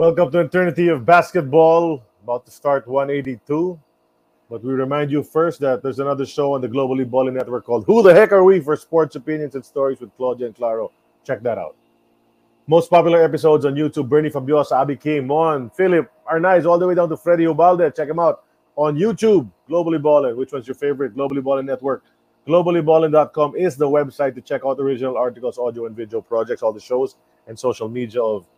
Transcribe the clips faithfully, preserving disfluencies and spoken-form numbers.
Welcome to Eternity of Basketball, about to start one eighty-two. But we remind you first that there's another show on the Globally Ballin' Network called Who the Heck Are We for Sports Opinions and Stories with Claudia and Claro. Check that out. Most popular episodes on YouTube, Bernie Fabiosa, Abby K, Mon, Philip, Arnaiz, all the way down to Freddy Ubalde. Check him out on YouTube, Globally Ballin'. Which one's your favorite? Globally Ballin' Network. globally ballin dot com is the website to check out original articles, audio and video projects, all the shows, and social media of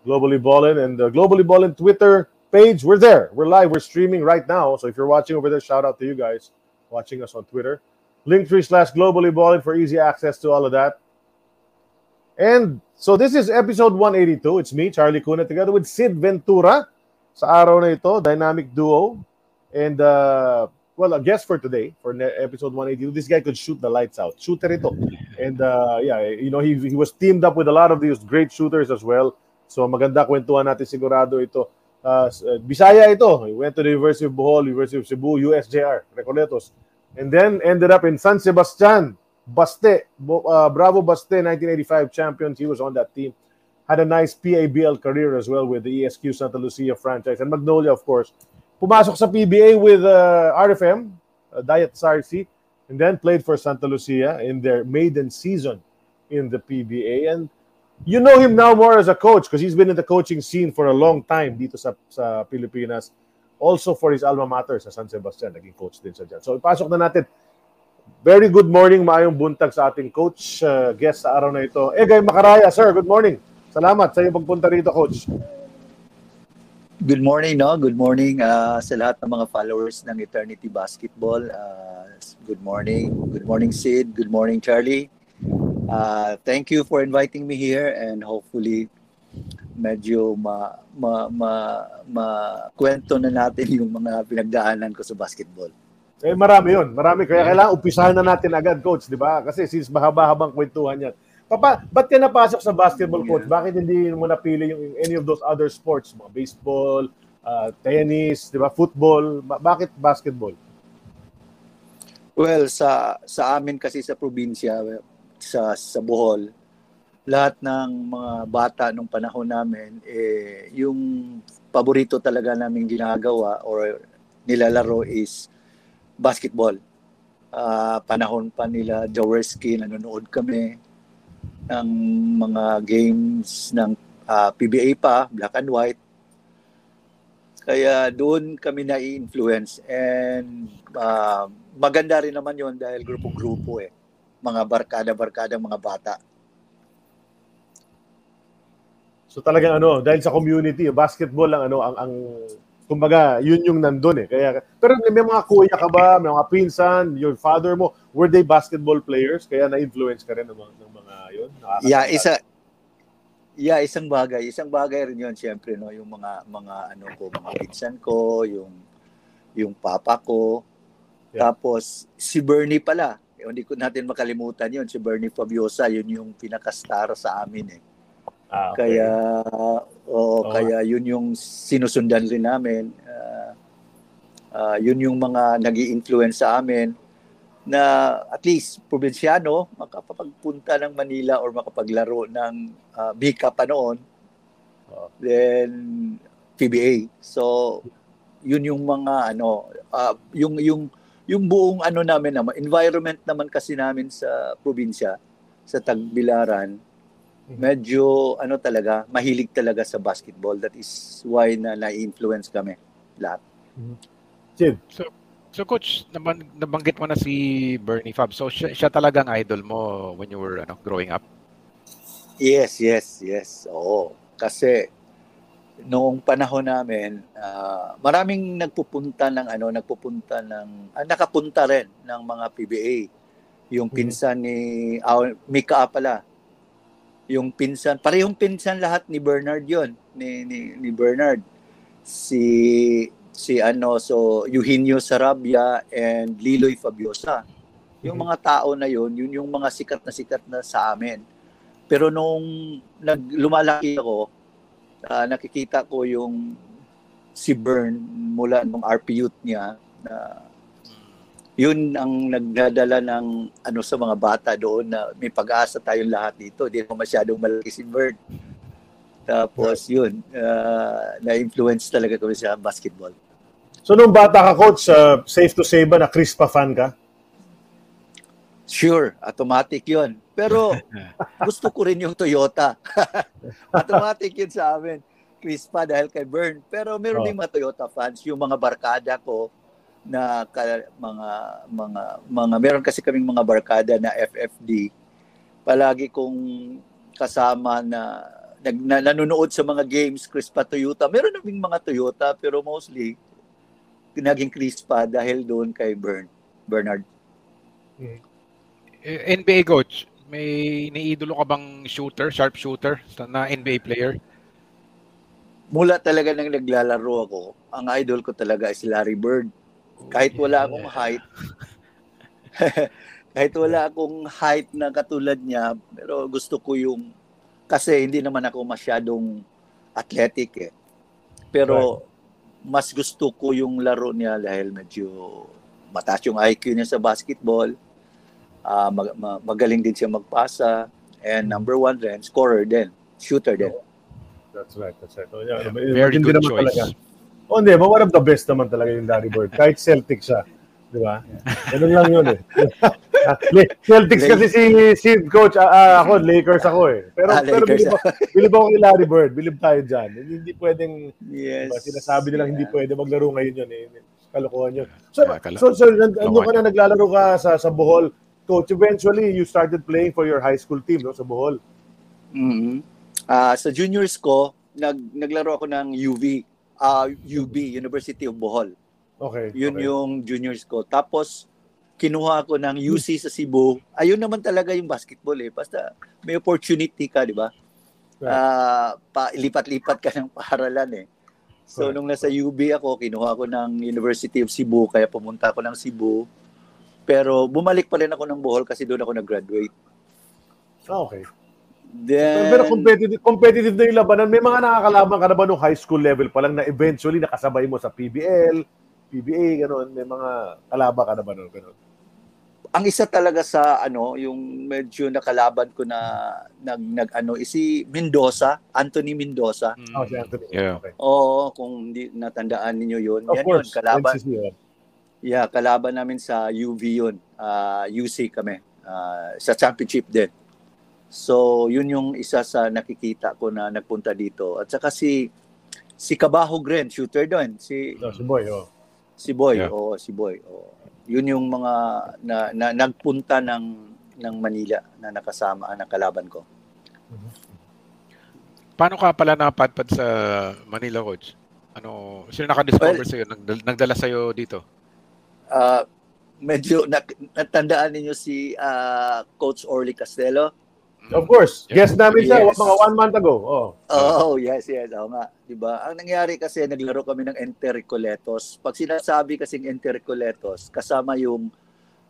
Globally Ballin' and the Globally Ballin' Twitter page. We're there. We're live. We're streaming right now. So if you're watching over there, shout out to you guys watching us on Twitter. Linktree slash Globally Ballin' for easy access to all of that. And so this is episode one eighty-two. It's me, Charlie Kuna, together with Sid Ventura. Sa araw na ito, dynamic duo. And, uh, well, a guest for today, for episode one eighty-two, this guy could shoot the lights out. Shooter ito. And, uh, yeah, you know, he, he was teamed up with a lot of these great shooters as well. So maganda kwentuhan natin sigurado ito. Uh, Bisaya ito. He went to the University of Bohol, University of Cebu, U S J R, Recoletos. And then ended up in San Sebastian. Baste, uh, Bravo Baste, nineteen eighty-five champions. He was on that team. Had a nice P A B L career as well with the E S Q Santa Lucia franchise. And Magnolia, of course. Pumasok sa P B A with uh, R F M, uh, Diet Sarsi. And then played for Santa Lucia in their maiden season in the P B A. And you know him now more as a coach because he's been in the coaching scene for a long time dito sa, sa Pilipinas. Also for his alma mater sa San Sebastian. Naging coach din sa dyan. So ipasok na natin. Very good morning, maayong buntag sa ating coach. Uh, guest sa araw na ito, Egay Macaraya. Sir, good morning. Salamat sa iyong pagpunta rito, coach. Good morning, no? Good morning uh, sa lahat ng mga followers ng Eternity Basketball. Uh, good morning. Good morning, Sid. Good morning, Charlie. Uh, thank you for inviting me here and hopefully medyo ma ma ma, ma kwento na natin yung mga pinagdaanan ko sa basketball. Eh marami yun, marami kaya kailangan umpisahan na natin agad, coach, di ba? Kasi since mahaba-habang kwentuhan yan. Papa, ba't ka napasok sa basketball, yeah, coach? Bakit hindi mo napili yung, yung any of those other sports, mga baseball, uh, tennis, di ba? Football, ba- bakit basketball? Well, sa sa amin kasi sa probinsya, sa sa Bohol, lahat ng mga bata nung panahon namin, eh, yung paborito talaga naming ginagawa or nilalaro is basketball. Uh, panahon pa nila Jaworski, nanonood kami ng mga games ng uh, P B A pa, black and white. Kaya doon kami na-influence and uh, maganda rin naman yon dahil grupo-grupo eh. Mga barkada-barkada, mga bata. So talagang ano, dahil sa community, basketball ang ano, ang, ang kumbaga, yun yung nandun eh. Kaya, pero may mga kuya ka ba, may mga pinsan, your father mo, were they basketball players? Kaya na-influence ka rin ng mga, ng mga yun? Yeah, isa, yeah, isang bagay. Isang bagay rin yun, siyempre, no? Yung mga, mga, ano ko, mga pinsan ko, yung, yung papa ko. Yeah. Tapos, si Bernie pala. Hindi ko natin makalimutan yun. Si Bernie Fabiosa, yun yung pinakastar sa amin eh. Ah, okay. Kaya, oo, oh, kaya yun yung sinusundan rin namin. Uh, uh, yun yung mga nag-i-influence sa amin na at least probinsyano makapagpunta ng Manila or makapaglaro ng uh, Bika pa noon. Oh. Then, P B A. So, yun yung mga ano, uh, yung yung Yung buong ano namin naman, environment naman kasi namin sa probinsya, sa Tagbilaran, medyo ano talaga, mahilig talaga sa basketball. That is why na na-influence kami lahat. Sid. So, so coach, nabang, nabanggit mo na si Bernie Fab. So siya, siya talagang idol mo when you were ano, growing up? Yes, yes, yes. Oo. Kasi noong panahon namin, uh, maraming nagpupunta ng ano, nagpupunta ng ah, nakapunta rin ng mga P B A. Yung pinsan ni uh, Mika pala. Yung pinsan, parehong pinsan lahat ni Bernard 'yon, ni ni, ni Bernard. Si si ano, so Eugenio Sarabia and Liloy Fabiosa. Yung mga tao na 'yon, yun yung mga sikat na sikat na sa amin. Pero nung naglumalaki ako, Uh, nakikita ko yung si Bern mula nung R P youth niya na uh, yun ang nagdadala ng ano sa mga bata doon na may pag-asa tayong lahat dito. Hindi ko masyadong malaki si Bern. Tapos yun, uh, na-influence talaga kami sa basketball. So nung bata ka, Coach, uh, safe to say ba na Crispa fan ka? Sure, automatic yun. Pero gusto ko rin yung Toyota. Automatic yun sa amin. Crispa dahil kay Bern. Pero meron oh. din mga Toyota fans. Yung mga barkada ko, na ka, mga, mga, mga, meron kasi kaming mga barkada na F F D. Palagi kong kasama na nag nanonood sa mga games, Crispa, Toyota. Meron naming mga Toyota pero mostly naging Crispa dahil doon kay Bern, Bernard. N B A coach, may niidolo ka bang shooter, sharp shooter na N B A player? Mula talaga nang naglalaro ako, ang idol ko talaga is Larry Bird. Kahit wala akong height. Kahit wala akong height na katulad niya, pero gusto ko yung kasi hindi naman ako masyadong athletic eh. Pero mas gusto ko yung laro niya dahil medyo mataas yung I Q niya sa basketball. Uh, mag- mag- magaling din siya magpasa. And number one rin, scorer din. Shooter din. That's right. That's right. Oh, yeah. Yeah, very good choice. Talaga. Oh, hindi. But one of the best naman talaga yung Larry Bird. Kahit Celtic siya. Di ba? Ganun lang yun eh. Celtics kasi si, si Coach, uh, ako, Lakers ako eh. Pero, ah, pero bilib, ako, bilib ako kay Larry Bird, bilib tayo dyan. Hindi pwedeng, yes, diba, sinasabi nilang yeah. hindi pwede maglaro ngayon yun eh. Kalokohan yun. So, yeah, kal- so, so, so nand- nandun ka na naglalaro ka sa, sa Bohol. Coach, eventually, you started playing for your high school team no, sa Bohol. Mm-hmm. Uh, sa juniors ko, nag, naglaro ako ng U V, uh, U B, University of Bohol. Okay. Yun okay. yung juniors ko. Tapos, kinuha ako ng U C sa Cebu. Ayun naman talaga yung basketball eh. Basta may opportunity ka, di ba? Right. Uh, pa, lipat-lipat ka ng paaralan eh. So, right. nung nasa U B ako, kinuha ako ng University of Cebu. Kaya pumunta ako ng Cebu. Pero bumalik pa rin ako ng Bohol kasi doon ako nag-graduate. Oh, okay. Then, pero competitive, competitive na yung labanan. May mga nakakalaban ka na ba nung high school level pa lang na eventually nakasabay mo sa P B L? P B A, gano'n, may mga kalaba ka na ba nun? Gano'n? Ang isa talaga sa, ano, yung medyo nakalaban ko na, nag, nag, ano, is si Mendoza, Anthony Mendoza. Mm. Oh, si Anthony. Yeah. Okay. Oo, kung hindi natandaan ninyo yun. Of yan course, yun, kalaban. N C C, yeah. yeah, kalaban namin sa U V yun. Uh, U C kami. Uh, sa championship din. So, yun yung isa sa nakikita ko na nagpunta dito. At saka si, si Cabahog rin, shooter doon. Si, no, si Boy, oh. Si Boy, yeah. oo, si Boy. Oo. Yun yung mga na, na, nagpunta ng, ng Manila na nakasama ang kalaban ko. Paano ka pala napadpad sa Manila, Coach? Ano, sino naka-discover well, sa'yo? Nag, nagdala sa'yo dito? Uh, medyo, nak, natandaan ninyo si uh, Coach Orly Castelo? Of course. Yeah. Guest namin siya yes. mga one month ago. Oh, oh yes, yes. Oo nga. Diba? Ang nangyari kasi, naglaro kami ng Recoletos. Pag sinasabi kasing Recoletos, kasama yung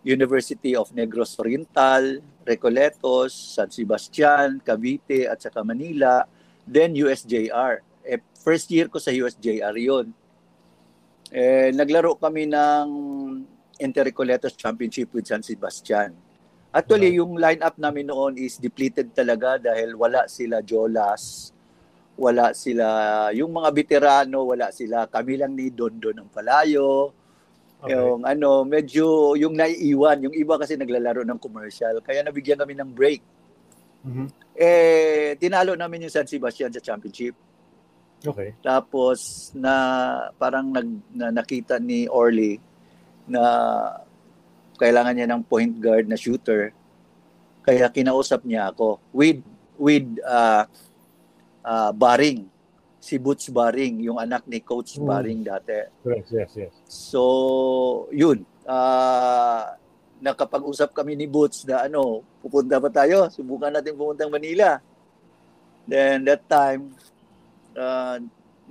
University of Negros Oriental, Recoletos, San Sebastian, Cavite, at saka Manila, then U S J R. Eh, first year ko sa U S J R yun. Eh, naglaro kami ng Recoletos Championship with San Sebastian. Actually, yung lineup namin noon is depleted talaga dahil wala sila Jolas, wala sila yung mga veterano, wala sila. Kami lang ni Dondo ng Palayo. Okay. Yung ano, medyo yung naiiwan. Yung iba kasi naglalaro ng commercial. Kaya nabigyan kami ng break. Mm-hmm. Eh, tinalo namin yung San Sebastian sa championship. Okay. Tapos na parang nag, na, nakita ni Orly na kailangan niya ng point guard na shooter. Kaya kinausap niya ako with with uh, uh, Baring. Si Boots Baring, yung anak ni Coach mm. Baring dati. Yes, yes, yes. So, yun. Uh, nakapag-usap kami ni Boots na ano, pupunta pa tayo? Subukan natin pumunta ng Manila. Then that time, uh,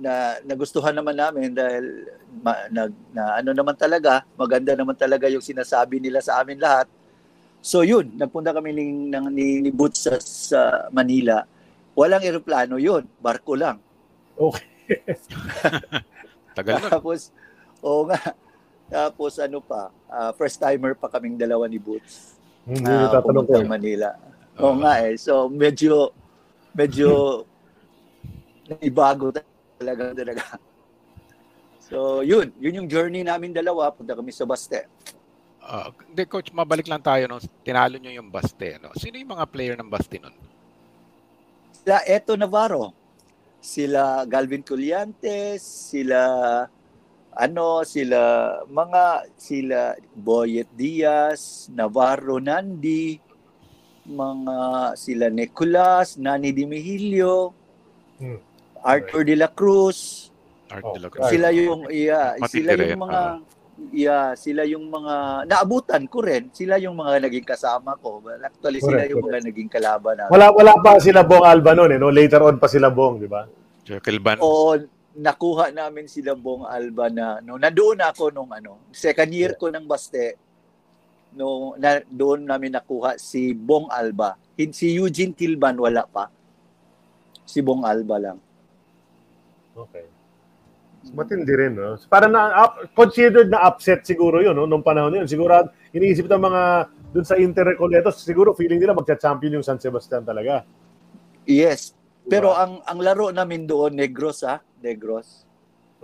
na nagustuhan naman namin dahil ma, na, na ano naman talaga, maganda naman talaga yung sinasabi nila sa amin lahat. So yun, nagpunta kami ni, ni, ni Boots sa, sa Manila. Walang eroplano yun, barko lang. Okay. Tagal na. Tapos, oo nga. Tapos ano pa, uh, first timer pa kaming dalawa ni Boots. Hindi uh, pumunta ng Manila. Oo uh-huh. nga eh. So medyo, medyo naibago talaga talaga. So yun, yun yung journey namin dalawa, punta kami sa Baste. Uh, de, Coach, mabalik lang tayo, no? Tinalo nyo yung Baste. No? Sino yung mga player ng Baste nun? Sila Eto Navarro, sila Galvin Colliantes, sila ano, sila mga sila Boyet Diaz, Navarro Nandi, mga sila Nicolas, Nani De Mihilio, hmm. Arthur De La Cruz. Oh, sila yung yeah, sila yung mga yeah, sila yung mga naabutan ko rin, sila yung mga naging kasama ko. Actually correct, sila yung correct. mga naging kalaban natin. Wala wala pa sila Bong Albano eh, no? Later on pa sila Bong, di ba? Oo, nakuha namin sila Bong Albano. No, nandoon ako nung ano, second year ko ng Baste. No, na, doon namin nakuha si Bong Alba. Si Eugene Kilban wala pa. Si Bong Alba lang. Okay. Matindi rin, no? Para na up, considered na upset siguro yun, no? Nung panahon yun. Siguro, iniisip ng mga dun sa Inter Recoletos, siguro feeling nila magcha-champion yung San Sebastian talaga. Yes. Pero wow. ang ang laro namin doon, Negros, ha? Negros.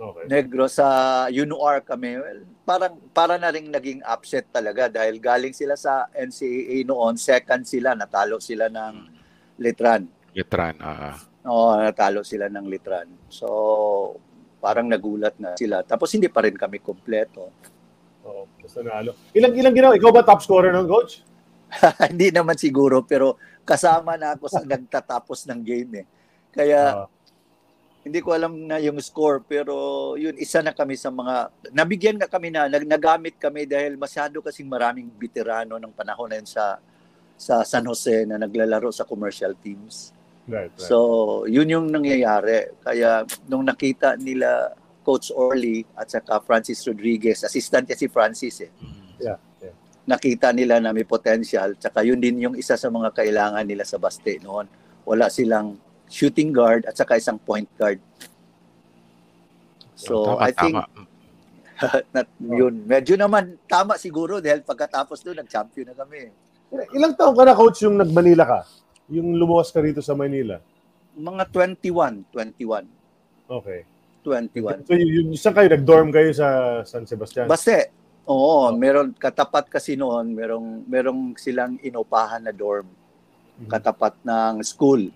Okay. Negros sa U N O R kami. Well, parang, para na rin naging upset talaga dahil galing sila sa N C A A noon, second sila, natalo sila ng Letran. Letran, ah. Oo, natalo sila ng Letran. So, parang nagulat na sila. Tapos hindi pa rin kami kompleto. Oo, oh, basta nalo. Ilang ilang ginawa? Ikaw ba top scorer ng coach? Hindi naman siguro, pero kasama na ako sa nagtatapos ng game eh. Kaya uh, hindi ko alam na yung score, pero yun, isa na kami sa mga, nabigyan na kami na, nag, nagamit kami dahil masyado kasing maraming veterano ng panahon na sa, sa San Jose na naglalaro sa commercial teams. Right, right. So, yun yung nangyayari. Kaya, nung nakita nila Coach Orly at saka Francis Rodriguez, assistant niya si Francis eh. Yeah, yeah. Nakita nila na may potential. Tsaka yun din yung isa sa mga kailangan nila sa Baste noon. Wala silang shooting guard at saka isang point guard. So, tama, I think, not yun. Medyo naman tama siguro dahil pagkatapos doon, nag-champion na kami. Ilang taon ka na, Coach, yung nag-Manila ka? Yung lumuwas ka rito sa Manila? Mga twenty-one. Okay. twenty-one. So, yung saan kayo? Nag-dorm kayo sa San Sebastian? Baste. Oo. Oh. Meron, katapat kasi noon, merong, merong silang inupahan na dorm. Mm-hmm. Katapat ng school.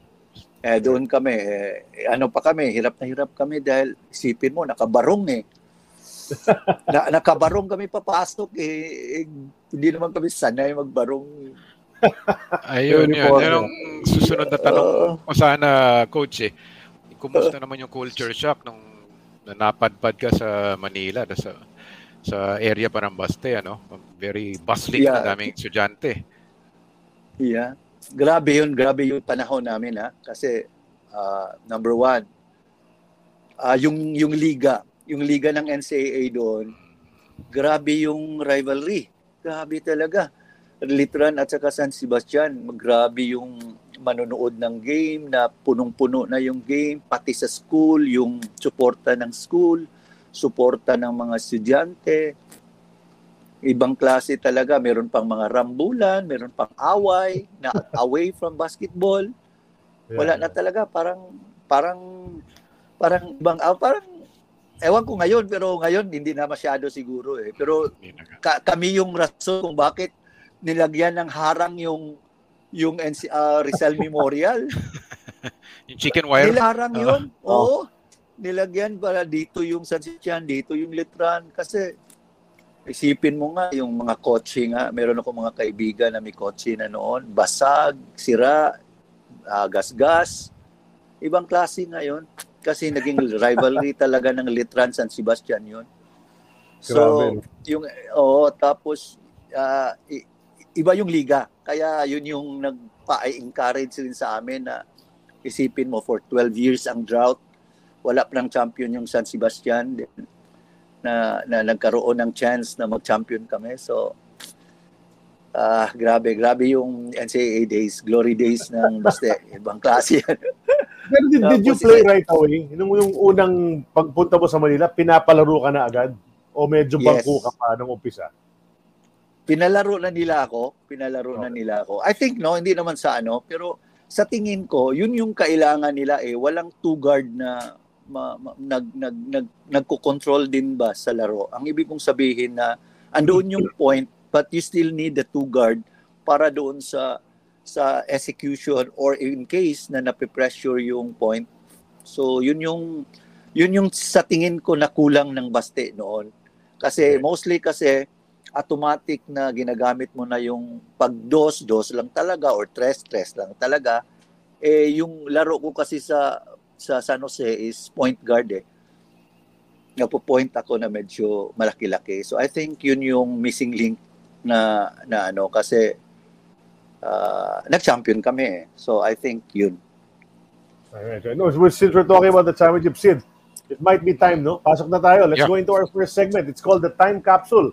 Eh, doon kami. Eh, ano pa kami? Hirap na hirap kami dahil isipin mo, nakabarong eh. na, nakabarong kami papasok eh. eh hindi naman kami sanay magbarong. Ayun yun. Yun ang susunod na tanong ko sana, Coach eh. Kumusta naman yung culture shock nung napadpad ka sa Manila, sa, sa area parang Baste, ano? Very bustling, yeah. Na daming estudyante. Yeah. Grabe yun. Grabe yung panahon namin, ha? Kasi, uh, number one, uh, yung, yung liga, yung liga ng N C A A doon, grabe yung rivalry. Grabe talaga. Letran at saka San Sebastian, grabe yung manonood ng game, na punong-puno na yung game, pati sa school, yung suporta ng school, suporta ng mga estudyante. Ibang klase talaga, meron pang mga rambulan, meron pang away, na away from basketball. Wala na talaga, parang, parang, parang, ibang, parang, ewan ko ngayon, pero ngayon, hindi na masyado siguro eh. Pero ka- kami yung rason kung bakit nilagyan ng harang yung yung uh, Rizal Memorial. Yung chicken wire? Nilarang yun. Uh, Oo. Oh. Nilagyan para dito yung San Sebastian, dito yung Letran. Kasi isipin mo nga yung mga kotse nga. Meron ako mga kaibigan na may kotse na noon. Basag, sira, uh, gas-gas. Ibang klase nga yun. Kasi naging rivalry talaga ng Letran San Sebastian yun. So, grabe. Yung, oh, tapos, uh, i- iba yung liga. Kaya yun yung nagpa-encourage rin sa amin na isipin mo for twelve years ang drought. Wala pa ng champion yung San Sebastian na, na nagkaroon ng chance na mag-champion kami. So, ah, uh, grabe. Grabe yung N C A A days, glory days ng Baste. Ibang klase yan. Pero did, did you play right away? Nung yung unang pagpunta mo sa Manila, pinapalaro ka na agad? O medyo bangko ka pa nung umpisa? Pinalaro na nila ako, pinalaro okay. na nila ako. I think no, hindi naman sa ano, pero sa tingin ko, yun yung kailangan nila eh. Walang two-guard na ma, ma, nag, nag, nag, nagko-control din ba sa laro. Ang ibig kong sabihin na andoon yung point but you still need the two-guard para doon sa sa execution or in case na napipressure yung point. So yun yung yun yung sa tingin ko na kulang ng Baste noon. Kasi okay. mostly kasi automatic na ginagamit mo na yung pag-dos-dos lang talaga or tres-tres lang talaga. Eh, yung laro ko kasi sa sa San Jose is point guard eh. Napo-point ako na medyo malaki-laki. So I think yun yung missing link na, na ano kasi uh, nag-champion kami eh. So I think yun. Alright, right. No, since we're talking about the championship, Sid, it might be time, no? Pasok na tayo. Let's yeah. go into our first segment. It's called the Time Capsule.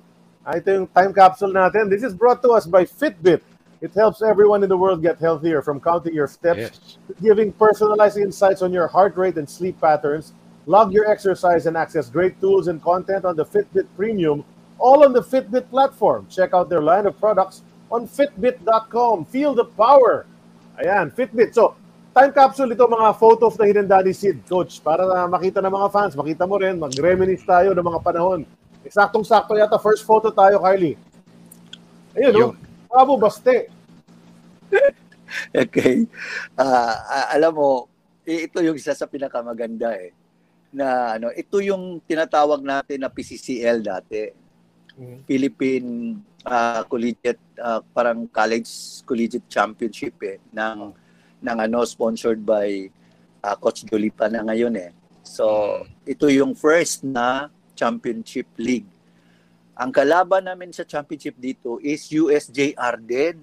Ito yung time capsule natin. This is brought to us by Fitbit. It helps everyone in the world get healthier, from counting your steps yes. to giving personalized insights on your heart rate and sleep patterns. Log your exercise and access great tools and content on the Fitbit Premium, all on the Fitbit platform. Check out their line of products on fitbit dot com. Feel the power. Ayan, Fitbit. So, time capsule ito, mga photos na hinanda ni Sid, Coach, para makita ng mga fans. Makita mo rin, mag-reminisce tayo ng mga panahon. Saktong-sakto yata. First photo tayo, Kylie. Ayun, no? Bravo, Baste. Okay. Uh, alam mo, ito yung isa sa pinakamaganda eh. Na, ano, ito yung tinatawag natin na P C C L dati. Mm-hmm. Philippine uh, Collegiate, uh, parang College Collegiate Championship eh. Ng, ng ano, sponsored by uh, Coach Jolipa na ngayon eh. So, ito yung first na Championship League. Ang kalaban namin sa championship dito is U S J R din.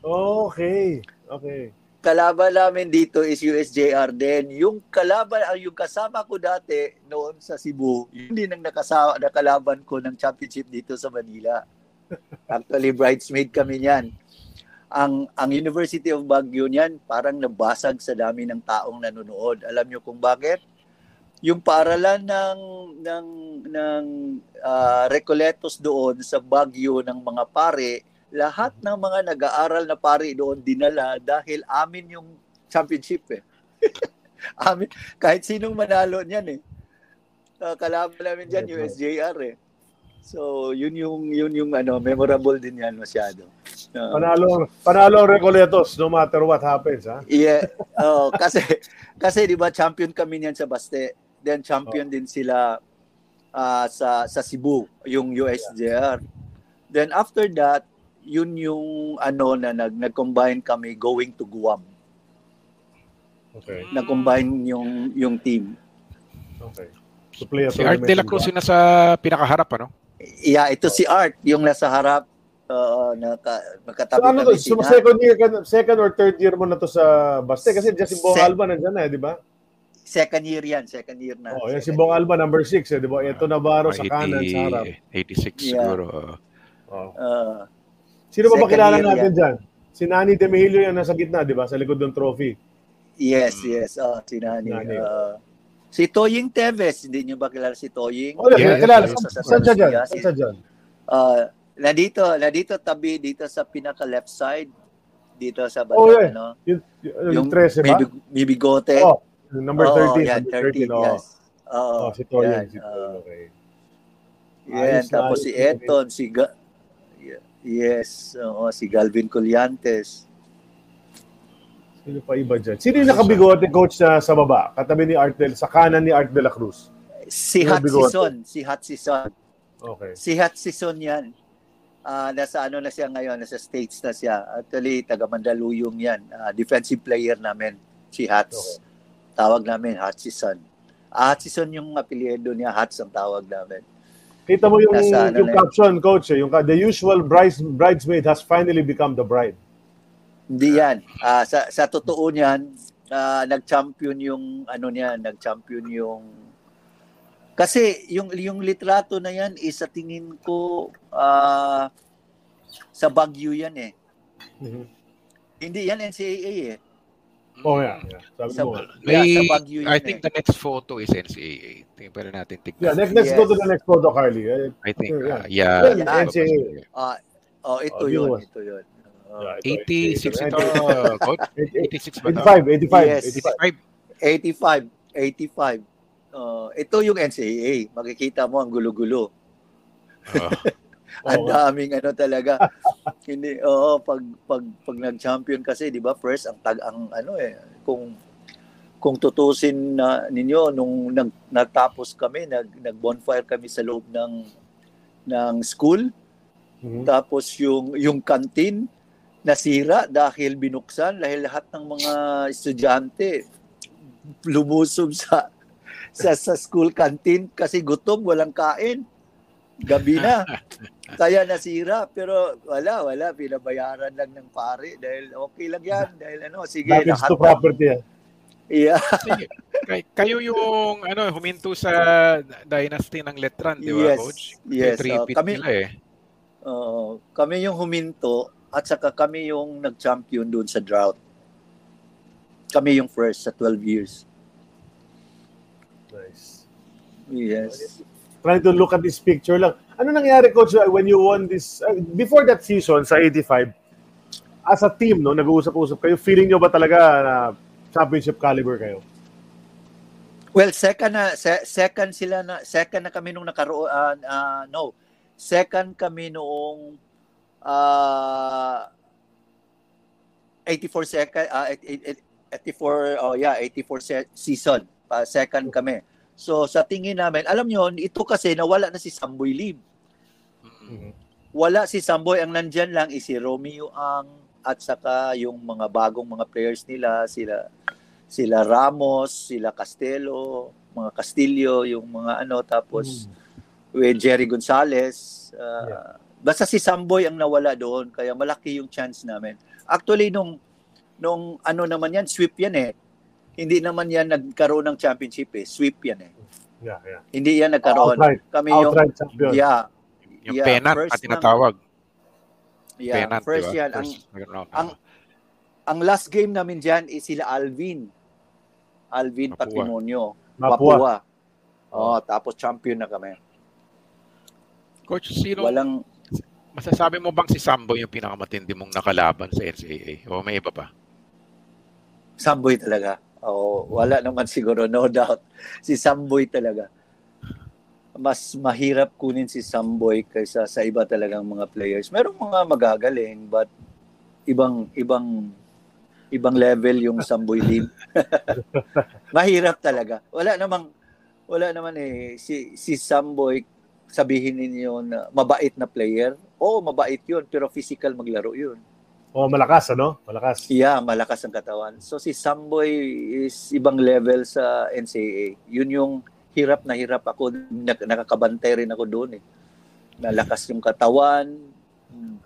Okay. Okay. Kalaban namin dito is U S J R din. Yung kalaban, yung kasama ko dati noon sa Cebu, yun din ang nakasama, nakalaban ko ng championship dito sa Manila. Actually, bridesmaid kami niyan. Ang, ang University of Baguio niyan, parang nabasag sa dami ng taong nanonood. Alam nyo kung bakit? Yung paaralan ng ng ng uh, Recoletos doon sa Baguio ng mga pare, lahat ng mga nag-aaral na pare doon dinala dahil amin yung championship eh. Amin, kahit sinong manalo niyan eh. Uh, kalaban namin diyan U S J R eh. So yun yung yun yung ano, memorable din yan masyado. Uh, panalo panalo Recoletos no matter what happens ha. Yeah. Oh, kasi kasi di ba champion kami niyan sa Baste. Then champion oh. din sila uh, sa sa Cebu yung U S J R. Then after that, yun yung ano na nag nag-combine kami going to Guam. Okay. Nag-combine yung yung team. Okay. So play si Art De La Cruz yung nasa pinakaharap ano? Yeah, ito si Art yung nasa harap uh, na nakatabi so, ano kami. So second year second or third year mo na to sa Baste kasi diyan si Bong Alba nandiyan eh, di ba? Second year yan, second year na. Oh, yan si Bong Alba, number six, eh, di ba? Ito na baro sa kanan, sa harap. eighty-six yeah. siguro. Oh. Uh, Sino ba ba kilala natin yan dyan? Si Nani De Mihilio yan nasa gitna, di ba? Sa likod ng trophy. Yes, yes. Oh, si Nani. Nani. Uh, si Toying Teves, hindi nyo ba kilala si Toying? Oh, yeah, kilala. Saan siya dyan? Saan siya dyan? Uh, nandito, nandito tabi, dito sa pinaka-left side, dito sa bata, oh, yeah. ano? Yung, yung, yung trese ba? May bigote. Oh. Number oh, thirteen, yeah, number thirteen, thirteen oh. yes. Oh, oh si Toyan, si Toyan, okay. Yan, tapos si Eton, si Ga- yes, oh, si Galvin Colliantes. Sino pa iba dyan? Sino yung nakabigote coach na sa baba? Katabi ni Art Del, sa kanan ni Art De La Cruz. Si Hat Sison, si Hat Sison. Okay. Si Hat Sison yan. Uh, nasa ano na siya ngayon, nasa States na siya. Actually, taga Mandaluyong yan. Uh, defensive player namin, si Hats. Okay. Tawag namin, Hat Sison. Hat Sison yung apelyido niya, Hats ang tawag namin. Kita mo yung, Nasa, ano yung caption, yun. Coach, eh, yung the usual brides, bridesmaid has finally become the bride. Hindi yan. Uh, sa, sa totoo niyan, uh, nag-champion yung, ano niya, nag-champion yung... Kasi yung, yung litrato na yan, eh, sa tingin ko, uh, sa Baguio yan eh. Mm-hmm. Hindi yan N C A A eh. Oh yeah, yeah. Sa, may, yeah I think eh. the next photo is N C A A. Tingnan pa rin natin tignan. Yeah, next, next yes. go to the next photo, Carly. I, I think uh, yeah. Yeah, yeah. N C A A. Ah, uh, oh ito oh, 'yun, ito 'yun. Uh, eighty-six ito, uh, Coach? eighty-six ba na? eighty-five, eighty-five. Yes. eighty-five, eighty-five. eighty-five. Uh, ito yung N C A A. Makikita mo ang gulo-gulo. Uh, ang daming ano talaga. Hindi, oo, pag pag pag nag-champion kasi, 'di ba? First ang tag ang ano eh, kung kung tutusin na ninyo nung nag, natapos kami, nag nag-bonfire kami sa loob ng ng school. Mm-hmm. Tapos yung yung canteen nasira dahil binuksan dahil lahat ng mga estudyante lumusob sa sa sa school canteen kasi gutom, walang kain. Gabi na. Kaya nasira, pero wala, wala. Pinabayaran lang ng pare dahil okay lang yan. Dahil ano, sige. Damage to property yan. Yeah. Sige. Kay, kayo yung ano, huminto sa dynasty ng Letran, di ba, yes, Coach? Yes. Uh, kami, eh. uh, kami yung huminto at saka kami yung nag-champion doon sa drought. Kami yung first sa twelve years. Nice. Yes. Trying to look at this picture lang. Ano nangyari, Coach, when you won this, uh, before that season, sa eighty-five, as a team, no, nag-uusap-usap kayo, feeling nyo ba talaga na championship caliber kayo? Well, second na, se- second sila na, second na kami nung nakaroon, uh, uh, no, second kami noong uh, eighty-four second, uh, eighty-four, oh yeah, eighty-four se- season, uh, second kami. So, sa tingin namin, alam nyo, ito kasi nawala na si Samboy Lim. Mm-hmm. Wala si Samboy. Ang nandyan lang is si Romeo Ang at saka yung mga bagong mga players nila, sila sila Ramos, sila Castelo, mga Castillo, yung mga ano, tapos mm-hmm. with Jerry Gonzalez. Uh, yeah. Basta si Samboy ang nawala doon, kaya malaki yung chance namin. Actually, nung, nung ano naman yan, sweep yan eh. Hindi naman yan nagkaroon ng championship eh. Sweep yan eh. Yeah, yeah. Hindi yan nagkaroon. Outright. Kami outright yung champion. Yeah. Yung yeah, penat at tinatawag. Yeah, penat, first diba? Yan. First, ang, ang, ang last game namin dyan is sila Alvin. Alvin Mapua. Patrimonio. Mapua. Mapua. Oh, tapos champion na kami. Coach, sino? Walang... Masasabi mo bang si Samboy yung pinakamatindi mong nakalaban sa N C A A? O may iba pa? Samboy talaga. Oh, wala naman siguro, no doubt. Si Samboy talaga. Mas mahirap kunin si Samboy kaysa sa iba talagang mga players. Merong mga magagaling but ibang ibang ibang level yung Samboy Lim. Mahirap talaga. Wala namang wala naman eh si si Samboy, sabihin niyo na mabait na player. Oo, mabait 'yun pero physical maglaro 'yun. Oh, malakas ano? Malakas. Yeah, malakas ang katawan. So si Samboy is ibang level sa N C A A. Yun yung hirap na hirap ako, nakakabantay rin ako doon eh. Nalakas yung katawan,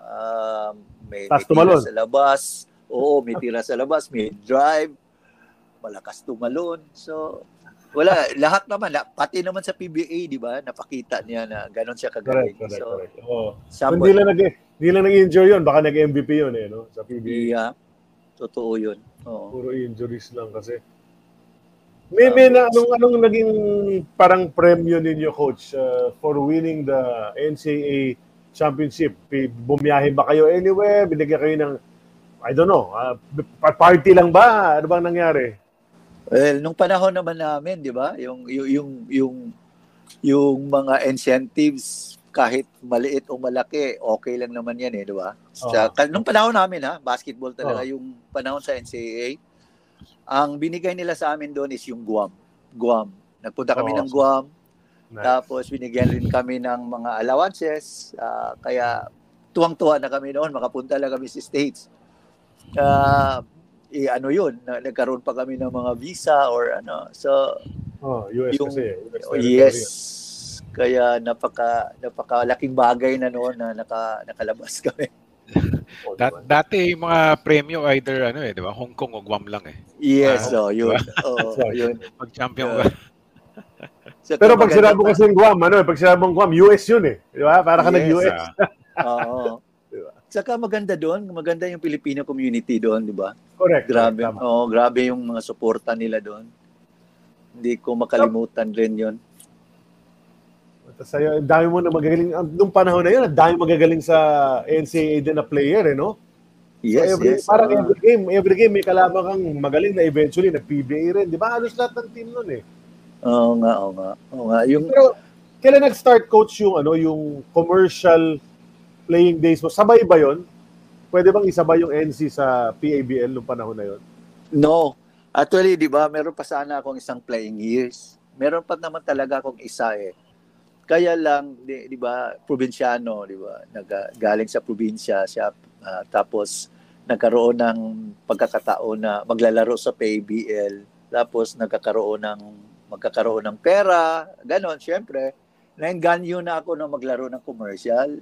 uh, may, may tira sa labas, oo, may tira sa labas, may drive, malakas tumalon. So wala, lahat naman, pati naman sa P B A, di ba? Napakita niya na gano'n siya kagaling. Correct, correct, so, correct. Oh. Hindi lang nag Hindi lang nag-injure yun. Baka nag-M V P yun eh, no? Sa P B A. Yeah. Totoo yun. Oo. Puro injuries lang kasi. May, may na, anong, anong naging parang premyo ninyo, Coach, uh, for winning the N C A A Championship? Bumiyahin ba kayo anywhere? Binigyan kayo ng, I don't know, uh, party lang ba? Ano bang nangyari? Well, nung panahon naman namin, di ba? Yung, yung, yung, yung, yung mga incentives, kahit maliit o malaki, okay lang naman yan eh, di ba? Sa, uh-huh. Nung panahon namin ha, basketball talaga uh-huh. yung panahon sa N C A A. Ang binigay nila sa amin doon is yung Guam. Guam. Nagpunta kami uh-huh. ng Guam. Nice. Tapos binigyan rin kami ng mga allowances. Uh, kaya tuwang-tuwa na kami noon. Makapunta lang kami sa States. Uh, eh, ano yun? Nagkaroon pa kami ng mga visa or ano. So, oh, U S yung, kasi. U S yes. Kaya napaka napakalaking bagay na noon na naka, nakalabas kami. Dat, dati yung mga premyo either ano eh, di ba? Hong Kong o Guam lang eh. Yes, uh, oh, yun. Oh, so, yun. Pag-champion uh, so, pero pag sinabi ko kasi yung Guam, ano eh, pag sinabi mo Guam, U S yun eh. Di ba? Para ka yes, nag-U S. Uh, Oo. Diba? Saka maganda doon, maganda yung Filipino community doon, di ba? Correct. Grabe. Oh, grabe yung mga suporta nila doon. Hindi ko makalimutan rin yun. Sa'yo, dami mo na magagaling. Nung panahon na yun, dami magagaling sa N C A A din na player, eh, no? Yes, so every, yes. Parang uh, every game, every game may kalaban kang magaling na eventually nag-P B A rin. Di ba? Halos lahat ng team nun eh. Oo nga, oo nga. Oo nga. Yung... Pero kailan nag-start, coach, yung ano, yung commercial playing days mo? Sabay ba yun? Pwede bang isabay yung N C sa P A B L nung panahon na yun? No. Actually, di ba, meron pa sana akong isang playing years. Meron pa naman talaga akong isa eh. Kaya lang, di, di ba, probinsyano, di ba, naga, galing sa probinsya siya, uh, tapos nagkaroon ng pagkakataon na maglalaro sa P A B L, tapos nagkakaroon ng, magkakaroon ng pera, ganon, syempre. Nainganyo na ako na maglaro ng commercial.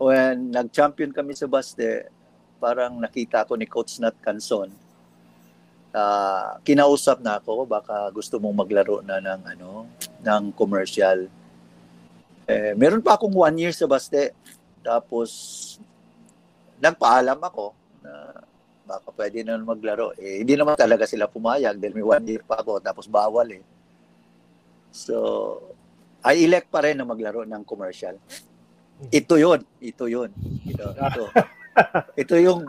When nag-champion kami sa Baste, parang nakita ako ni Coach Nat Canson, uh, kinausap na ako, baka gusto mong maglaro na ng ano, ng commercial. Eh, meron pa akong one year sa Baste. Tapos, nagpaalam ako na baka pwede na maglaro. Eh, hindi naman talaga sila pumayag dahil may one year pa ako. Tapos, bawal eh. So, I elect pa rin na maglaro ng commercial. Ito yun. Ito yun. Ito, ito. Ito yung,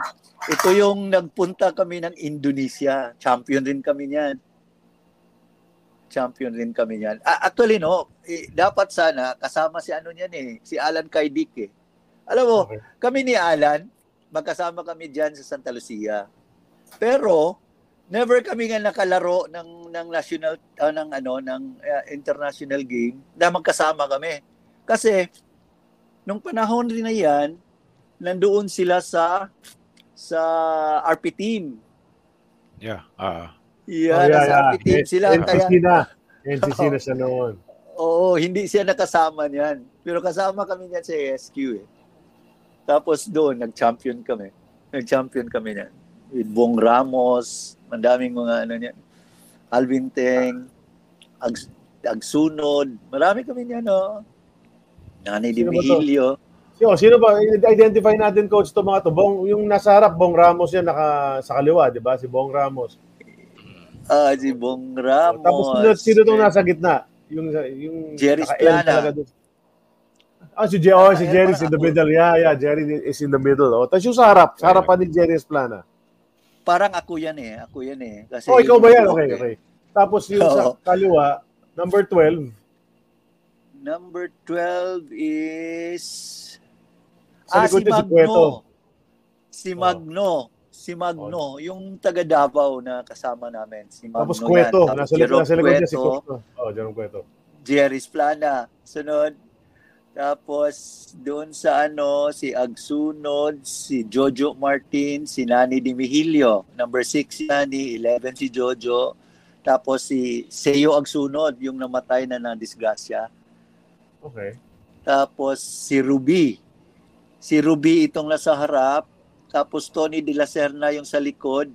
ito yung nagpunta kami ng Indonesia. Champion rin kami niyan. Champion rin kami yan. Ah, actually, no, eh, dapat sana kasama si ano niyan eh, si Alan Kaidik eh. Alam mo, okay. Kami ni Alan, magkasama kami dyan sa Santa Lucia. Pero, never kami nga nakalaro ng, ng national, uh, ng ano, ng uh, international game na magkasama kami. Kasi, nung panahon rin na yan, nandoon sila sa, sa R P team. Yeah, ah. Uh... Yeah, oh, yeah, nasa R P team sila. N C C na. N C C na siya noon. Oo, hindi siya nakasama niyan. Pero kasama kami niyan sa A S Q eh. Tapos doon, nag-champion kami. Nag-champion kami niyan. With Bong Ramos, mandaming mga ano niyan. Alvin Teng, Ag- Agsunod. Marami kami niyan, no? Nani De Mihilio. Yo, sino ba? Identify natin, coach, to mga to. Bong, yung nasa harap, Bong Ramos yan, naka, sa kaliwa, di ba? Si Bong Ramos. Ah, uh, si Bong Ramos. Oh, tapos sino, sino itong nasa gitna? Yung, yung Jerry Splana. Ah, si, J- oh, si Jerry is in the middle. Yeah, yeah, Jerry is in the middle. Oh, tapos yung sa harap. Sa harapan ni Jerry Splana. Parang ako yan eh. Ako yan eh. Kasi oh, ikaw ba yan? Okay, okay. Tapos yung oh. Sa kaliwa, number twelve. Number twelve is... Sa ah, si Magno. Si, si Magno. Oh. Si Magno, oh. Yung taga Davao na kasama namin. Si Magno. Tapos Cueto. Nasa likod niya si Cueto. Oh, Jerome Cueto. Jerry Splana. Sunod. Tapos, doon sa ano, si Agsunod, si Jojo Martin, si Nani De Mihilio. Number six si Nani, eleven si Jojo. Tapos si Seo Agsunod, yung namatay na na-disgrasya. Okay. Tapos si Ruby. Si Ruby itong nasa harap. Tapos Tony De La Serna yung sa likod.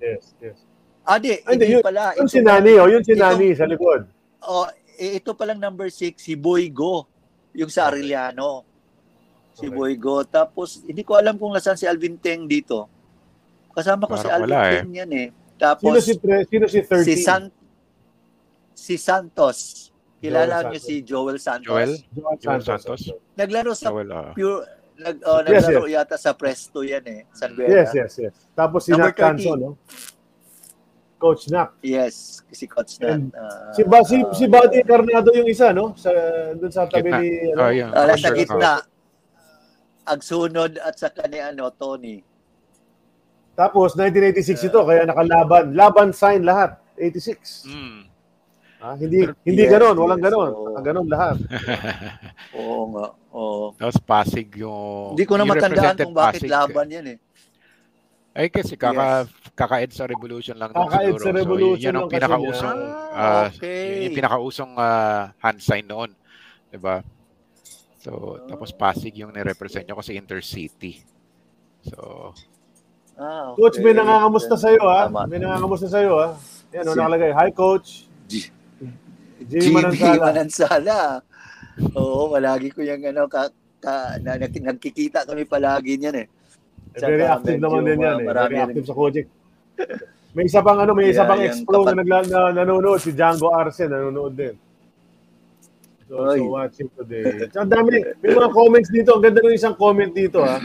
Yes, yes. Adi, ah, hindi yun, pala. Yung si Nani, oh, yung si Nani sa likod. Oh, ito palang number six, si Boygo, yung sa Arellano. Si okay. Boygo. Tapos, hindi ko alam kung nasaan si Alvin Teng dito. Kasama ko parang si Alvin Teng eh. Yan eh. Tapos, sino si, tre, sino si thirteen? Si, San, si Santos. Kilala niyo si Joel Santos. Joel, Joel Santos. Santos. Naglaro sa Joel, uh... pure... Nag, oh, yes, naglaro yes. Yata sa Presto yan eh. San Vera. Yes, yes, yes. Tapos si Nat Canso, no? Coach Nat. Yes, si Coach Nat. Uh, si ba, si, uh, si Buddy Carnado yung isa, no? Sa, doon sa tabi ni... Oh, yeah. uh, oh, sa gitna. Oh. Agsunod at saka ni ano, Tony. Tapos, nineteen eighty-six uh, ito, kaya nakalaban. Laban sign lahat. eighty-six. Mm. Ah, hindi hindi yes, ganoon, walang ganoon. Yes, ganoon lahat. Oo nga. Oo. Tapos Pasig yung... Hindi ko na matandaan kung bakit Pasig. Laban yan eh. Ay kasi kaka, yes. Kaka-ed sa revolution lang. Kaka-ed sa revolution so, yun, yun ang pinakausong, ah, okay. uh, yung pinakausong uh, hand sign noon. Diba? So, tapos Pasig yung nirepresent nyo kasi intercity. So... Ah, okay. Coach, may nangangamusta sa'yo ha. May nangangamusta sa'yo ha. Yan, ano nakalagay. Hi, Coach. G- G B Manansala. Manansala. Oo, malagi ko yung ano, ka, ka, na, nagkikita kami palagi niyan eh. Saka, very active medyo, naman din yan uh, eh. Very active rin. Sa project. May isa pang ano, may yeah, isa pang explore kapat- na, na nanonood, si Django Arce, nanonood din. also watching today. Ang dami, may mga comments dito. Ang ganda ng isang comment dito, ha.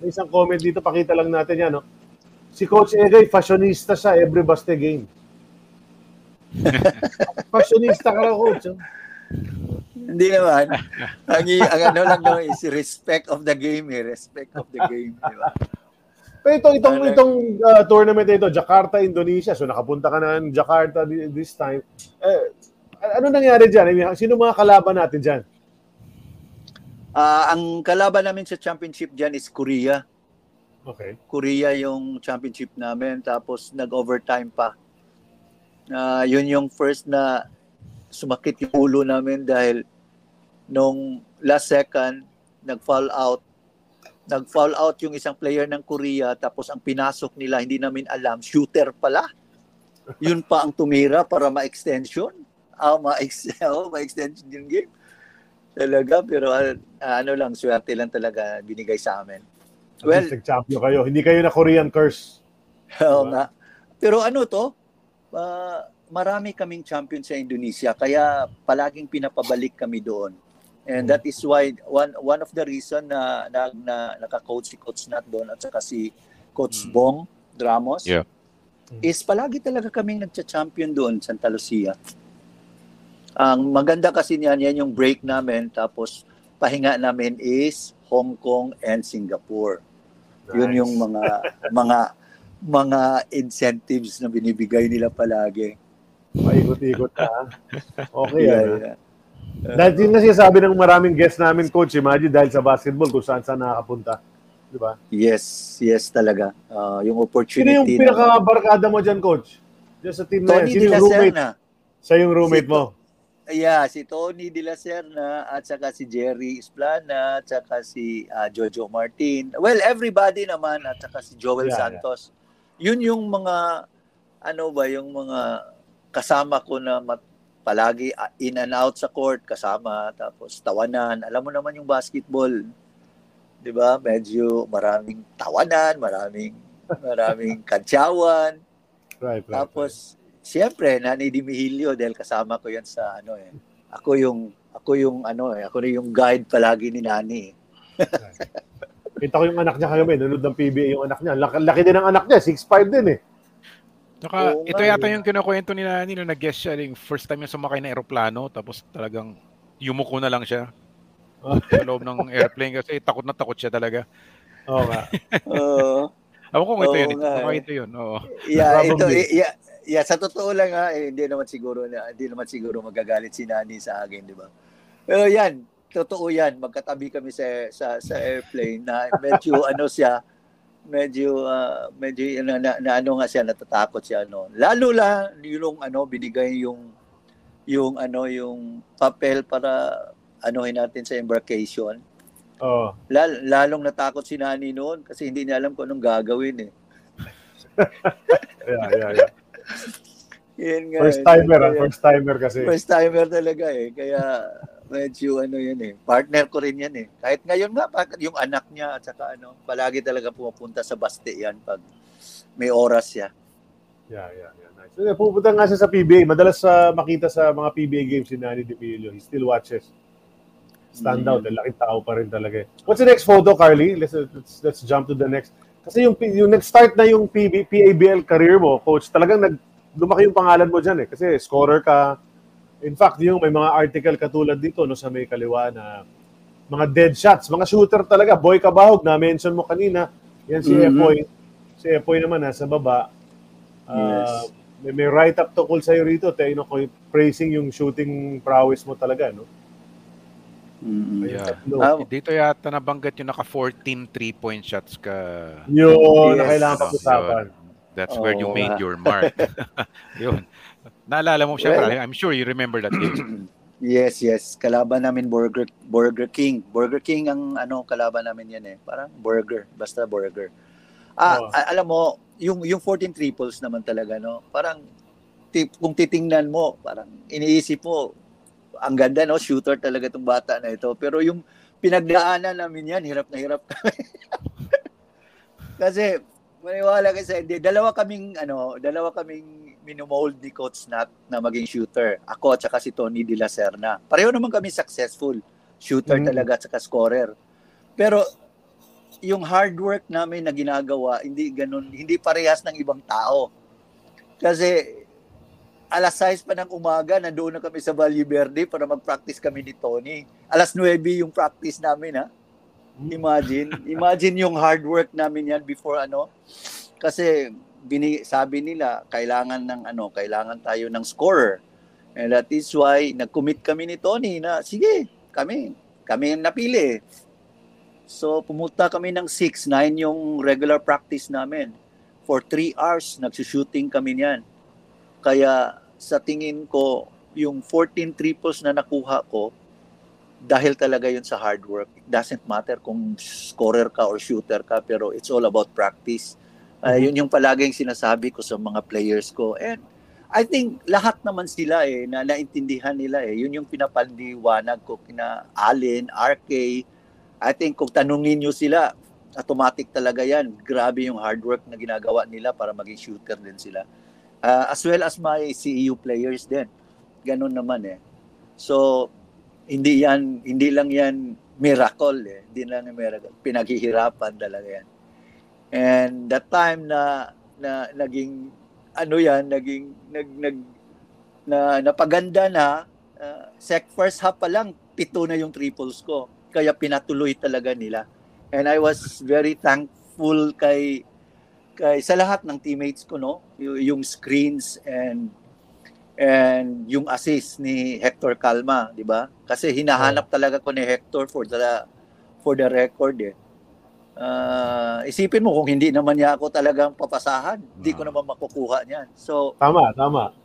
May isang comment dito, pakita lang natin yan, no? Si Coach Egay, fashionista siya every Baste game. Fashionista ka lang, Coach. Ha? Hindi naman. Ang, ang ano lang naman is respect of the game, eh. Respect of the game, di ba? Pero itong, itong, itong uh, tournament na ito, Jakarta, Indonesia. So nakapunta ka na ng Jakarta this time. Eh, ano nangyari dyan? Sino mga kalaban natin dyan? Uh, ang kalaban namin sa championship dyan is Korea. Okay. Korea yung championship namin. Tapos nag-overtime pa. Uh, yun yung first na sumakit yung ulo namin dahil nung last second, nag-fall out. Nag-foul out yung isang player ng Korea, tapos ang pinasok nila, hindi namin alam, shooter pala. Yun pa ang tumira para ma-extension. Ah, ma-extension, ma-extension yung game. Talaga, pero uh, ano lang, swerte lang talaga binigay sa amin. Well, nag-champion kayo, hindi kayo na Korean curse. Oo nga. Pero ano to, uh, marami kaming champion sa Indonesia, kaya palaging pinapabalik kami doon. And that is why one one of the reason na, na, na naka-coach si Coach Nat doon at saka si Coach Bong Ramos, yeah, is palagi talaga kaming nagcha-champion doon Santa Lucia. Ang maganda kasi niyan, yan yung break namin, tapos pahinga namin is Hong Kong and Singapore. Nice. Yun yung mga mga mga incentives na binibigay nila palagi. Paikot-ikot ka. Okay. Yeah, yeah. Uh, dahil yun na sinasabi ng maraming guests namin, Coach, imagine dahil sa basketball kung saan saan nakakapunta, di ba? Yes, yes talaga. Uh, yung opportunity. Sino yung pinakabarkada mo dyan, Coach? Diyan sa team Tony na yan. Sino yung roommate? Sa yung roommate si mo? Yeah, si Tony De La Serna at saka si Jerry Esplana at saka si uh, Jojo Martin. Well, everybody naman at saka si Joel yeah, Santos. Yeah. Yun yung mga, ano ba, yung mga kasama ko na mat palagi in and out sa court, kasama, tapos tawanan. Alam mo naman yung basketball, di ba? Medyo maraming tawanan, maraming maraming kantsawan. Right, right, tapos, right. Siyempre, Nani De Mihilio, dahil kasama ko yan sa ano eh. Ako yung, ako yung ano eh, ako na yung guide palagi ni Nani. Kita ko yung anak niya kagabi, nunod ng P B A yung anak niya. Laki, laki din ang anak niya, six five din eh. Saka, oh, ito yata yung kinukwento ni Nani nung nag-guest siya, yung first time yung sumakay na aeroplano, tapos talagang yumuko na lang siya sa loob ng airplane kasi takot na takot siya talaga. Oo nga. Ako kung ito yun, ito yun. Oo. Yeah, ito, yeah, yeah, sa totoo lang ha, eh, hindi naman siguro hindi naman siguro magagalit si Nani sa akin, di ba? Pero yan, totoo yan, magkatabi kami sa sa, sa airplane na medyo ano siya, medyo uh, medyo na, na, na ano nga siya, natatakot siya, ano, lalo lang yung ano binigay yung yung ano yung papel para anuhin natin sa embarkation. Oh, Lal, lalong natakot si Nani noon kasi hindi niya alam kung anong gagawin eh. yeah yeah yeah Yan nga, first timer eh. first timer kasi first timer talaga eh, kaya medyo ano yun eh, partner ko rin yan eh. Kahit ngayon nga, yung anak niya at saka ano, palagi talaga pumupunta sa Baste yan pag may oras siya. Yeah, yeah, yeah. Nice. So, pupunta nga siya sa P B A. Madalas uh, makita sa mga P B A games si Nani De Mihilio. He still watches. Stand mm. out. Laking tao pa rin talaga eh. What's the next photo, Carly? Let's let's, let's jump to the next. Kasi yung, yung nag-start na yung P B, P A B L career mo, Coach, talagang nag, lumaki yung pangalan mo dyan eh. Kasi scorer ka. In fact, yung may mga article katulad dito no sa may kaliwa na mga dead shots, mga shooter talaga. Boy Kabahog, na-mention mo kanina. Yan si mm-hmm. Epoy. Si Epoy naman nasa baba. Uh, yes. May, may write-up tukol sa'yo rito. Te, you know, praising yung shooting prowess mo talaga, no? Mm-hmm. Yeah. Oh. Dito yata nabanggat yung naka-fourteen three-point shots ka. Yun, yes. Na kailangan pag-usapan. So, that's oh, where you made your mark. Yun. Naalala mo siya, well, I'm sure you remember that game. Yes, yes. Kalaban namin Burger Burger King. Burger King ang ano kalaban namin yan eh. Parang burger, basta burger. Ah, oh. Alam mo, yung yung fourteen triples naman talaga no. Parang tip, kung titingnan mo, parang iniisip mo ang ganda no, shooter talaga tong bata na ito. Pero yung pinagdaanan namin yan, hirap na hirap kami. Kasi maniwala kayo sa hindi, dalawa kaming ano, dalawa kaming minumold ni Coach Nat na maging shooter. Ako at saka si Tony De La Serna. Pareho naman kami successful. Shooter mm. talaga at saka scorer. Pero yung hard work namin na ginagawa, hindi ganun, hindi parehas ng ibang tao. Kasi alas sais pa ng umaga, nandoon na kami sa Valle Verde para mag-practice kami ni Tony. Alas nuwebe yung practice namin, ha? Imagine. Imagine yung hard work namin yan before ano. Kasi bini, sabi nila, kailangan ng ano, kailangan tayo ng scorer. And that is why nag-commit kami ni Tony na, sige, kami. Kami ang napili. So pumunta kami ng six nine yung regular practice namin. For three hours, nagsushooting kami niyan. Kaya sa tingin ko, yung fourteen triples na nakuha ko, dahil talaga yun sa hard work. It doesn't matter kung scorer ka or shooter ka, pero it's all about practice. Uh, yun yung palaging sinasabi ko sa mga players ko. And I think lahat naman sila eh, na naintindihan nila eh. Yun yung pinapaliwanag ko kina Allen, R K. I think kung tanungin nyo sila, automatic talaga yan. Grabe yung hard work na ginagawa nila para maging shooter din sila. Uh, as well as my C E U players din. Ganun naman eh. So, hindi yan, hindi lang yan miracle eh. Hindi lang yan miracle. Pinaghihirapan talaga yan. And that time na, na naging, ano yan, naging, nag, nag, na, napaganda na, uh, sec first half pa lang, pito na yung triples ko. Kaya pinatuloy talaga nila. And I was very thankful kay Kay, sa lahat ng teammates ko, no, y- yung screens and and yung assist ni Hector Calma, di ba? Kasi hinahanap talaga ko ni Hector for the for the record eh. Uh, isipin mo kung hindi naman niya ako talagang papasahan, hindi ko naman makukuha niyan. So tama, tama.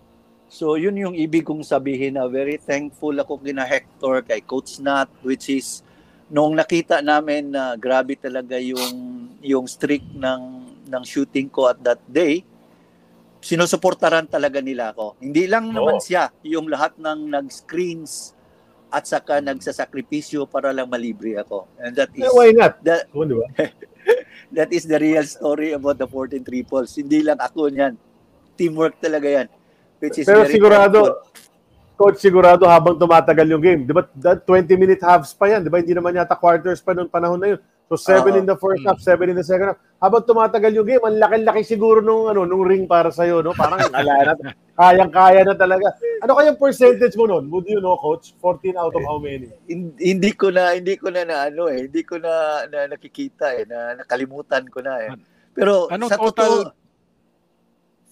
So yun yung ibig kong sabihin na very thankful ako kina Hector, kay Coach Nat, which is noong nakita namin na grabe talaga yung yung streak ng ng shooting ko at that day, sinusuportaran talaga nila ako. Hindi lang oh. naman siya, yung lahat ng nag-screens at saka nagsasakripisyo para lang malibre ako. And that is... Eh, why not? That, that is the real story about the fourteen triples. Hindi lang ako niyan. Teamwork talaga yan. Which is Pero very sigurado, important. Coach, sigurado habang tumatagal yung game, di ba, twenty-minute halves pa yan, di ba? Hindi naman yata quarters pa noong panahon na yun. So, seven uh, in the first half, seven in the second half. Habang tumatagal yung game, ang laki-laki siguro nung, ano, nung ring para sa'yo, no? Parang kaya na, kayang-kaya na talaga. Ano kayang percentage mo nun? Would you know, Coach? fourteen out of how many? Hindi ko na, hindi ko na, na ano eh. Hindi ko na, na nakikita eh. Na, nakalimutan ko na eh. Pero anong sa total?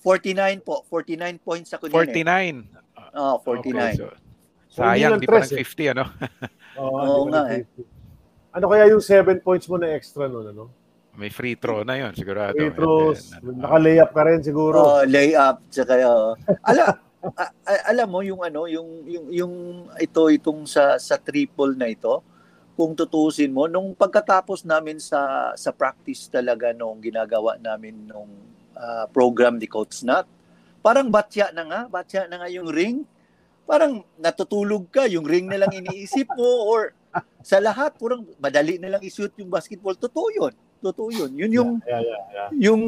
forty-nine po. forty-nine points ako yun eh. forty-nine? Oo, oh, forty-nine. Okay, so, sayang, di pa ng fifty, ano? Oo, Oo nga eh. Ano kaya yung seven points mo na extra noon, ano? May free throw na yun, sigurado. Free throws, then, naka-layup ka rin siguro. Oh, layup, tsaka yun. Ala, alam mo yung ano, yung, yung, yung ito, itong sa, sa triple na ito, kung tutusin mo, nung pagkatapos namin sa, sa practice talaga nung ginagawa namin nung uh, program ni Coach Nat, parang batya na nga, batya na nga yung ring. Parang natutulog ka, yung ring na lang iniisip mo or sa lahat, parang madali na lang i-shoot yung basketball. Totoo yun. Totoo yun. Yun yung, yeah, yeah, yeah, yeah. yung,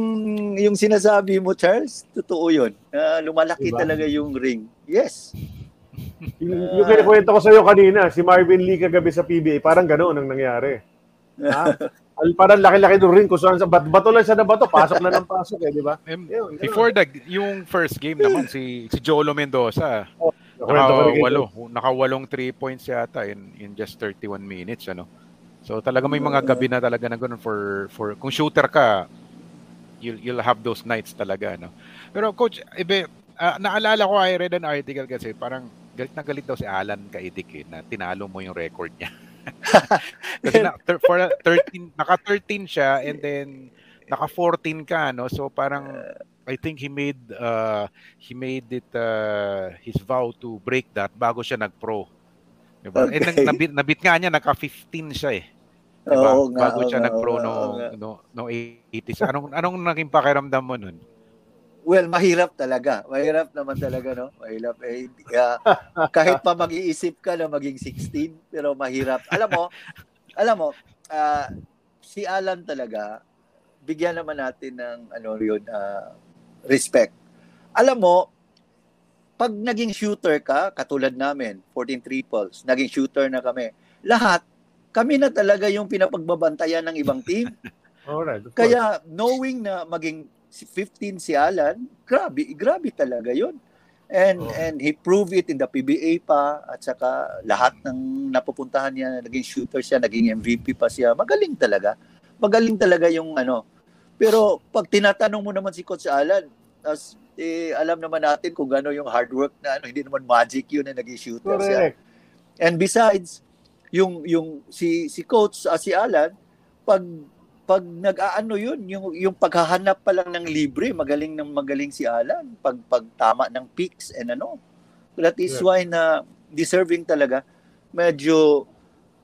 yung sinasabi mo, Charles, totoo yun. Uh, lumalaki diba? Talaga yung ring. Yes. Uh, yung kinikwento ko sa'yo kanina, si Marvin Lee kagabi sa P B A, parang ganoon ang nangyari. Ha? Parang laki-laki ng ring kung saan sa bato lang siya na bato, pasok na ng pasok eh, di ba? Before the, yung first game naman, si, si Jolo Mendoza, oh. Nakawalo, nakawalong three points yata in, in just thirty-one minutes, ano. So talaga may mga gabi na talaga na ganoon for for kung shooter ka, you'll, you'll have those nights talaga, ano. Pero Coach, ibe, uh, naalala ko, I read an article kasi parang galit na galit daw si Alan Kaidik eh, na tinalo mo yung record niya. Kasi na, ter, for thirteen, naka thirteen siya and then naka fourteen ka, no. So parang I think he made uh, he made it uh, his vow to break that bago siya nag-pro. Diba? Okay. Eh, nabit, nabit nga niya, naka-fifteen siya eh. Diba? Oh, nga, bago siya nga, nag-pro nga, no, no, no eighties. Anong, anong naging pakiramdam mo nun? Well, mahirap talaga. Mahirap naman talaga, no? Mahirap. Eh, uh, kahit pa mag-iisip ka na maging sixteen, pero mahirap. Alam mo, alam mo, uh, si Alan talaga, bigyan naman natin ng ano yun, uh, respect. Alam mo, pag naging shooter ka, katulad namin, fourteen triples, naging shooter na kami, lahat, kami na talaga yung pinapagbabantayan ng ibang team. Alright, kaya knowing na maging fifteen si Alan, grabe, grabe talaga yun. And oh. and he proved it in the P B A pa, at saka lahat ng napupuntahan niya, naging shooter siya, naging M V P pa siya. Magaling talaga. Magaling talaga yung ano. Pero pag tinatanong mo naman si Coach Alan, as eh, alam naman natin kung gano'n yung hard work na ano, hindi naman magic yun na naging shooter Correct. siya. And besides, yung yung si si Coach uh, si Alan, pag pag nag-aano yun, yung yung paghahanap pa lang ng libre, magaling nang magaling si Alan, pag pagtama ng picks and ano. That is why na deserving talaga. Medyo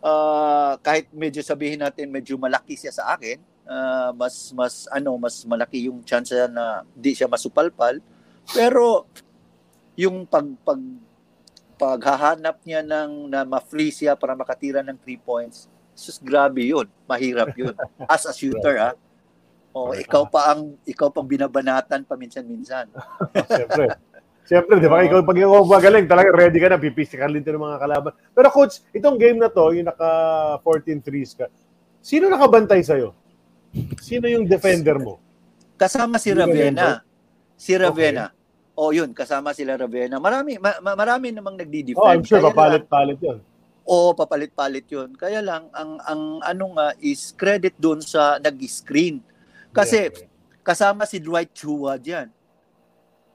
uh, kahit medyo sabihin natin medyo malaki siya sa akin. Uh, mas mas ano mas malaki yung chance na di siya masupalpal, pero yung pag pag paghahanap niya ng na ma-free siya para makatira ng three points, sus, grabe yun, mahirap yun as a shooter. ah oh ikaw pa ang ikaw pang binabanatan paminsan-minsan. Siyempre. Siyempre, di ba? Ikaw pag ikaw magaling, talaga ready ka na, pipisikal din ng mga kalaban. Pero coach, itong game na to, yung naka fourteen threes ka, sino nakabantay sa iyo? Sino yung defender mo? Kasama si Ravena. Si Ravena. Okay. O oh, yun, kasama sila Ravena. Marami, ma- marami namang nagdi-defend. Oh, I'm sure Kaya papalit-palit lang, yun. Oo, oh, papalit-palit yun. Kaya lang, ang, ang ano nga is credit dun sa nag-screen. Kasi yeah. kasama si Dwight Chua dyan.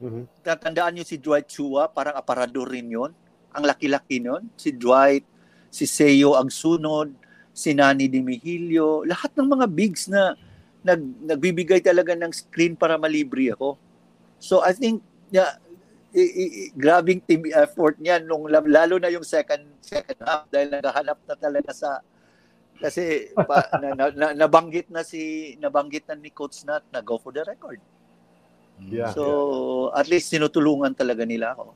Mm-hmm. Tatandaan nyo si Dwight Chua, parang aparador rin yun. Ang laki-laki nun. Si Dwight, si Seo Agsunod, si Nani De Mihilio, lahat ng mga bigs na nag, nagbibigay talaga ng screen para malibre ako. So I think yeah, i, i, grabing team effort niya nung lalo na yung second second half, dahil naghahanap na talaga sa kasi pa, na, na, na, nabanggit na si nabanggit na ni Coach Nat na go for the record. Yeah, so yeah. at least sinutulungan talaga nila ako.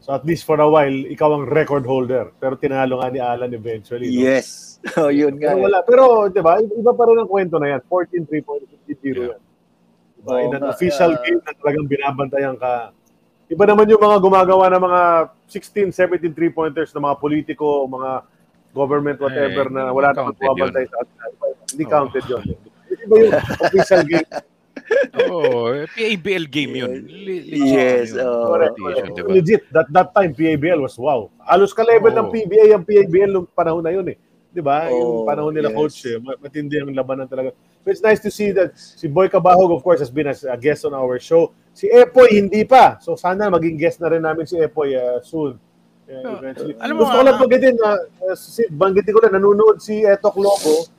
So at least for a while, ikaw ang record holder. Pero tinalo nga ni Alan eventually. No? Yes. Oh, yun nga. Pero, wala. Pero di ba, iba pa rin ang kwento na yan. fourteen three point five zero yeah. yan. Diba? Oh, in an uh, official uh, game na talagang binabantayan ka. Iba naman yung mga gumagawa ng mga sixteen, seventeen three-pointers ng mga politiko, mga government, whatever, eh, na wala naman bumabantay sa atin. Hindi oh. counted yun. Iba yung official game. Oh, P A B L game yun. Legit yes, yun. Oh, oh, legit. That that time P A B L was wow. Halos ka level oh. ng P B A ang P A B L nung panahon na yun eh. 'Di ba? Oh, yung panahon nila yes. coach, eh. matindi ang labanan talaga. So it's nice to see that si Boy Cabahog of course has been as a guest on our show. Si Epoy hindi pa. So sana maging guest na rin namin si Epoy uh, soon. Yeah, so, eventually. Alam mo, gusto ko lang banggitin na uh, uh, si, banggitin ko na nanonood si Etok Loco.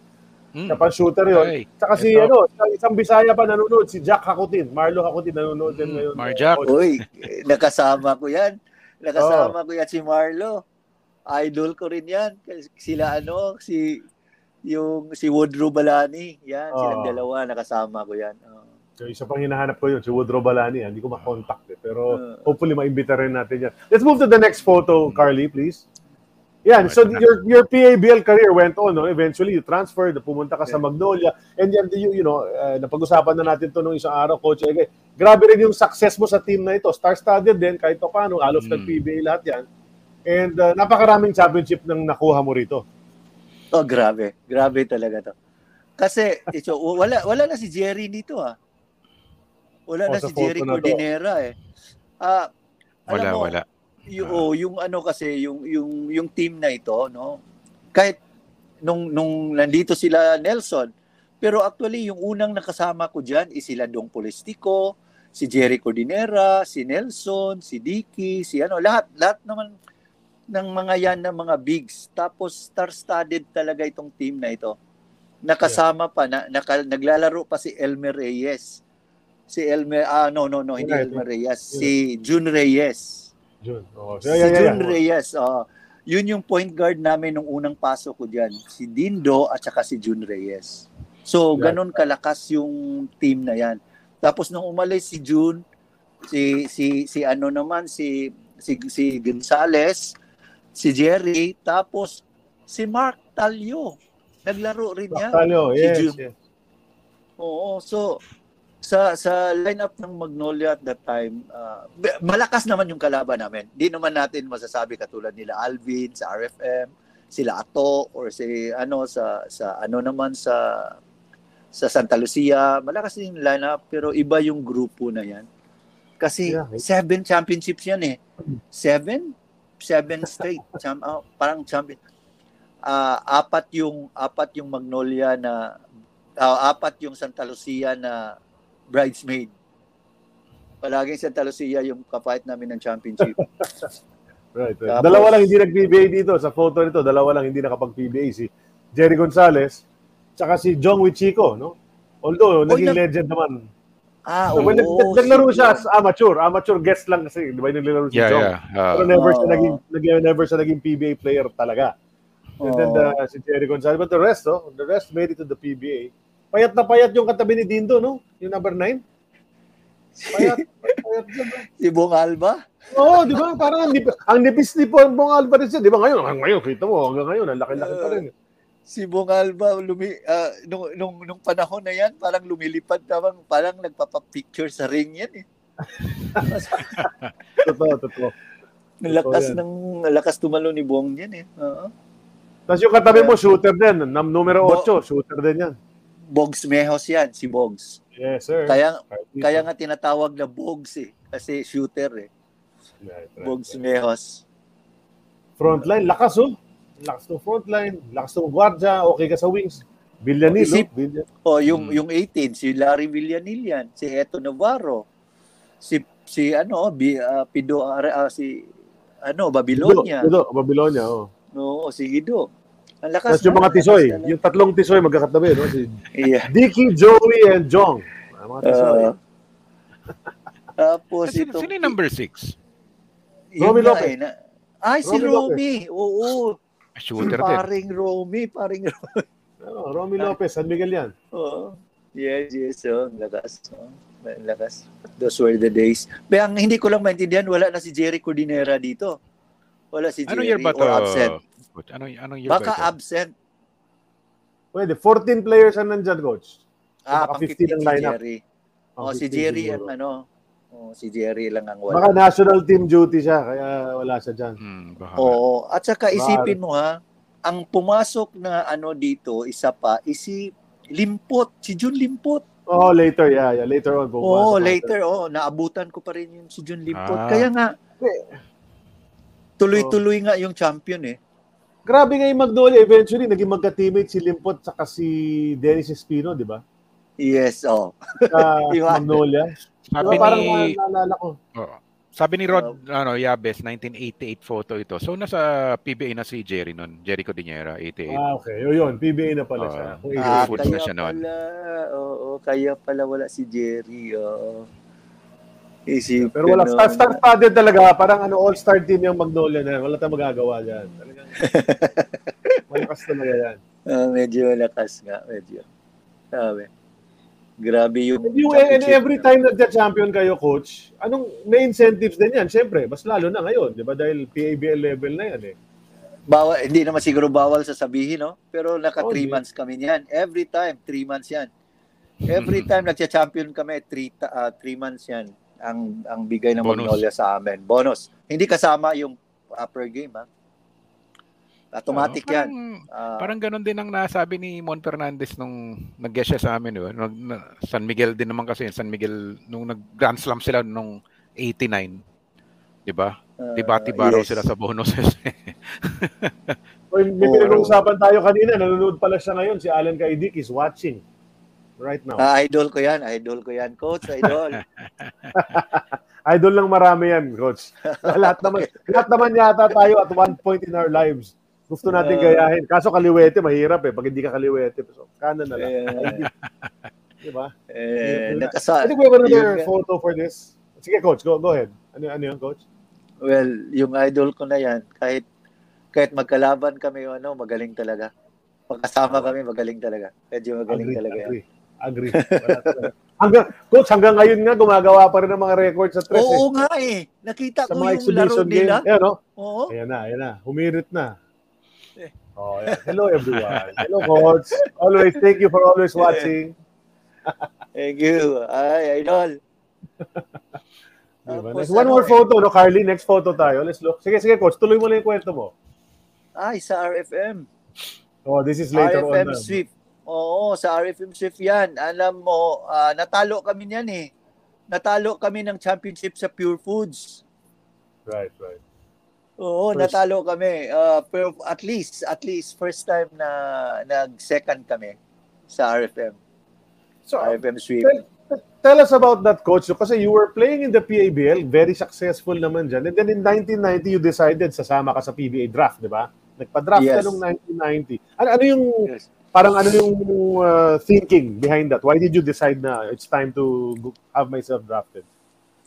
Kapag shooter yun. Ay, Saka si, ito. ano, isang Bisaya pa nanonood, si Jack Hakutin. Marlo Hakutin nanonood din ngayon. Marjack. Uy, nakasama ko yan. Nakasama oh. ko yan si Marlo. Idol ko rin yan. Sila ano, si yung si Woodrow Balani. Yan, oh. silang dalawa. Nakasama ko yan. Oh. So, isa pang hinahanap ko yun, si Woodrow Balani. Hindi ko makontakt eh. Pero uh, hopefully maimbita rin natin yan. Let's move to the next photo, Carly, please. Yeah, so your your P A B L career went on, no? Eventually you transferred, pumunta ka yeah. sa Magnolia, and yan you you know, uh, napag-usapan na natin to nung isang araw, Coach Egay. Grabe rin yung success mo sa team na ito. Star-studded din kahit pa paano, halos mm. P B A lahat yan. And uh, napakaraming championship nang nakuha mo rito. Oh, grabe. Grabe talaga to. Kasi ito, wala wala na si Jerry dito ah. Wala oh, na si Jerry Cordinera eh. Ah, wala mo, wala. Yung, oh, yung ano kasi yung yung yung team na ito, no, kahit nung nung nandito sila Nelson, pero actually yung unang nakasama ko diyan is sila Dong Polistico, si Jerry Cordinera, si Nelson, si Dicky, si ano, lahat lahat naman ng mga yan na mga bigs. Tapos star-studded talaga itong team na ito. Nakasama pa na naka, naglalaro pa si Elmer Reyes. Si Elmer ah no no no, hindi yeah, Elmer Reyes, yeah. si June Reyes. Jun. Oh, si yeah, yeah, Jun yeah. Reyes. Uh, yun yung point guard namin nung unang pasok ko dyan. Si Dindo at saka si Jun Reyes. So, ganun kalakas yung team na yan. Tapos nung umalis si Jun, si si si ano naman, si si si Gonzales, si Jerry, tapos si Mark Talio. Naglaro rin yan. Mark Talio, yes. Si Jun. Yes. Oo, so Sa sa lineup ng Magnolia at that time, uh, malakas naman yung kalaban namin. Di naman natin masasabi katulad nila Alvin sa R F M, sila Ato or si ano sa sa ano naman sa sa Santa Lucia. Malakas din yung lineup pero iba yung grupo na yan. Kasi yeah, right? seven championships yan eh. Seven? Seven straight. Cham- oh, parang champion. Uh, apat yung apat yung Magnolia na uh, apat yung Santa Lucia na bridesmaid. Palaging Santa Lucia yung kapait namin ng championship. Right, right. Tapos, dalawa lang hindi nag-P B A dito. Sa photo nito, dalawa lang hindi nakapag-P B A. Si Jerry Gonzalez tsaka si Jong Wichiko, no? Although, oh, naging na- legend naman. Ah, so, oh, when, oh, naglaro siya as amateur. Amateur guest lang kasi. Di ba yung naglaro si yeah, Jong? Yeah, uh, Pero never, oh. siya naging, never siya naging P B A player talaga. And oh. then uh, si Jerry Gonzalez. But the rest, oh, the rest made it to the P B A. Payat na payat yung katabi ni Dindo, no? Yung number nine. Payat, payat yun. Si Bong Alba? Oo, di ba? Parang ang nipis-nipo ang Bong Alba rin siya. Di ba ngayon? Hanggang ngayon, kita mo. Hanggang ngayon, ang laki-laki pa rin. Uh, si Bong Alba, lumi, uh, nung, nung, nung panahon na yan, parang lumilipad naman. Parang nagpapapicture sa ring yan eh. Totoo, totoo. Lakas ng, lakas tumalo ni Bong yan eh. Uh-huh. Tapos yung katabi mo, shooter din. Numero eight, shooter din yan. Bogs Mejos yan, si Bogs. Yes, sir. Kaya, kaya nga tinatawag na Bogs eh. Kasi shooter eh. Right, right, Bogs right. Mejos. Frontline, lakas oh. Lakas ng frontline, lakas ng guardia, okay ka sa wings. Villanil. Oh, oh yung, hmm. yung eighteen, si Larry Villanil yan. Si Heto Navarro. Si, si ano, B, uh, Pido, uh, si ano, Babilonia. Pido, Pido Babilonia, oh. Oo, no, si Guido. Ang lakas. Tapos yung mga tisoy, yung tatlong tisoy magkakatabi, no? Si yeah. Dicky, Joey, and Jong. Ang mga tisoy. Uh, tapos ito. Sino yung number six? Romy Lopez. Na, ay, Romy si Romy. Lopez. Oo. Shooter si paring din. Romy, paring Romy. Oh, Romy Lopez, San Miguel yan. Oo. Yes, yes. Oh, ang lakas. Oh, ang lakas. Those were the days. Pero ang hindi ko lang maintindihan, wala na si Jerry Cordinera dito. Wala si Jerry ano or absent. Coach, anong, anong year baka ba absent. Pwede, fourteen players ang nandyan, coach. So, ah, baka fifteen ang lineup. Si oh, si Jerry ang ano. Oh, si Jerry lang ang wala. Baka national team duty siya, kaya wala siya dyan. Hmm, oo, at saka isipin mo ha, ang pumasok na ano dito, isa pa, is si Limpot, si Jun Limpot. Oh, later, yeah, yeah. Later on. Oh, later, oh, naabutan ko pa rin yung si Jun Limpot. Ah. Kaya nga, tuloy-tuloy nga yung champion eh. Grabe nga yung Magnolia. Eventually, naging magka-teammate si Limpot saka si Dennis Espino, di ba? Yes, oh. Sa Magnolia. Sabi diba, parang ni... naalala ko. Oh, sabi ni Rod uh, ano, Yabes, nineteen eighty-eight photo ito. So, nasa P B A na si Jerry nun. Jerry Cordinera, eighty-eight. Ah, okay. O yun, P B A na pala uh, siya. Okay. Ah, kaya na siya pala. Oo, oh, oh, kaya pala wala si Jerry. Oh. Isipin pero wala, star, star studded talaga. Parang ano, all-star team yung Magnolia na. Wala tayong magagawa dyan. Malakas talaga yan. Uh, medyo malakas nga. Medyo. Sabi. Grabe yung... You, and every time na nagja-champion kayo, coach, anong may incentives din yan? Siyempre, mas lalo na ngayon. Di ba? Dahil P A B L level na yan eh. Bawal, hindi naman siguro bawal sasabihin, no? Pero naka three okay. months kami niyan. Every time, three months yan. Every time nagja-champion kami, three uh, months yan. ang ang bigay ng bonus. Magnolia sa amin. Bonus. Hindi kasama yung upper game, ha? Automatic oh, parang, yan. Uh, parang ganun din ang nasabi ni Mon Fernandez nung nag-guest siya sa amin. Eh. Nag, na, San Miguel din naman kasi. San Miguel, nung nag-Grand Slam sila nung eighty-nine. Diba? Uh, Diba-tiba yes. raw sila sa bonuses. May pinag-usapan tayo kanina. Nanonood pala siya ngayon. Si Alan Caidic is watching. Right now. Uh, idol ko yan. Idol ko yan, coach. Idol. Idol lang marami yan, coach. Lahat naman, lahat naman yata tayo at one point in our lives. Gusto natin gayahin. Kaso kaliwete, mahirap eh. Pag hindi ka kaliwete, so, kanan na lang. Yeah. Diba? Eh, yeah. Nakasa- I think we have another yung, photo for this. Sige, coach. Go, go ahead. Ano, ano yun, coach? Well, yung idol ko na yan, kahit, kahit magkalaban kami, ano, magaling talaga. Pagkasama kami, magaling talaga. Medyo magaling agree, talaga agree. Yan. Agree. Hanggang, coach, hanggang ngayon nga, gumagawa pa rin ng mga records sa tres. Oo eh. nga eh. Nakita sa ko yung laro nila. Ayan, no? Oo. Ayan na, ayan na. Humirit na. Eh. Oh, hello everyone. Hello coach. Always, thank you for always watching. Thank you. Ay, idol. Diba? Tapos, one more ano, photo, no, Carly? Next photo tayo. Let's look. Sige, sige, coach. Tuloy mo lang yung kwento mo. Ay, sa R F M. Oh, this is later R F M on. R F M Swift. Oo, sa R F M Swift yan. Alam mo, uh, natalo kami niyan eh. Natalo kami ng championship sa Pure Foods. Right, right. Oo, first, natalo kami. Uh, pero at least, at least, first time na nag-second kami sa R F M. So, R F M Swift. Then, tell us about that, coach. Kasi you were playing in the P A B L, very successful naman dyan. And then in nineteen ninety, you decided sasama ka sa P B A draft, di ba? Nagpa-draft yes. ka noong nineteen ninety. Ano, ano yung, yes. parang ano yung uh, thinking behind that? Why did you decide na it's time to have myself drafted?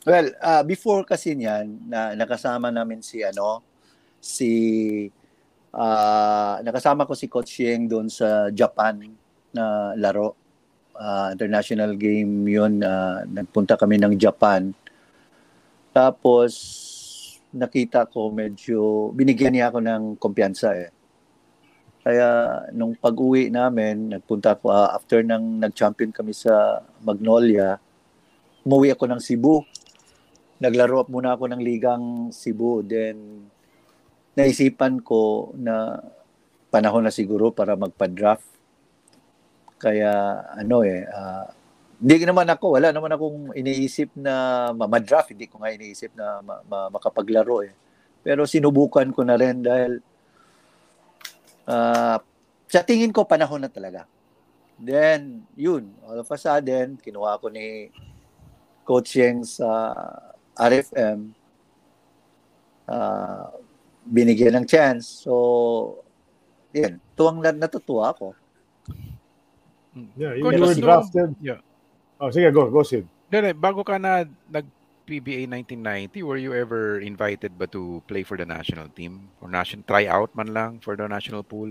Well, uh, before kasi niyan, na, nakasama namin si, ano, si, uh, nakasama ko si Coach Yeng doon sa Japan na laro. Uh, international game yun, uh, nagpunta kami ng Japan. Tapos nakita ko medyo binigyan niya ako ng kumpiyansa eh. Kaya nung pag-uwi namin, nagpunta ako uh, after nang nag-champion kami sa Magnolia, umuwi ako ng Cebu. Naglaro muna ako ng ligang Cebu, then naisipan ko na panahon na siguro para magpa-draft. Kaya ano eh, uh, hindi naman ako, wala naman akong iniisip na ma-draft, hindi ko nga iniisip na ma- ma- makapaglaro eh. Pero sinubukan ko na rin dahil uh, sa tingin ko panahon na talaga. Then, yun, all of a sudden, kinuha ko ni Coach Yeng sa R F M, uh, binigyan ng chance. So, yun, tuwang natutuwa ako. Yeah, you were drafted. Yeah. Oh, sige, go, go, Sid. Then, bago ka na nag-P B A nineteen ninety, were you ever invited ba to play for the national team? Or national tryout man lang for the national pool?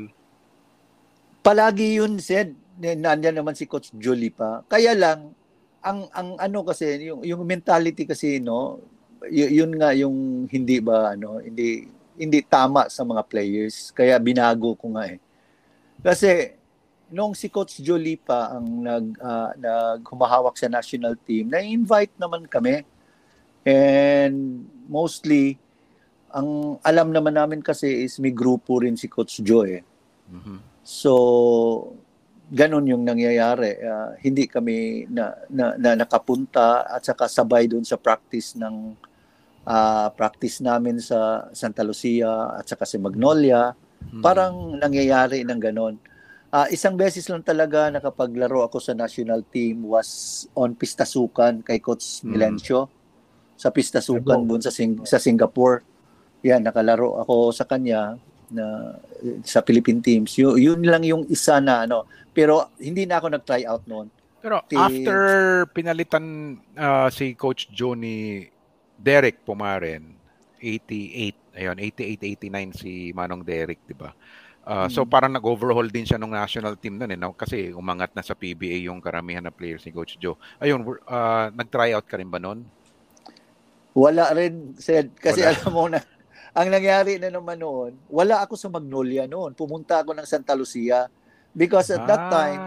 Palagi yun, Sid. Nandiyan naman si Coach Julie pa. Kaya lang, ang ang ano kasi, yung, yung mentality kasi, no, y- yun nga yung hindi ba, ano, hindi, hindi tama sa mga players. Kaya binago ko nga eh. Kasi, noong si Coach Jolie pa ang nag, uh, naghumahawak sa national team, na-invite naman kami. And mostly, ang alam naman namin kasi is may grupo rin si Coach Joe. Eh. Mm-hmm. So, ganun yung nangyayari. Uh, hindi kami na, na, na nakapunta at saka sabay doon sa practice ng uh, practice namin sa Santa Lucia at saka si Magnolia. Mm-hmm. Parang nangyayari ng ganun. Uh, isang beses lang talaga nakapaglaro ako sa national team was on Pistasukan kay Coach Milencio. Mm. Sa Pistasukan dun sa, Sing- sa Singapore. Yan, nakalaro ako sa kanya na, sa Philippine teams. Y- yun lang yung isa na ano. Pero hindi na ako nag-tryout noon. Pero T- after pinalitan uh, si Coach Johnny Derek Pumaren, eighty-eight, ayun, eighty-eight eighty-nine si Manong Derek, di ba? Uh, so parang nag-overhaul din siya ng national team nun eh, no? Kasi umangat na sa P B A yung karamihan na players ni Coach Joe. Ayun, uh, nag-tryout ka rin ba nun? Wala rin, Sed. Kasi wala. Alam mo na, ang nangyari na naman noon, wala ako sa Magnolia noon. Pumunta ako ng Santa Lucia because at ah. that time,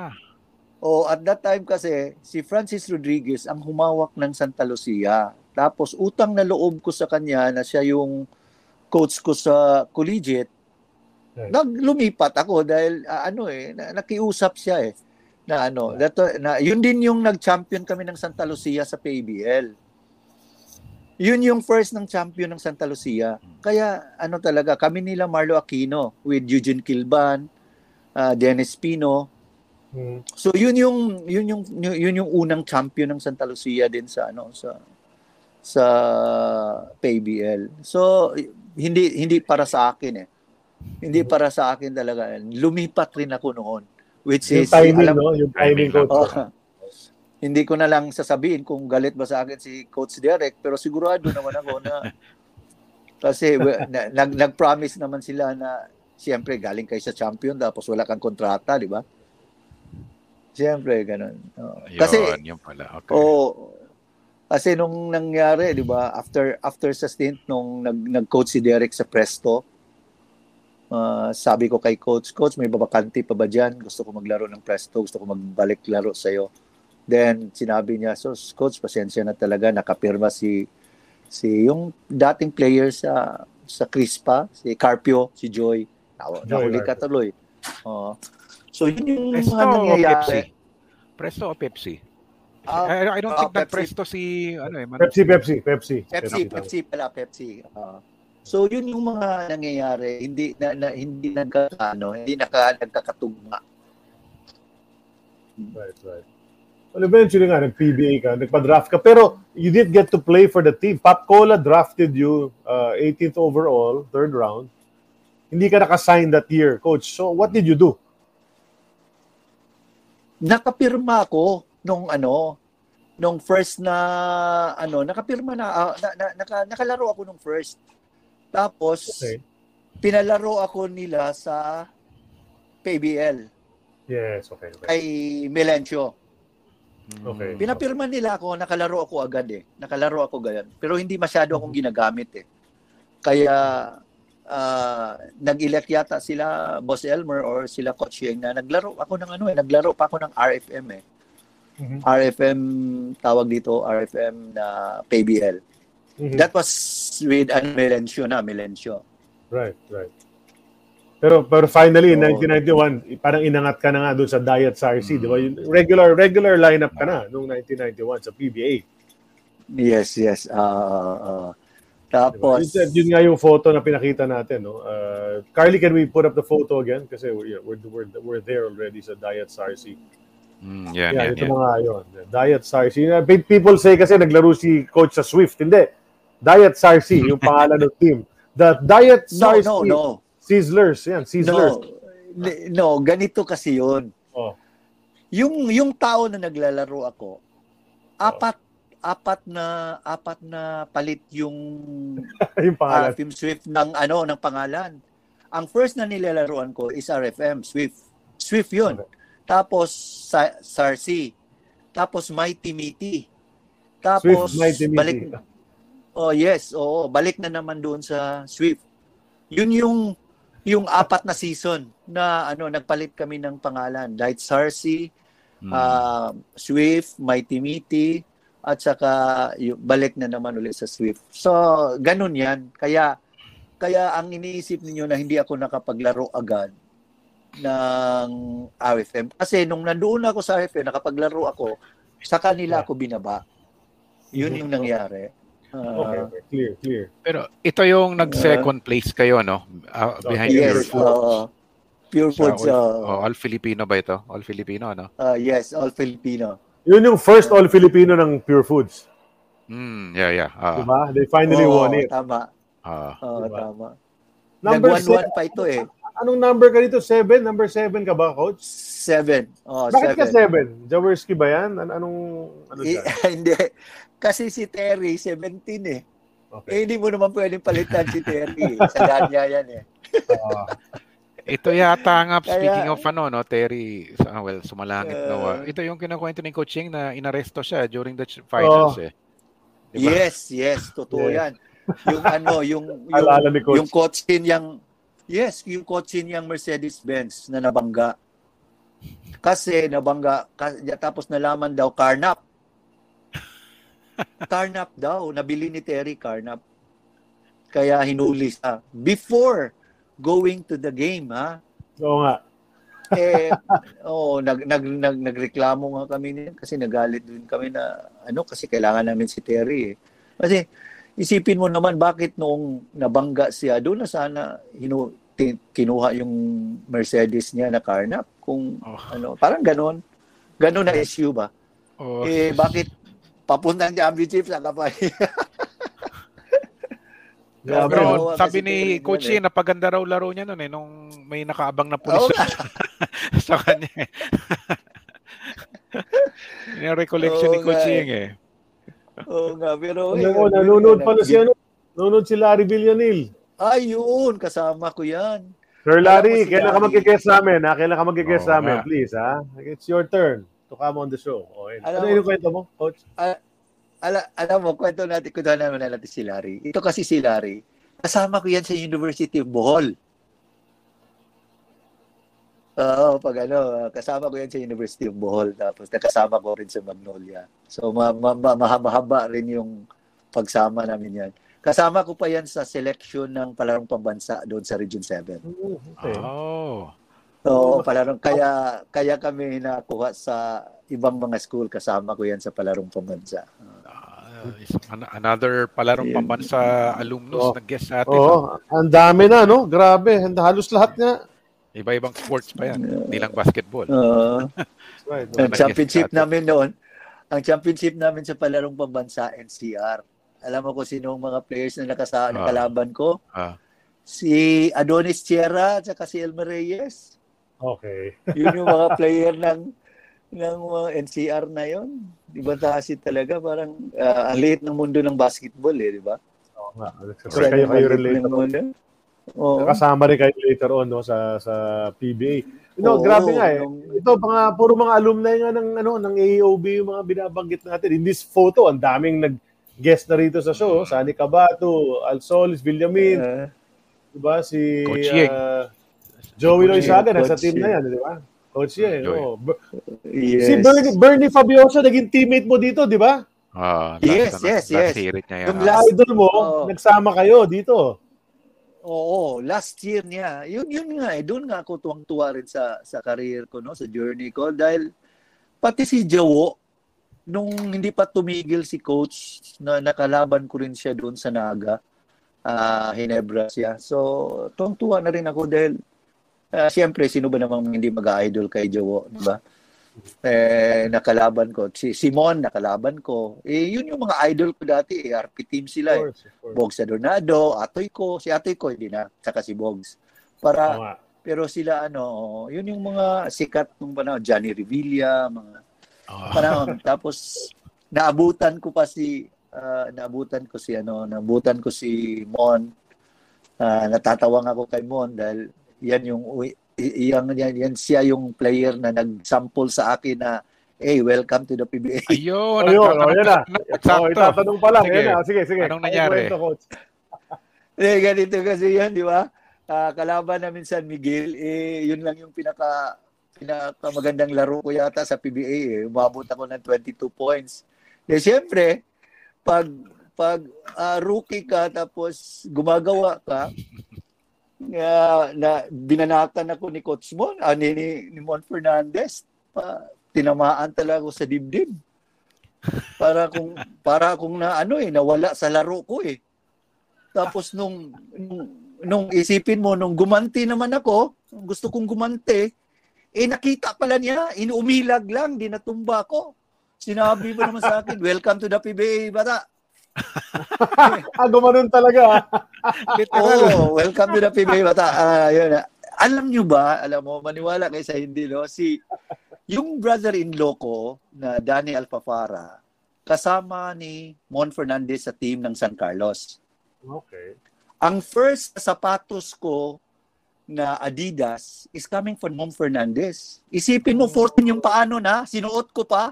oh at that time kasi, si Francis Rodriguez ang humawak ng Santa Lucia. Tapos utang na loob ko sa kanya na siya yung coach ko sa collegiate. Right. Naglumipat ako dahil uh, ano eh na, nakiusap siya eh na ano right. that, na yun din yung nag-champion kami ng Santa Lucia sa P A B L. Yun yung first ng champion ng Santa Lucia. Kaya ano talaga kami nila Marlo Aquino with Eugene Kilban, uh, Dennis Pino. Hmm. So yun yung yun yung yun yung unang champion ng Santa Lucia din sa ano sa sa P A B L. So hindi hindi para sa akin eh. Hindi para sa akin talaga. Lumipat rin ako noon. Which is, yung timing, alam, no? Yung timing, coach. Oh, hindi ko na lang sasabihin kung galit ba sa akin si Coach Derek, pero sigurado naman ako na kasi na, nag, nag-promise naman sila na siyempre galing kayo sa champion tapos wala kang kontrata, di ba? Siyempre, ganun. Oh. Kasi, yun, yun pala. Okay. Oh, kasi nung nangyari, di ba, after, after sa stint nung nag, nag-coach si Derek sa Presto, Uh, sabi ko kay Coach, Coach, may babakante pa ba dyan? Gusto ko maglaro ng Presto, gusto ko magbalik laro sa'yo. Then sinabi niya, so coach, pasensya na talaga, nakapirma si si yung dating player sa sa Crispa, si Carpio, si Joy. Naw, nahuli ka tuloy. Oh. So yun yung Presto mga nangyayari. Presto o Pepsi? Uh, I, I don't uh, think that Presto si ano eh, Pepsi, Pepsi, Pepsi. Pepsi, Pepsi pala, Pepsi. Uh, so yun yung mga nangyayari, hindi na, na hindi nagkaano, hindi naka nagkakatugma. Right, right. Well, eventually nga, nag-P B A ka, nagpa-draft ka, pero you did get to play for the team. Pop Cola drafted you uh, eighteenth overall, third round. Hindi ka naka-sign that year, Coach. So, what did you do? Nakapirma ako nung ano, nung first na, ano, nakapirma na, uh, na, na naka, nakalaro ako nung first. Tapos, okay, pinalaro ako nila sa P A B L. Yes, okay. okay. Kay Melencio. Okay. Pinapirma nila ako, nakalaro ako agad eh. Nakalaro ako ganyan. Pero hindi masyado akong ginagamit eh. Kaya uh, nag-elect yata sila Boss Elmer or sila Coach Yeng na naglaro ako ng ano eh, naglaro pa ako ng R F M eh. Mm-hmm. R F M tawag dito, R F M na P B L. Mm-hmm. That was with an Melencio na, Melencio. Right, right. Pero pero finally, in nineteen ninety-one, parang inangat ka na nga doon sa Diet Sarsi, mm-hmm, di ba? Regular regular lineup ka na noong nineteen ninety-one sa P B A. Yes, yes. Uh, uh, tapos... Diba? Yun, yun nga yung photo na pinakita natin, no? Uh, Carly, can we put up the photo again? Kasi we're, we're, we're, we're there already sa Diet Sarsi. Mm, yeah, yeah, yeah. Ito yeah. mga yun. Diet Sarsi. People say kasi naglaro si Coach sa Swift. Hindi. Diet Sarsi, yung pangalan ng team. The Diet Sarsi... No, no, no. Sizzlers, yan, Sizzlers. No, no, ganito kasi yun. Oh. Yung yung tao na naglalaro ako, apat oh. apat na apat na palit yung, yung uh, Team Swift ng ano ng pangalan. Ang first na nilalaroan ko is R F M Swift. Swift yun. Okay. Tapos sa, Sarsi. Tapos Mighty Meaty. Tapos Swift, Mighty Meaty. Balik, oh yes, oo, balik na naman doon sa Swift. Yun yung Yung apat na season na ano nagpalit kami ng pangalan, Diet Sarsi, mm. uh, Swift, Mighty Meaty, at saka yung, balik na naman ulit sa Swift. So, ganun yan. Kaya, kaya ang iniisip ninyo na hindi ako nakapaglaro agad ng R F M. Kasi nung nandoon ako sa R F M, nakapaglaro ako, sa kanila ako binaba. Yun yung nangyari. Okay, okay, clear, clear. Pero ito yung nag-second place kayo, no? Uh, behind yes, Pure Foods. Uh, Pure Foods. Uh, all, uh, all Filipino ba ito? All Filipino, no? Uh, yes, All Filipino. Yun yung first All Filipino ng Pure Foods. Mm, yeah, yeah. Uh, diba? They finally oh, won it. Tama. Uh, oh, diba? Tama. Nag-one-one pa ito eh. Anong number ka dito? Seven? Number seven ka ba, Coach? Seven. Oh, Bakit seven. ka seven? Jaworski ba yan? An- anong... Ano I- hindi. Kasi si Terry, seventeen eh. Okay. Eh, hindi mo naman pwedeng palitan si Terry. Sadaan niya yan eh. Uh, ito yata nga, speaking Kaya, of ano, no, Terry, well, sumalangit uh, Noah. Ito yung kinakwento ni Coach Yeng na inaresto siya during the finals oh. eh. Diba? Yes, yes. Totoo yeah. yan. Yung ano, yung... yung, coach. yung coach din yung... Yes, yung kotse niyang Mercedes-Benz na nabangga. Kasi nabangga, tapos nalaman daw, carnap. Carnap daw, nabili ni Terry carnap. Kaya hinuli siya. Before going to the game, ha? Oo nga. Eh, oh, nag, nag, nag, nagreklamo nga kami niyan kasi nagalit din kami na, ano, kasi kailangan namin si Terry eh. Kasi, isipin mo naman bakit noong nabangga siya doon na sana hinu- t- kinuha yung Mercedes niya na carnap kung oh. ano parang ganoon ganoon na issue ba oh. eh bakit papunta niya ang B G F sa kapay. Yeah, bro, sabi ni Coach Yeng, eh. napaganda raw laro niya noon eh nung may nakaabang na pulis oh, sa kanya. Yung recollection oh, ni Coach Yeng eh. Oo nga, pero... Eh, no, nanonood pala si ano. Nanonood si Larry Villanil. Ayun, kasama ko yan. Sir Larry, si kailan Larry. ka mag-guess namin, ha? Kailan ka mag-guess oh, namin, nga. please, ha? It's your turn to come on the show. Okay. Ano yung kwento mo, Coach? Al- al- alam mo, kwento natin, kundahan naman natin si Larry. Ito kasi si Larry, kasama ko yan sa University of Bohol. Oo, uh, pag ano, kasama ko yan sa University of Bohol, tapos nakasama ko rin sa Magnolia. So, ma- ma- mahaba-haba rin yung pagsama namin yan. Kasama ko pa yan sa selection ng palarong pambansa doon sa Region seven. Oh, okay. Oh. So, palarong, kaya, kaya kami nakuha sa ibang mga school, kasama ko yan sa palarong pambansa. Uh, another palarong pambansa alumnus oh. nag-guest sa atin. Oo, oh. ang dami na, no? Grabe, halos lahat niya. Iba-ibang sports pa yan, hindi uh, lang basketball. Uh, right. Ang so, championship namin noon, ang championship namin sa palarong pambansa, N C R. Alam mo ko sino ang mga players na nakasaan ng uh, kalaban ko. Uh, si Adonis Sierra at si Elmer Reyes. Okay. Yun yung mga player ng ng uh, N C R na yun. Diba tahasit talaga? Parang uh, ang liit ng mundo ng basketball eh, di ba? Oo nga. So, kayo kayo related. Oo. Kasama rin kayo later on no, sa sa P B A. You know, oo, grabe nga eh. Ito, mga, puro mga alumni nga ng, ano, ng A O B yung mga binabanggit natin. In this photo, ang daming nag guest na rito sa show, Sani Cabato, Al Solis, Villamin, uh, diba, si uh, Joey Loizaga, nasa team na yan, diba? Coach Yeng, oh. Yes. Si Bernie, Bernie Fabiosa, naging teammate mo dito, diba? Uh, yes, na, yes, yes. Yung last idol mo, oh. nagsama kayo dito. Oo, last year niya. Yun, yun nga eh, doon nga ako tuwang-tuwa rin sa, sa career ko, no? Sa journey ko, dahil pati si Jowo, nung hindi pa tumigil si coach, na nakalaban ko rin siya doon sa Naga, uh, Hinebra siya. So, tuwang-tuwa na rin ako dahil, uh, siyempre, sino ba namang hindi mag-idol kay Jowo, di ba? Eh, nakalaban ko. Si Simon, nakalaban ko. Eh, yun yung mga idol ko dati, eh, R P team sila. Of course, eh. Of course. Bogs Adonado, Atoy ko, si Atoy ko, hindi na, saka si Bogs. Para, oh, wow. Pero sila, ano, yun yung mga sikat nung panahon, Johnny Revilla, mga, oh. Parang, tapos naabutan ko pa si uh, naabutan ko si ano, naabutan ko si Mon. Uh, natatawang ako kay Mon dahil yan yung yan, yan, yan siya yung player na nag-sample sa akin na hey, welcome to the P B A. Ayun, ayun, oh, yun na. Oh, itatanong pa lang. Sige, yun na. sige. sige. Anong nangyari? Eh, ganito kasi yan, di ba? Uh, kalaban namin San Miguel, eh, yun lang yung pinaka pinakamagandang laro ko yata sa P B A eh. Umabot ako ng twenty-two points. Eh, siyempre, pag, pag uh, rookie ka tapos gumagawa ka, uh, na, binanakan ako ni Coach Mon, uh, ni, ni, ni Mon Fernandez, pa, tinamaan talaga ako sa dibdib. Para kung, para kung na, ano eh, nawala sa laro ko eh. Tapos nung, nung, nung isipin mo, nung gumanti naman ako, gusto kong gumanti, eh, nakita pala niya, inuumilag lang, di natumba ko. Sinabi ba naman sa akin, welcome to the P B A, bata. Ah, gumanon talaga. Oh, welcome to the P B A, bata. Uh, yun, alam nyo ba, alam mo, maniwala kayo sa hindi, no? Si, yung brother-in-law ko, na Danny Alfafara, kasama ni Mon Fernandez sa team ng San Carlos. Okay. Ang first sapatos ko, na Adidas is coming from Mon Fernandez. Isipin mo, fourteen yung paano na, sinuot ko pa.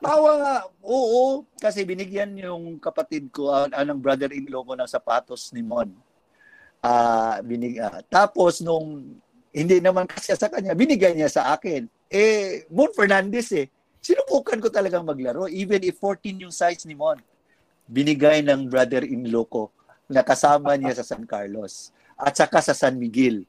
Tawa nga, oo, kasi binigyan yung kapatid ko, uh, anong brother-in-law ko ng sapatos ni Mon. Uh, binig, uh, tapos nung, hindi naman kasi sa kanya, binigay niya sa akin. Eh, Mon Fernandez eh, sinubukan ko talagang maglaro, even if fourteen yung size ni Mon. Binigay ng brother-in-law ko, nakasama niya sa San Carlos. At saka sa San Miguel.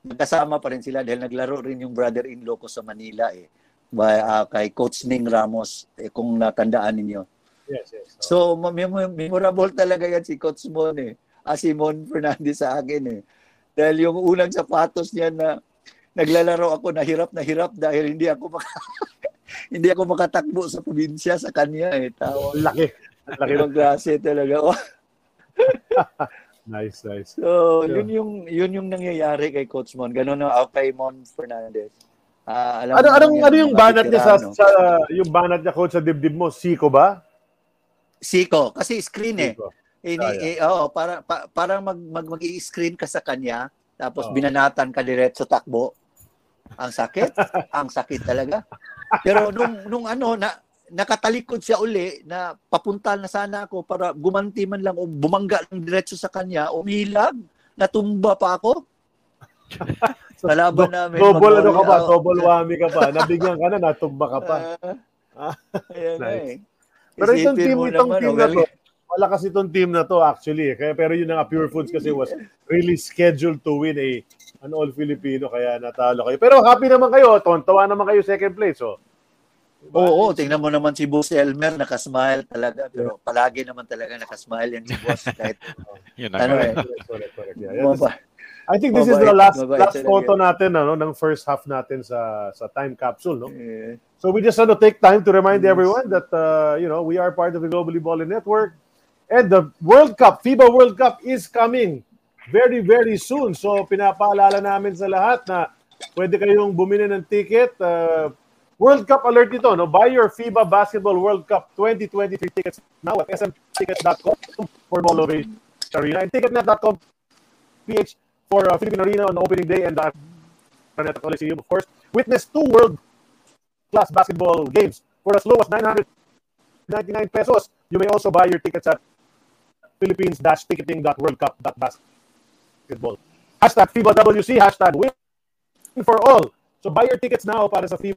Nagkasama pa rin sila dahil naglaro rin yung brother-in-law ko sa Manila eh. By, uh, kay Coach Ning Ramos, eh, kung natandaan ninyo. Yes, yes. So, so memorable talaga yan si Coach Mon eh. Ah, si Mon Fernandez sa akin eh. Dahil yung unang sapatos niya na naglalaro ako, nahirap na hirap dahil hindi ako maka, hindi ako makatakbo sa probinsya sa kanya eh. Tawa, laki. Laki ng klase talaga. Nice, nice. So, sure. yun yung yun yung nangyayari kay Coach Mon. Ganun na ako kay Mon Fernandez. Uh, alam ano anong ano yung banat niya sa, sa yung banat niya coach sa dibdib mo? Siko ba? Siko kasi screen eh. Ini ah, yeah. eh, oh, para pa, para mag, mag mag-i-screen ka sa kanya tapos oh. binanatan ka diretso takbo. Ang sakit. Ang sakit talaga. Pero nung nung ano na nakatalikod siya uli na papunta na sana ako para gumanti man lang o bumangga ng diretso sa kanya, umilag, natumba pa ako. Kalaban namin. Double ano ka pa, double whammy ka pa. Nabigyan ka na, natumba ka pa. Uh, ayan nice. Eh. Pero itong team, itong naman, team na to, wala kasi itong team na to actually. Kaya, pero yun nga, Pure Foods kasi was really scheduled to win a an all-Filipino, kaya natalo kayo. Pero happy naman kayo, tontawa naman kayo second place. Oh. Diba? Oo, tingnan mo naman si Boss Elmer, nakasmile talaga. Pero palagi naman talaga nakasmile yan si Boss. Kahit, yun na ano, eh. Correct, correct. Yeah. Yeah, I think this mabait, is the last last photo natin ano, ng first half natin sa sa time capsule, no? Yeah. So we just want to take time to remind yes. everyone that uh, you know, we are part of the Globally Ballin' Network, and the World Cup, FIBA World Cup is coming very very soon. So pinapaalala namin sa lahat na pwede kayong bumili ng ticket. Uh, World Cup alert ito, no? Buy your FIBA Basketball World Cup twenty twenty-three tickets now at s m ticket dot com for Mall of Arena and ticketnet dot com p h for uh, Philippine Arena on the opening day, and the Internet Coliseum, of course. Witness two world-class basketball games for as low as nine hundred ninety-nine pesos. You may also buy your tickets at philippines dash ticketing dot world cup dot basketball. Hashtag FIBA W C, hashtag win for all. So buy your tickets now para sa FIBA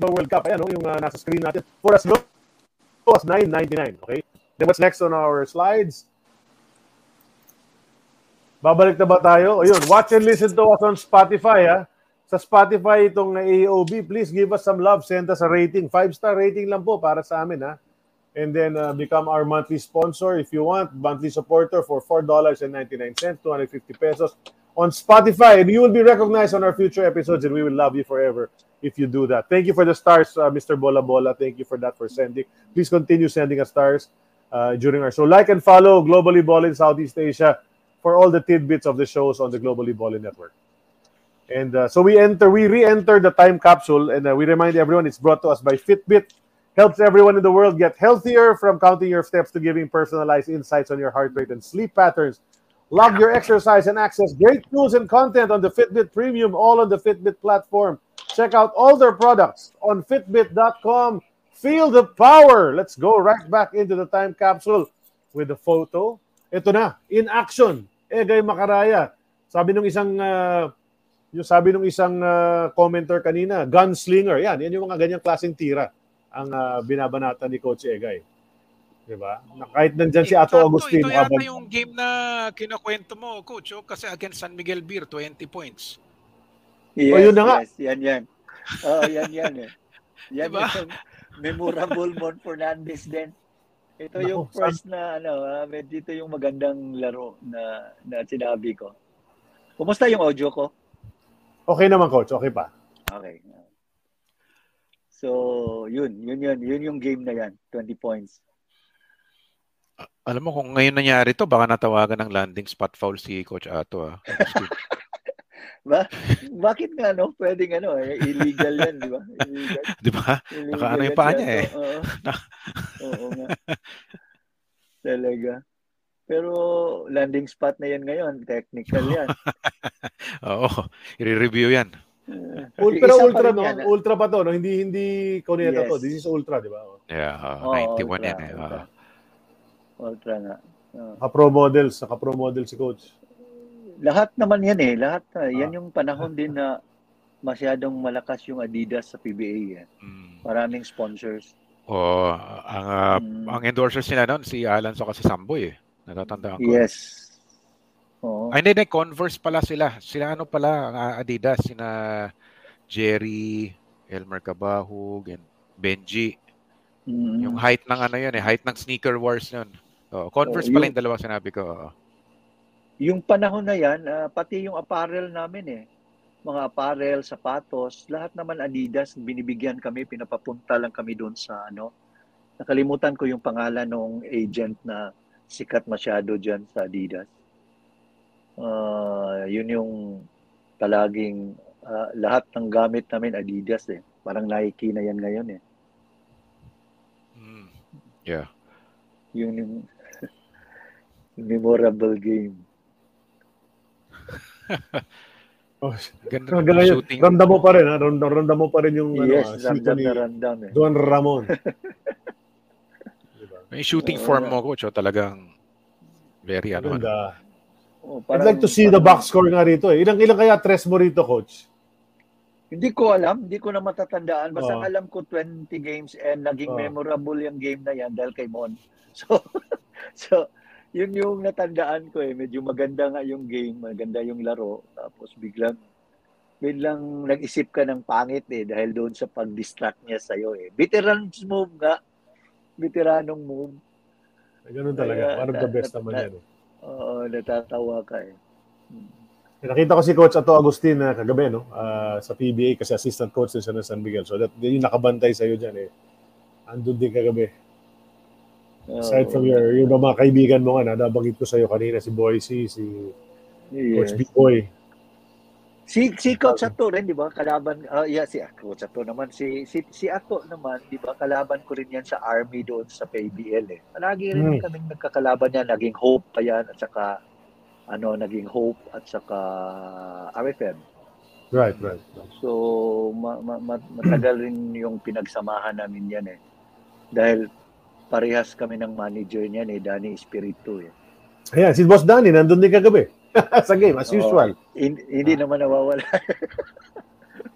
World Cup. Ayan, no, yung uh, nasa screen natin. For as low as nine ninety-nine, okay? Then what's next on our slides? Babalik na ba tayo? Ayun, watch and listen to us on Spotify, ha? Sa Spotify itong A O B, please give us some love. Send us a rating. Five-star rating lang po para sa amin, ha? And then uh, become our monthly sponsor if you want. Monthly supporter for four dollars and ninety-nine cents, two hundred fifty pesos on Spotify. And you will be recognized on our future episodes, and we will love you forever if you do that. Thank you for the stars, uh, Mister Bola Bola. Thank you for that, for sending. Please continue sending us stars uh, during our show. Like and follow Globally Ballin' Southeast Asia for all the tidbits of the shows on the Globally Ballin' Network. And uh, so we enter, we re-enter the time capsule, and uh, we remind everyone it's brought to us by Fitbit. Helps everyone in the world get healthier, from counting your steps to giving personalized insights on your heart rate and sleep patterns. Log your exercise and access great tools and content on the Fitbit Premium, all on the Fitbit platform. Check out all their products on fitbit dot com. Feel the power. Let's go right back into the time capsule with the photo. Ito na, in action. Egay Macaraya. Sabi nung isang uh, yung sabi nung isang uh, commenter kanina, gunslinger. Yan, yan yung mga ganyang klaseng tira ang uh, binabanatan ni Coach Egay. 'Di ba? Na kahit nandiyan si Ato Agustin, ito abang... yung game na kinukuwento mo, Coach, oh, kasi against San Miguel Beer, twenty points. Yes, oh, yun na nga. Yes, yan yan. Oh, yan yan. Eh. Yan diba? Yung memorable Mon Fernandez din. Ito no, yung first na ano, uh, dito yung magandang laro na, na sinabi ko. Kumusta yung audio ko? Okay naman, Coach. Okay pa. Okay. So, yun. Yun yun. Yun yung game na yan. twenty points. Alam mo, kung ngayon nangyari to, baka natawagan ng landing spot foul si Coach Ato. Ah. Ba? Bakit nga, no? Pwedeng ano, eh, illegal yan, di ba? Di ba? Nakaano yung paa niya, eh. Oo. Oo nga. Talaga. Pero landing spot na yan ngayon. Technical yan. Oo. I-review yan. Uh, Pero ultra, no? Yan, ultra pa to, no? Hindi, hindi Koneta yes. to. This is ultra, di ba? Yeah. Uh, ninety-one oh, ultra, yan, eh. Ultra, uh, ultra nga. Uh, Kapro models. Kapro model si Coach. Lahat naman yan eh, lahat. Ah. Yan yung panahon din na masyadong malakas yung Adidas sa P B A. Eh. Mm. Maraming sponsors. Oo. Oh, ang, uh, mm. ang endorsers nila noon, si Alan Soka, si Samboy eh. Natatandaan ko. Yes. Oo. Ay, hindi, Converse pala sila. Sila ano pala, ang Adidas, sina Jerry, Elmer Cabahug, and Benji. Mm. Yung height ng ano yun eh, height ng sneaker wars yun. Oh, Converse oh, pala yung dalawa sinabi ko. Oo. Yung panahon na yan, uh, pati yung apparel namin eh. Mga apparel, sapatos, lahat naman Adidas, binibigyan kami, pinapapunta lang kami doon sa ano. Nakalimutan ko yung pangalan ng agent na sikat masyado dyan sa Adidas. Uh, yun yung palaging uh, lahat ng gamit namin Adidas eh. Parang Nike na yan ngayon eh. Mm. Yeah. Yun yung memorable game. Oh, ganda ng shooting. Ramdam mo pa rin, ha? Ramdam, ramdam mo pa rin yung yes, ano, ramdam na ramdam eh. Juan Ramon. Diba? May shooting oh, form yeah. mo, Coach, talagang very ano. Ganda. Oh, parang, I'd like to see parang, the box score nga rito eh. Ilang ilang kaya tres mo rito, coach? Hindi ko alam, hindi ko na matatandaan. Basta oh. alam ko twenty games and naging oh. memorable yung game na yan dahil kay Mon. So, so yun yung natandaan ko eh. Medyo maganda nga yung game, maganda yung laro. Tapos biglang, biglang nag-isip ka ng pangit eh dahil doon sa pag-distract niya sa'yo eh. Veteran's move nga. Veteranong move. Ganun talaga. One of the best naman yan eh. Oo, natatawa ka eh. Hmm. Nakita ko si Coach Ato Agustin na kagabi, no? Uh, sa P B A kasi assistant coach din siya ng San Miguel. So that, yung nakabantay sa'yo dyan eh. Andun din kagabi. Oh, aside from your, yung mga kaibigan mo nga, nadabagit ko sa'yo kanina, si Boise, si yes. Coach B-Boy. Si, si Coach Ato rin, di ba? Kalaban, uh, yeah, si Coach Ato naman. Si, si, si Ato naman, di ba? Kalaban ko rin yan sa Army doon sa P A B L eh. Lagi rin hmm. kaming nagkakalaban yan. Naging Hope pa yan at saka ano, naging Hope at saka R F M. Right, right. right. So, ma- ma- matagal rin yung pinagsamahan namin yan eh. Dahil parehas kami ng manager niyan eh, Danny Espiritu eh. Ayan, si Boss Danny, nandun din kagabi. Sa game, as oh, usual. In- hindi ah. naman nawawala.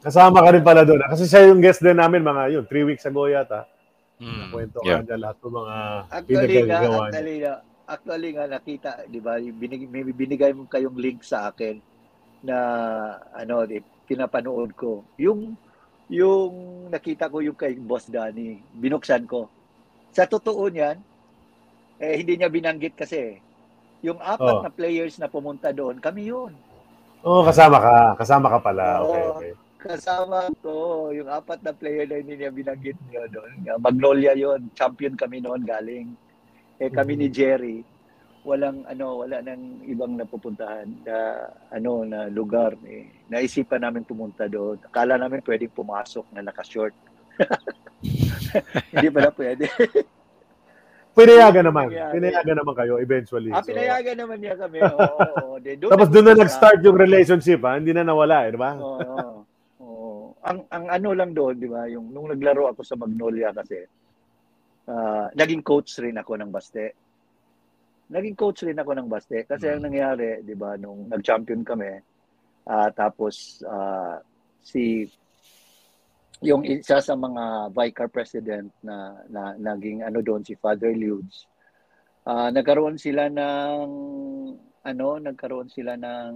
Kasama ka rin pala doon. Kasi siya yung guest din namin mga yun, three weeks ago yata. Mm, Kwento yeah. ka dyan lahat ng mga pinagagawa niya. Actually na, Actually nga nakita, 'di ba? Binig, binigay mo kayong link sa akin na ano, eh, pinapanood ko. Yung yung nakita ko yung kay Boss Danny, binuksan ko. Sa totoo niyan, eh hindi niya binanggit kasi. Yung apat oh. na players na pumunta doon, kami 'yun. Oh, kasama ka. Kasama ka pala. Oh, okay, okay. Kasama ko yung apat na player na hindi niya binanggit niyo doon. Magnolia 'yun, champion kami noon galing. Eh kami ni Jerry, walang ano, wala nang ibang napupuntahan na ano na lugar eh. Naisipan namin pumunta doon. Akala namin pwedeng pumasok na naka-short. Hindi pala pwede. Pinayagan naman. Pinayagan naman kayo eventually. Ah, so, pinayagan naman niya kami. Oo, oo. De, doon Tapos doon na nag-start yung relationship, ha? Hindi na nawala, eh, di ba? Oo. oo, oo. Ang ang ano lang doon, di ba? Yung nung naglaro ako sa Magnolia kasi Uh, naging coach rin ako ng Baste. Naging coach rin ako ng Baste kasi mm. ang nangyari, 'di ba, nung nag-champion kami, uh, tapos uh, si yung isa sa mga Vicar president na, na naging ano doon si Father Ludes. Uh, nagkaroon sila ng ano, nagkaroon sila ng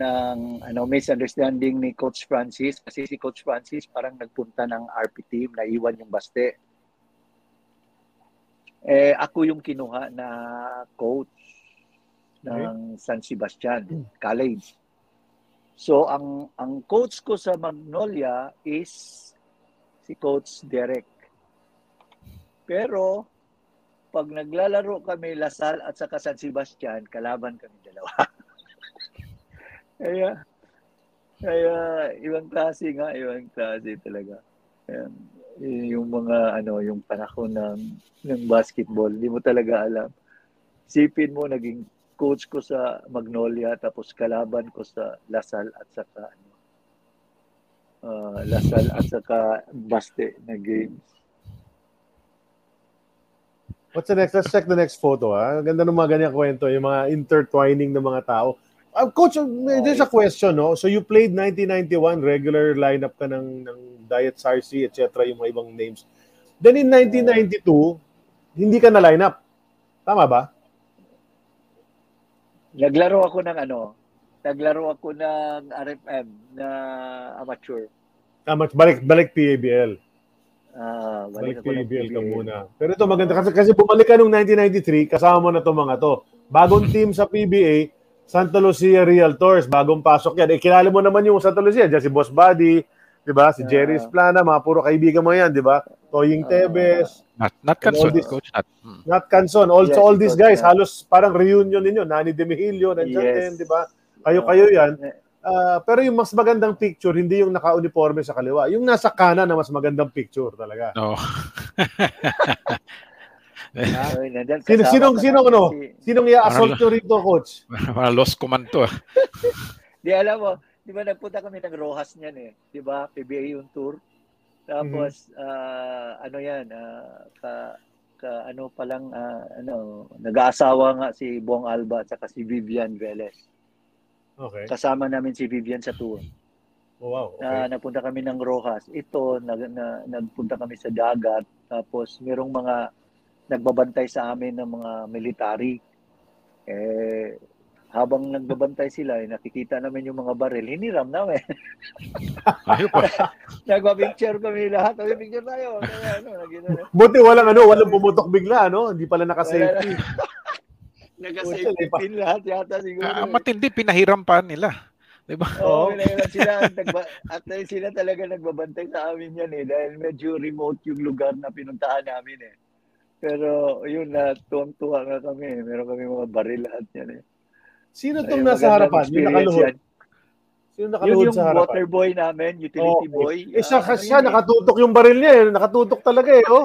ng ano misunderstanding ni Coach Francis kasi si Coach Francis parang nagpunta ng R P team, naiwan yung Baste. Eh, ako yung kinuha na coach ng okay. San Sebastian College. So, ang ang coach ko sa Magnolia is si Coach Derek. Pero, pag naglalaro kami Lasal at saka San Sebastian, kalaban kami dalawa. Kaya, kaya, ibang klase nga, ibang klase talaga. Ayan. Yung mga ano yung panahon ng ng basketball, hindi mo talaga alam. Sipin mo naging coach ko sa Magnolia tapos kalaban ko sa Lasal at saka ano uh, Lasal at saka Baste na games. What's the next? Let's check the next photo, ha. Ganda ng mga ganyang kwento, yung mga intertwining ng mga tao. Uh, coach, there's a question, no? So you played nineteen ninety-one, regular lineup ka ng, ng Diet Sarsi, et cetera, yung mga ibang names. Then in nineteen ninety-two, hindi ka na lineup. Tama ba? Naglaro ako ng ano? Naglaro ako ng R F M na amateur. Amateur, balik, balik P A B L. Uh, balik balik P A B L ka muna. Pero ito maganda kasi, kasi bumalik ka noong nineteen ninety-three, kasama mo na itong mga to. Bagong team sa P B A, Santa Lucia Realtors, bagong pasok yan. Eh, kilala mo naman yung Santa Lucia. Diyan si Boss Buddy, di ba? Si Jerry Esplana, mga puro kaibigan mo yan, di ba? Toying Tebes. Uh, Nat Canson, Coach Nat. Nat Canson. Also, all these guys, halos parang reunion ninyo. Nani De Mihilio, nandiyan yes. din, di ba? Kayo-kayo yan. Uh, pero yung mas magandang picture, hindi yung naka-uniforme sa kaliwa. Yung nasa kanan na mas magandang picture talaga. Oo. Oh. Ah, sino sinong sinong ano? Sinong i-assault nyo rito, coach? Para lost command to. Di alam mo, di ba nagpunta kami ng Rojas niyan eh, di ba? P B A yung tour. Tapos mm-hmm. uh, ano yan, uh, ka, uh, ano palang, uh, ano, nag-aasawa nga si Bong Alba at saka si Vivian Velez. Okay. Kasama namin si Vivian sa tour. Oh, wow. Okay. Na, napunta kami ng Rojas. Ito, nag, na, nagpunta kami sa dagat. Tapos, merong mga nagbabantay sa amin ng mga military. Eh, habang nagbabantay sila, eh, nakikita namin yung mga baril, hiniram namin. Nagpa-picture kami lahat. Nagpa-picture tayo. Kaya, ano, nagina, buti walang, ano, walang pumutok bigla, ano? Hindi pala naka-safety. Naka-safety pin lahat yata siguro. Ah, matindi, pinahiram pa nila. Diba? Oo, oh, pinahiram sila. Nagba- at sila talaga nagbabantay sa amin yan eh. Dahil medyo remote yung lugar na pinuntahan namin eh. Pero yun na, tuwang-tuwa nga kami. Meron kami mga baril lahat yan eh. Sino tong nasa harapan? Yung nakaluhod. Sino nakaluhod yung sa harapan? Yung water boy namin, utility oh, boy. Eh, siya, ah, siya nakatutok yung baril niya eh. Nakatutok talaga eh. Oh.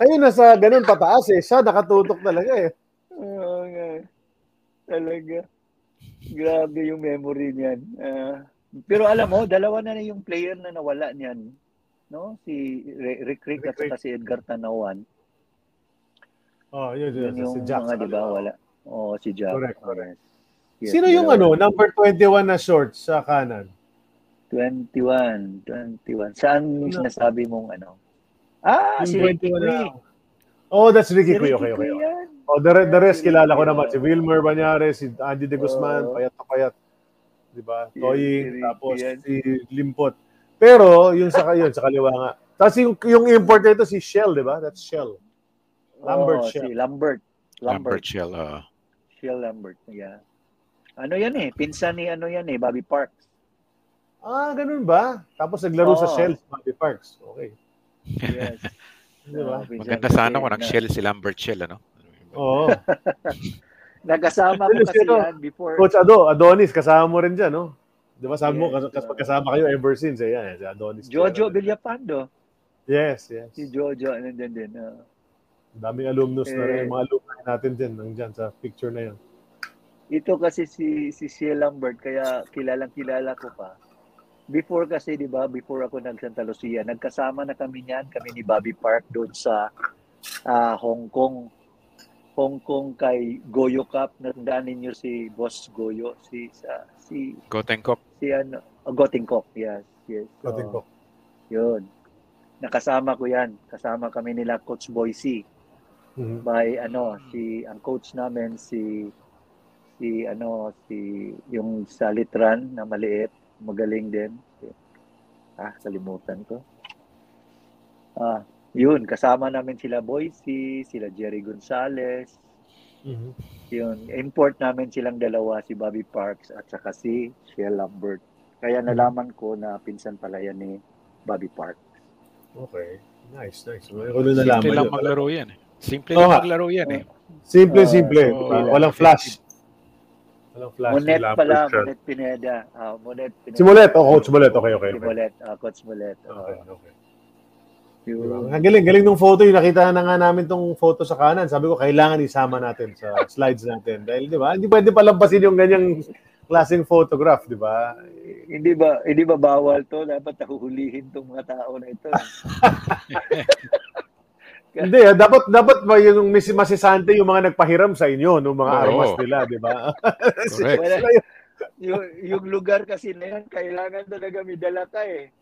Ayun, nasa ganun pataas eh. Siya nakatutok talaga eh. Oo nga. Talaga. Grabe yung memory niyan. Uh, pero alam mo, dalawa na na yung player na nawala niyan. No? Si Rick Rick at saka si Edgar Tanawan. Oh, yun, yun, yun, yun si Jack. Mga, diba, wala. Oh, si Jack. Correct, correct. Yes, sino yung correct. Ano, number twenty-one na short sa kanan? twenty-one, twenty-one. Saan no. Nasabi mong ano? Ah, yung si Ricky. Oh, that's Ricky si Kui. Okay, okay. Yan. Oh, the, the rest kilala ko naman. Si Wilmer Banyares, si Andy De Guzman, oh. Payat na payat. Diba? Si Toying, tapos yan. Si Limpot. Pero, yung sa, yun, sa kaliwa nga. Tapos yung, yung import na ito, si Shell, diba? That's Shell. Lambert oh, Shell. Si Lambert. Lambert, Lambert Shell, uh... Shell Lambert, yeah. Ano yan eh, pinsan ni ano yan eh, Bobby Parks. Ah, ganun ba? Tapos naglaro oh. Sa Shell, Bobby Parks. Okay. Yes. Diba? So, maganda sana kung nag-Shell si Lambert Shell, ano? Oo. Nagkasama ko kasi yan before. Coach Ado, Adonis, kasama mo rin dyan, no? Diba sabi yes, mo, kas- uh, kasama kayo ever since, eh, yan, si Adonis. Jojo Villapando. Yes, yes. Si Jojo, ano dyan din, ah. Uh, daming alumnos eh, na rin, mga alumni natin din, nandyan sa picture na yan. Ito kasi si si Sheila Lambert, kaya kilalang-kilala ko pa. Before kasi, di ba, before ako nag-Santa Lucia, nagkasama na kami niyan, kami ni Bobby Park doon sa uh, Hong Kong. Hong Kong kay Goyo Cup, natandaan ninyo si Boss Goyo, si... sa si Goteng Cup. Si ano, oh, Goteng Cup, yes. yes. So, Goteng Cup. Yun. Nakasama ko yan. Kasama kami nila Coach Boise. Mm-hmm. By ano si ang coach namin si si ano si yung sa Letran na maliit, magaling din. Ah, kalimutan ko. Ah, yun kasama namin sila Boise, sila Jerry Gonzalez. Mm-hmm. Yun, import namin silang dalawa si Bobby Parks at saka si Shell Lambert. Kaya nalaman ko na pinsan pala yan ni Bobby Parks. Okay, nice, nice. Well, ano nalaman? Simple lang maglaro yan eh. Simple oh, maglaro yan eh. Simple, uh, simple. So, uh, walang flash. Walang flash. Monet pala, Monet Pineda. Uh, Monet Pineda. Si Monet, oh, Coach Monet. Okay, okay. Si Monet, uh, Coach Monet. Uh, okay, okay. Yung... Ang galing, galing nung photo. Yung nakita na nga namin tong photo sa kanan. Sabi ko, kailangan isama natin sa slides natin. Dahil, di ba, hindi pwede palampasin yung ganyang klaseng photograph, di ba? Hindi ba, hindi ba bawal to? Dapat nahuhulihin tong mga tao na ito. Hindi, dapat dapat may yung masisante yung mga nagpahiram sa inyo nung mga oh, armas nila, di ba? Correct. yung, yung lugar kasi na yan, kailangan talaga may dala ka eh.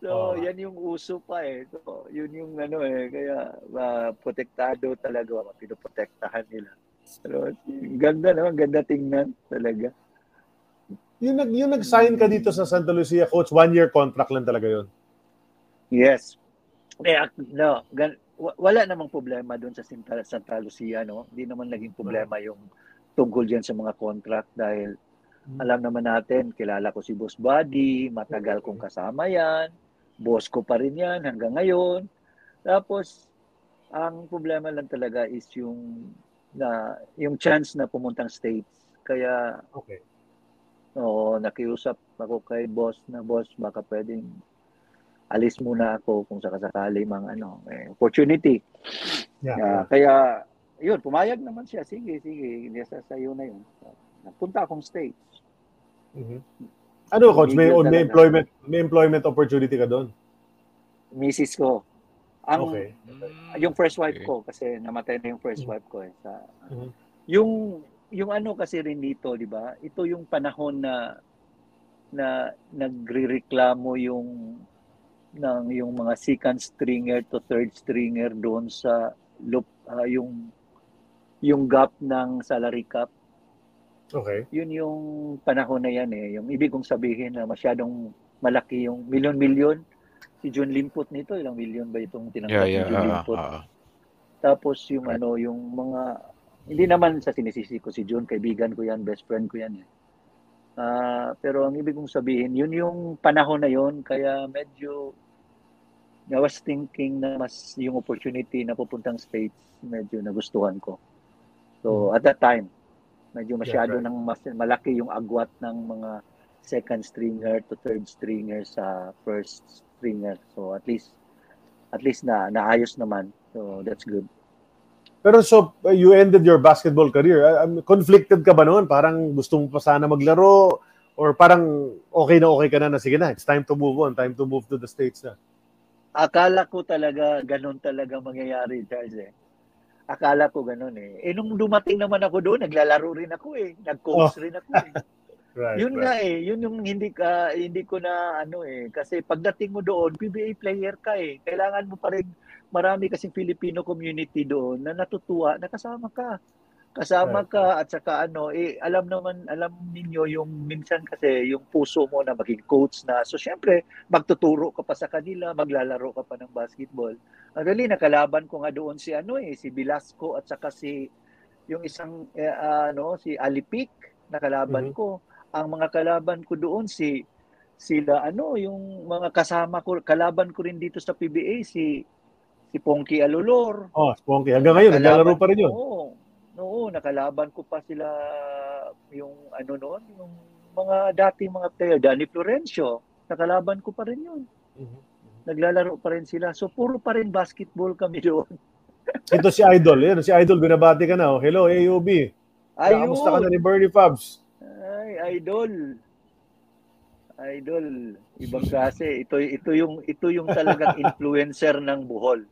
So, oh. Yan yung uso pa eh. So, yun yung ano eh, kaya uh, protektado talaga, pinoprotektahan nila. Pero ganda naman, ganda tingnan talaga. Yung, yung nag-sign ka dito sa Santa Lucia, Coach, one-year contract lang talaga yun? Yes. Eh, no, gan- wala namang problema doon sa Santa Lucia, no? Hindi naman naging problema yung tungkol dyan sa mga contract dahil alam naman natin, kilala ko si Boss Buddy, matagal kong kasama yan, boss ko pa rin yan hanggang ngayon. Tapos, ang problema lang talaga is yung na yung chance na pumuntang States. Kaya, okay. Oo, nakiusap ako kay boss na boss, baka pwedeng alis muna ako kung sakasakali mang ano, eh, opportunity. Yeah, uh, yeah. Kaya, yun, pumayag naman siya. Sige, sige. Nasa sayo na yun. Napunta akong States. Mm-hmm. Ano, Coach? May, may, employment, may employment opportunity ka doon? Misis ko. Ang, okay. Yung first wife okay. ko, kasi namatay na yung first wife ko. Eh, sa, mm-hmm. Yung yung ano kasi rin dito, di ba? Ito yung panahon na na nagrereklamo yung ng yung mga second stringer to third stringer doon sa loop, uh, yung yung gap ng salary cap. Okay. Yun yung panahon na yan eh. Yung ibig kong sabihin na masyadong malaki yung milyon-milyon. Si John Limpot nito, ilang milyon ba itong tinanggap yeah, yeah, ni John Limpot? Uh, uh, Tapos yung right. ano, yung mga, hindi naman sa sinisisi ko si John, kaibigan ko yan, best friend ko yan eh. Uh, pero ang ibig kong sabihin, yun yung panahon na yun, kaya medyo I was thinking na mas yung opportunity na pupuntang States, medyo nagustuhan ko. So hmm. at that time, medyo masyado yeah, right. ng mas, malaki yung agwat ng mga second stringer to third stringer sa first stringer. So at least, at least na naayos naman. So that's good. Pero so, you ended your basketball career. Conflicted ka ba noon? Parang gusto mo pa sana maglaro? Or parang okay na okay ka na na sige na, it's time to move on, time to move to the States na? Akala ko talaga, ganun talaga mangyayari, Charles eh. Akala ko ganun eh. Eh nung dumating naman ako doon, naglalaro rin ako eh. Nag-coach oh. rin ako eh. right, yun right. nga eh, yun yung hindi, ka, hindi ko na ano eh. Kasi pagdating mo doon, P B A player ka eh. Kailangan mo pa rin marami kasing Filipino community doon na natutuwa na kasama ka. Kasama right. ka at saka ano, eh, alam naman, alam ninyo yung minsan kasi yung puso mo na maging coach na. So syempre, magtuturo ka pa sa kanila, maglalaro ka pa ng basketball. Ang dali, nakalaban ko nga doon si ano eh, si Velasco at saka si, yung isang, eh, ano, si Alipik, nakalaban mm-hmm. ko. Ang mga kalaban ko doon si, sila ano, yung mga kasama ko, kalaban ko rin dito sa P B A, si, si Pongki Alolor. Oh, si Pongki. Hanggang ngayon, naglalaro pa rin yun. Oo. Oo, nakalaban ko pa sila yung ano noon, yung mga dating mga player. Danny Florencio, nakalaban ko pa rin yun. Mm-hmm. Naglalaro pa rin sila. So, puro pa rin basketball kami doon. Ito si Idol. Yan, si Idol, binabati ka na. Oh. Hello, A O B. Kamusta ka na ni Bernie Fabs? Ay, Idol. Idol. Ibang klase. Ito, ito, yung, ito yung talagang influencer ng Bohol.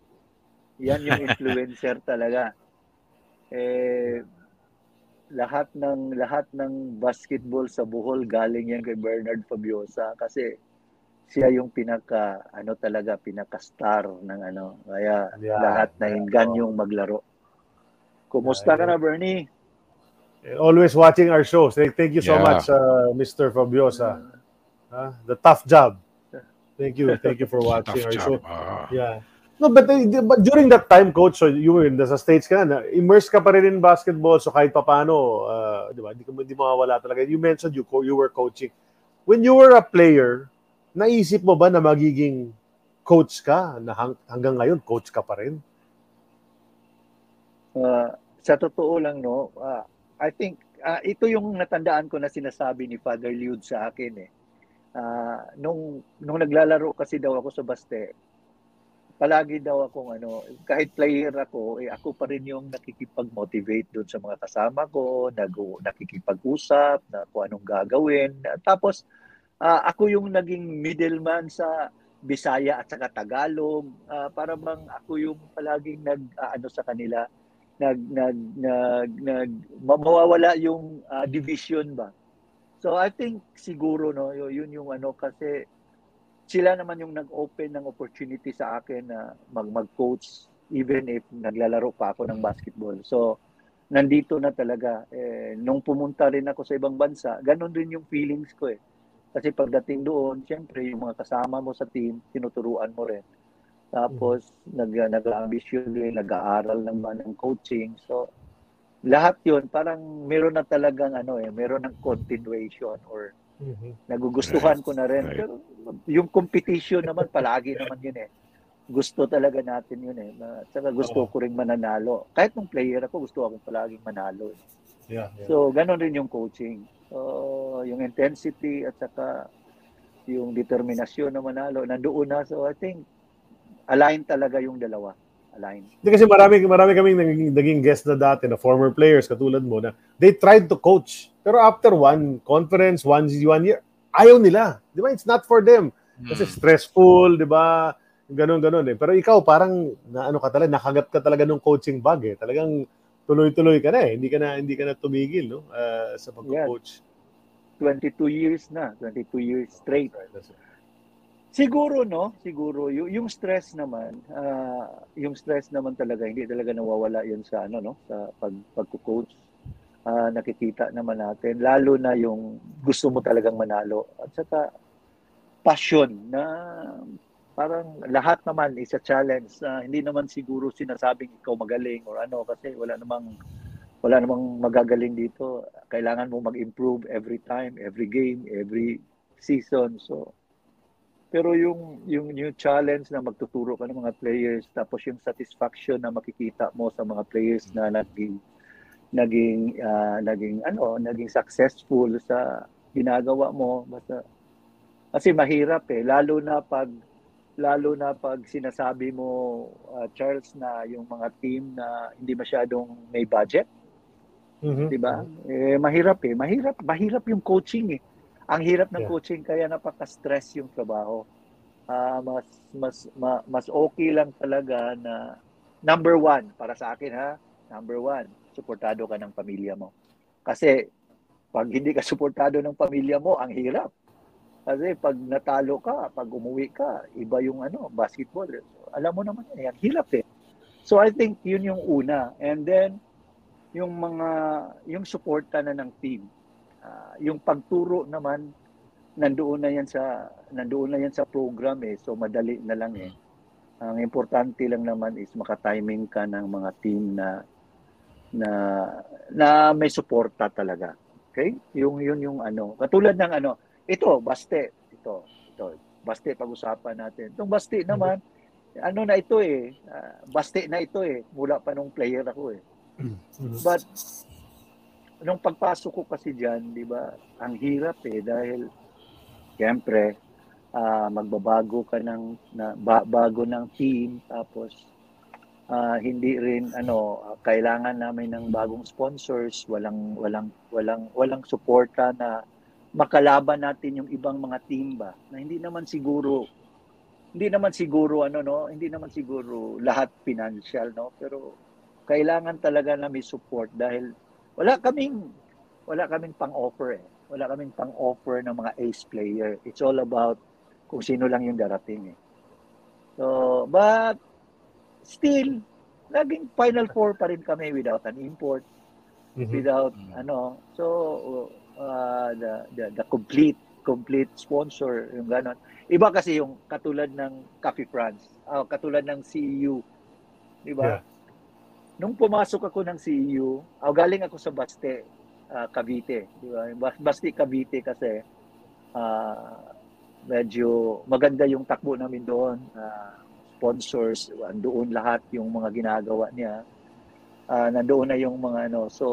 Yan yung influencer talaga. Eh lahat ng lahat ng basketball sa Bohol galing yan kay Bernard Fabiosa kasi siya yung pinaka ano talaga pinaka star ng ano. Kaya yeah, lahat na hinggan yeah, yung maglaro. Kumusta yeah, yeah. ka na, Bernie? Always watching our shows. Thank you so yeah. much uh, Mister Fabiosa. Uh, the tough job. Thank you. Thank you for watching our job. show. Uh. Yeah. No, but, but during that time, Coach, so you were in the States ka na, immersed ka pa rin in basketball, so kahit pa paano, uh, di ba, di, di mawawala talaga. You mentioned you, you were coaching. When you were a player, naisip mo ba na magiging coach ka? Na hang, hanggang ngayon, coach ka pa rin? Uh, sa totoo lang, no, uh, I think, uh, ito yung natandaan ko na sinasabi ni Father Liud sa akin. Eh. Uh, nung, nung naglalaro kasi daw ako sa Baste, palagi daw akong ano, kahit player ako, eh, ako pa rin yung nakikipag-motivate doon sa mga kasama ko, nag- nakikipag-usap, na kung anong gagawin. Tapos, uh, ako yung naging middleman sa Bisaya at saka Tagalog. Uh, para bang ako yung palaging nag, uh, ano sa kanila, nag, nag, nag, nag, mawawala yung uh, division ba. So, I think siguro, no, yun yung ano, kasi sila naman yung nag-open ng opportunity sa akin na mag-mag-coach even if naglalaro pa ako ng basketball. So, nandito na talaga. Eh, nung pumunta rin ako sa ibang bansa, ganun rin yung feelings ko eh. Kasi pagdating doon, siyempre yung mga kasama mo sa team, tinuturuan mo rin. Tapos, mm-hmm. nag-ambisyon rin, nag-aaral naman ng coaching. So, lahat yun, parang meron na talagang ano eh, meron ng continuation or Mm-hmm. nagugustuhan yes, ko na rin right. pero yung competition naman palagi naman yun eh, gusto talaga natin yun eh, saka gusto oh. ko rin mananalo, kahit nung player ako gusto akong palaging manalo eh. yeah, yeah. So ganun rin yung coaching, so yung intensity at saka yung determinasyon na manalo nandoon na. So I think align talaga yung dalawa. Align. Kasi marami, marami kaming naging, naging guest na dati na former players katulad mo na they tried to coach pero after one conference, one, one year, ayaw nila. Di ba? It's not for them. Kasi stressful, di ba? Ganon-ganon eh. Pero ikaw parang na, ano ka talaga, nakagat ka talaga ng coaching bag eh. Talagang tuloy-tuloy ka na eh. Hindi ka na, hindi ka na tumigil no? Uh, sa pag-coach. Yeah. twenty-two years na. twenty-two years straight. Right, that's right. Siguro no, siguro y- yung stress naman, uh, yung stress naman talaga hindi talaga nawawala 'yun sa ano no, sa pag pagco-coach. Uh, nakikita naman natin lalo na yung gusto mo talagang manalo at saka passion na parang lahat naman is a challenge. Uh, hindi naman siguro sinasabing ikaw magaling or ano kasi wala namang wala namang magagaling dito. Kailangan mo mag-improve every time, every game, every season. So pero yung yung new challenge na magtuturo ka ng mga players tapos yung satisfaction na makikita mo sa mga players na naging naging uh, naging ano naging successful sa ginagawa mo basta kasi mahirap eh lalo na pag lalo na pag sinasabi mo uh, Charles na yung mga team na hindi masyadong may budget. Mm-hmm. 'Di ba? Eh mahirap eh mahirap mahirap yung coaching eh. Ang hirap ng yeah. coaching kaya napaka-stress yung trabaho. Uh, mas mas ma, mas okay lang talaga na number one para sa akin ha, number one, suportado ka ng pamilya mo. Kasi pag hindi ka suportado ng pamilya mo, ang hirap. Kasi pag natalo ka, pag umuwi ka, iba yung ano, basketball. Alam mo naman yan, hirap eh. So I think yun yung una. And then yung mga yung suporta na ng team. Uh, yung pagturo naman nandoon na yan sa nandoon na yan sa program eh so madali na lang eh. Ang importante lang naman is maka-timing ka ng mga team na na na may suporta talaga. Okay? Yung yun yung ano, katulad ng ano, ito baste, ito, ito. Baste pag-usapan natin. Itong baste naman ano na ito eh, uh, baste na ito eh mula pa nung player ako eh. But nung pagpasok ko kasi diyan, 'di ba? Ang hirap eh dahil siyempre uh, magbabago ka ng na, ba, bago ng team tapos uh, hindi rin ano kailangan namin ng bagong sponsors, walang walang walang walang suporta na makalaban natin yung ibang mga team ba. Na hindi naman siguro hindi naman siguro ano no, hindi naman siguro lahat financial no, pero kailangan talaga na may support dahil Wala kaming wala kaming pang-offer eh. Wala kaming pang-offer ng mga ace player. It's all about kung sino lang yung darating eh. So, but still laging Final Four pa rin kami without an import, mm-hmm. without mm-hmm. ano. So uh, the, the the complete complete sponsor yung ganon. Iba kasi yung katulad ng Coffee France, oh, katulad ng C E U, di ba? Yeah. Nung pumasok ako ng C E U, oh, galing ako sa Baste, uh, Cavite. Diba? Baste, Cavite kasi uh, medyo maganda yung takbo namin doon. Uh, sponsors, doon lahat yung mga ginagawa niya. Uh, nandoon na yung mga ano. So,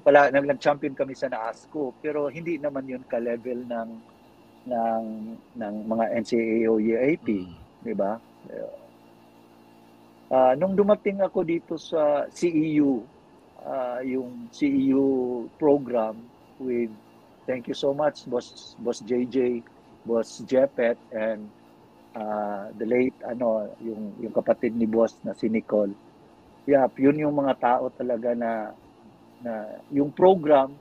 pala, nag-champion kami sa NAASCO. Pero hindi naman yun ka-level ng, ng, ng mga N C A A o U A P. Diba? Uh, Uh, nung dumating ako dito sa C E U, uh, yung C E U program with, thank you so much, Boss Boss J J, Boss Jepet, and uh, the late, ano, yung, yung kapatid ni Boss na si Nicole. Yeah, yun yung mga tao talaga na, na yung program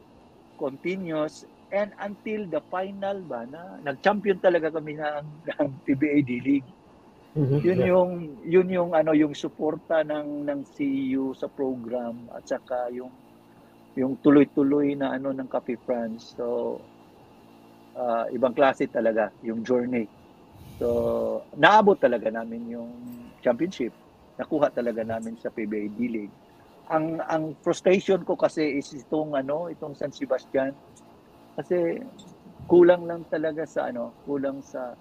continues and until the final ba na, nag-champion talaga kami ng, ng P B A D-League. Mm-hmm. Yun yeah. yung yun yung ano yung suporta ng ng C E U sa program at saka yung yung tuloy-tuloy na ano ng Coffee France. So uh, ibang klase talaga yung journey. So naabot talaga namin yung championship. Nakuha talaga namin sa P B A D-League. Ang ang frustration ko kasi is itong ano itong San Sebastian kasi kulang lang talaga sa ano, kulang sa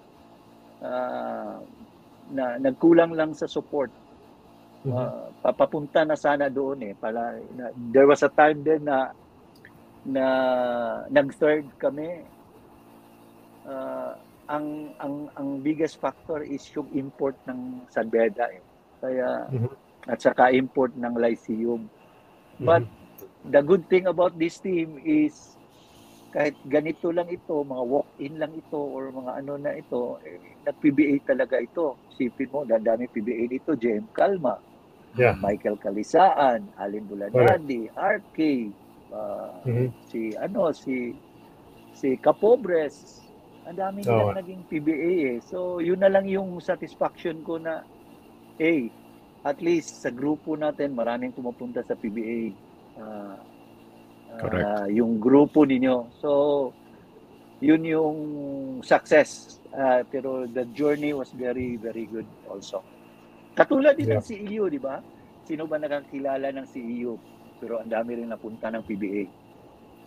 uh, na nagkulang lang sa support. Uh, papunta na sana doon eh. Pala, na, there was a time din na na nag-third kami. Uh, ang ang ang biggest factor is yung import ng San Beda eh. Kaya at saka import ng Lyceum. But the good thing about this team is kahit ganito lang ito, mga walk-in lang ito or mga ano na ito, eh, nag-P B A talaga ito. Sipin mo, dadami P B A nito, J M Calma, yeah. Michael Kalisaan, Alin Bulanadi, right. R K, uh, mm-hmm. si ano, si si Capobres. Ang dami nilang oh. naging P B A eh. So, yun na lang yung satisfaction ko na, hey, at least sa grupo natin, maraming pumupunta sa P B A. Uh, Uh, yung grupo ninyo. So, yun yung success. Uh, pero the journey was very, very good also. Katulad din yeah. ng C E U, di ba? Sino ba nakakilala ng C E U? Pero ang dami rin napunta ng P B A.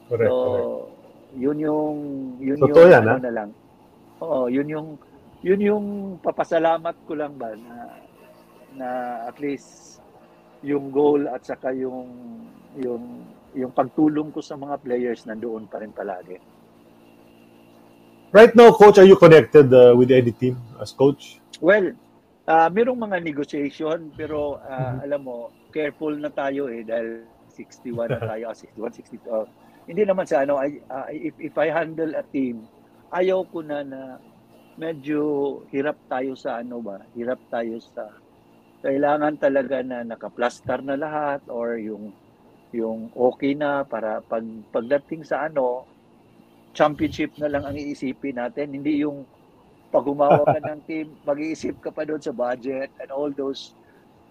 Correct. So, correct. yun yung... Yun totoo yung, yan, ano na lang. Oo, yun yung... Yun yung papasalamat ko lang ba na, na at least yung goal at saka yung... yung yung pagtulong ko sa mga players nandoon pa rin palagi. Right now, Coach, are you connected uh, with the Edit team as coach? Well, uh, merong mga negotiation, pero uh, mm-hmm. alam mo, careful na tayo eh, dahil sixty-one na tayo, sixty-one, sixty-two. Uh, hindi naman sa ano, I, uh, if, if I handle a team, ayaw ko na na medyo hirap tayo sa ano ba, hirap tayo sa, kailangan talaga na naka-plaster na lahat or yung yung okay na para pag pagdating sa ano championship na lang ang iisipin natin, hindi yung pag gumawa ka ng team mag-iisip ka pa doon sa budget and all those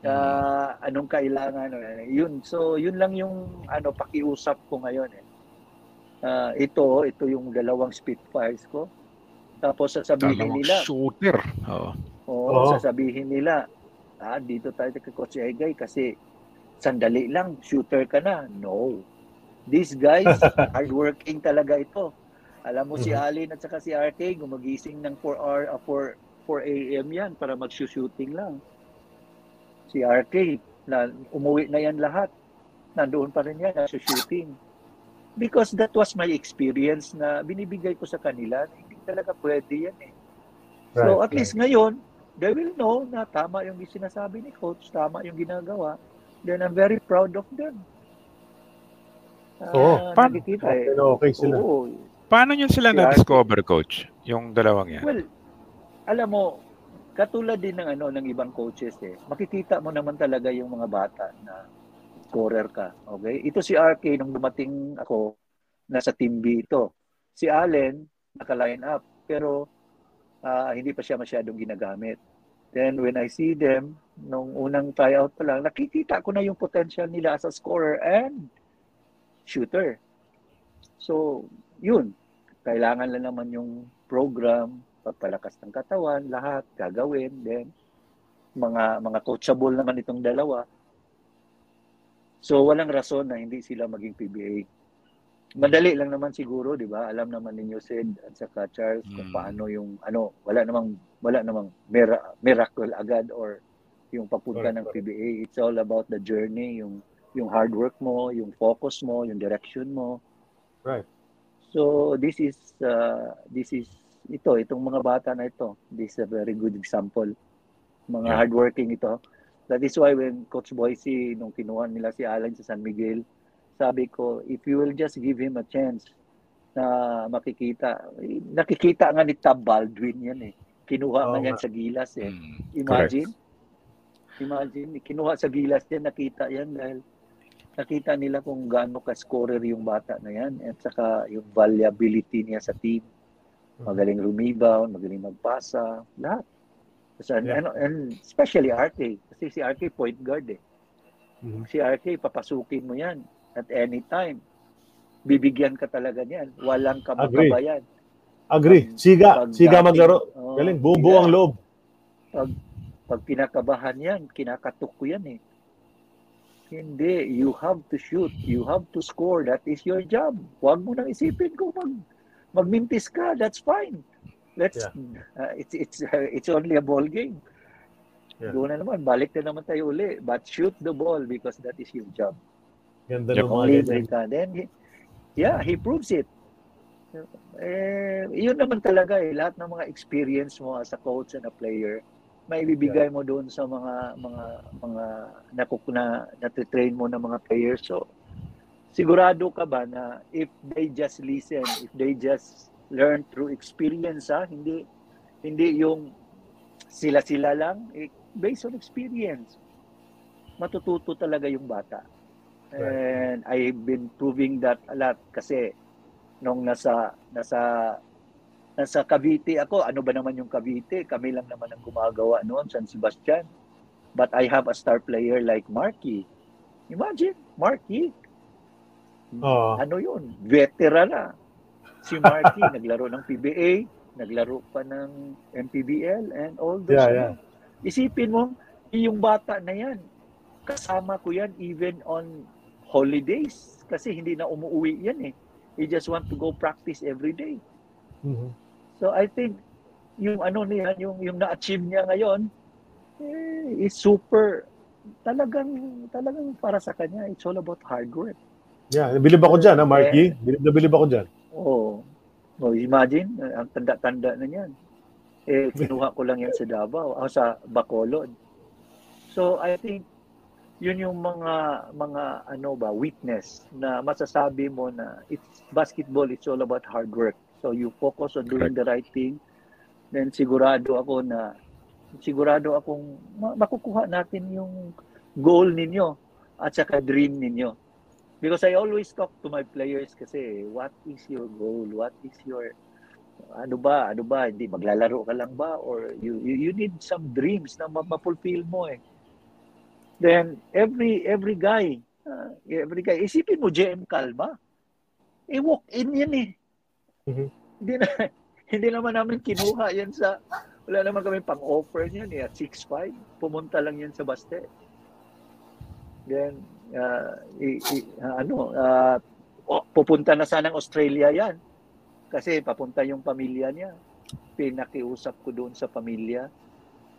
uh, anong kailangan yun. So yun lang yung ano pakiusap ko ngayon eh. uh, ito ito yung dalawang Spitfires ko, tapos sasabihin dalawang nila shooter oh. oh, sasabihin nila ah, dito tayo kay Coach Egay kasi sandali lang, shooter ka na. No. These guys, hardworking talaga ito. Alam mo si Alin at saka si R K, gumagising ng four a.m. yan para mag-shooting lang. Si R K, na, umuwi na yan lahat. Nandoon pa rin yan, nag-shooting. Because that was my experience na binibigay ko sa kanila. Hindi talaga pwede yan eh. Right, so at right. least ngayon, they will know na tama yung sinasabi ni Coach, tama yung ginagawa. Then I'm very proud of them. Oo. Uh, Paano, eh. okay sila. Oo. Paano nyo sila si na-discover, Coach? Yung dalawang yan? Well, alam mo, katulad din ng, ano, ng ibang coaches, eh, makikita mo naman talaga yung mga bata na scorer ka. Okay? Ito si R K, nung dumating ako, nasa Team B ito. Si Allen, naka-line up, pero uh, hindi pa siya masyadong ginagamit. Then when I see them, nung unang tryout pa lang, nakikita ko na yung potential nila as a scorer and shooter. So, yun. Kailangan lang naman yung program, pagpalakas ng katawan, lahat, gagawin. Then, mga mga coachable naman itong dalawa. So, walang rason na hindi sila maging P B A. Madali lang naman siguro, di ba? Alam naman ninyo, Sid, at saka Charles, kung paano yung, ano, wala namang, wala namang mira- miracle agad or yung papunta ng P B A. It's all about the journey, yung yung hard work mo, yung focus mo, yung direction mo. Right. So this is uh, this is ito itong mga bata na ito. This is a very good example. Mga yeah. hardworking ito. That is why when Coach Boise nung kinuha nila si Alan sa San Miguel, sabi ko, if you will just give him a chance na makikita. Nakikita nga ni Tab Baldwin yan eh. Kinuha oh, nga yan sa Gilas eh. Imagine. Correct. Imagine, kinuha sa Gilas yan, nakita yan dahil nakita nila kung gaano ka-scorer yung bata na yan at saka yung valuability niya sa team. Magaling rumibound, magaling magpasa, lahat. So, yeah. and, and especially R K, kasi si R K point guard eh. Mm-hmm. Si R K, papasukin mo yan at any time. Bibigyan ka talaga niyan. Walang kamukaba yan. Agree. Pag, siga. Pag siga maglaro. Oh, galing, buo-buo ang loob. Pag Pag pinakabahan yan, kinakatok ko yan eh. Hindi, you have to shoot, you have to score, that is your job. Huwag mo nang isipin kung mag, magmintis ka, that's fine. Let's, yeah. uh, it's, it's, uh, it's only a ball game. Yeah. Doon na naman, balik na naman tayo uli. But shoot the ball because that is your job. Ganda naman. Then, he, yeah, he proves it. Eh, yun naman talaga eh, lahat ng mga experience mo as a coach and a player, may ibibigay mo doon sa mga mga mga nakukuna na train mo ng mga players. So sigurado ka ba na if they just listen, if they just learn through experience, ah, hindi hindi yung sila-sila lang, eh, based on experience, matututo talaga yung bata. Right. And I've been proving that a lot kasi nung nasa nasa nasa Cavite ako, ano ba naman yung Cavite? Kami lang naman ang gumagawa noon, San Sebastian. But I have a star player like Marky. Imagine, Marky. Oh. Ano yun? Veteran na. Si Marky naglaro ng P B A, naglaro pa ng M P B L and all those. Yeah, yeah. Isipin mo, yung bata na yan, kasama ko yan even on holidays kasi hindi na umuwi yan eh. He just want to go practice every day. Mm-hmm. So I think yung ano niya, yung, yung na-achieve niya ngayon, eh, is super, talagang, talagang para sa kanya, it's all about hard work. Yeah, bilib ako dyan, ha, Marky? Bilib na bilib ako dyan. Oo. Oh, oh, imagine, ang tanda-tanda na niyan. Eh, kinuha ko lang yan sa Davao, o sa Bacolod. So, I think, yun yung mga, mga, ano ba, weakness na masasabi mo na it's basketball, it's all about hard work. So, you focus on doing Correct. The right thing. Then, sigurado ako na, sigurado akong makukuha natin yung goal ninyo at saka dream ninyo. Because I always talk to my players kasi, what is your goal? What is your, ano ba, ano ba, hindi, maglalaro ka lang ba? Or you, you, you need some dreams na mapulfill mo eh. Then, every, every guy, uh, every guy, isipin mo, J M Calma, eh, walk in yan eh. Mm-hmm. Hindi na, hindi naman namin kinuha yan sa, wala naman kami pang-offer yan eh, at six five, pumunta lang yan sa Baste. Then, Uh, i, i, uh, ano uh, oh, pupunta na sanang Australia yan kasi papunta yung pamilya niya. Pinakiusap ko doon sa pamilya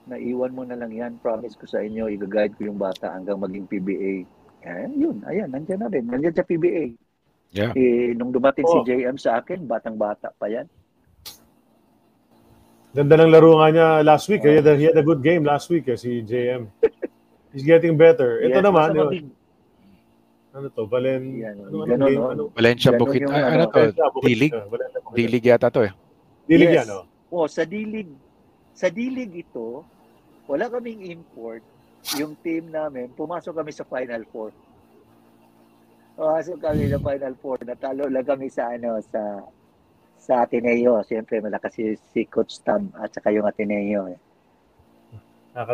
na iwan mo na lang yan, promise ko sa inyo i-guide ko yung bata hanggang maging P B A. Eh, yun, ayan, nandiyan na rin, nandiyan sa P B A. Yeah. Eh, nung dumating oh. si J M sa akin, batang-bata pa yan. Ganda ng laro nga niya last week. Oh. He, had a, he had a good game last week eh, si J M. He's getting better. Ito yeah, naman, yun. Ano to? Valen... Yeah, ano, ano, game, no? ano? Valencia Bukid. Ano, ano to? D-League? D-League yata to eh. D-League yes. yan o? Oh, sa D-League. Sa D-League ito, wala kaming import. Yung team namin, pumasok kami sa Final Four. Pumasok kami sa Final Four. Natalo lang kami sa ano, sa sa Ateneo. Siyempre, malakas si, si Coach Tam at saka yung Ateneo. Eh.